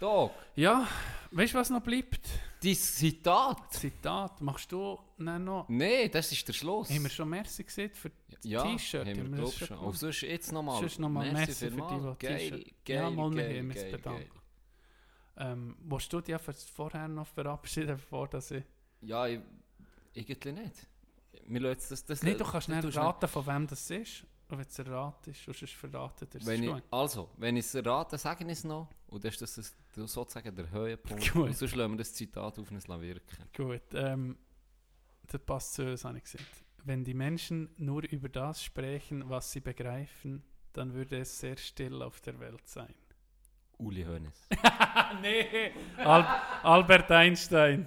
Tag. Ja, weißt du, was noch bleibt? Dein Zitat. Zitat. Machst du noch? Nein, das ist der Schluss. Haben wir schon merci gesehen für das ja, T-Shirt? Ja, haben wir, glaube schon. Und sonst jetzt nochmal. Sonst nochmal merci, merci für die T-Shirt. Ja, mal wir haben uns bedankt. Ähm, willst du dich vorher noch verabschieden, bevor dass ich... Ja, ich, irgendwie nicht. Wir lassen das, das, nee, du kannst nicht erraten, nicht. Von wem das ist. Und wenn es erraten ist, sonst verraten das wenn ich, also, wenn ich es errate, sage ich es noch. Und das ist das, das sozusagen der Höhepunkt. Gut. Und sonst lassen wir das Zitat auf uns wirken. Gut, ähm, das passt zu uns, habe ich gesagt. Wenn die Menschen nur über das sprechen, was sie begreifen, dann würde es sehr still auf der Welt sein. Uli Hoeneß. Nee, Al- Albert Einstein.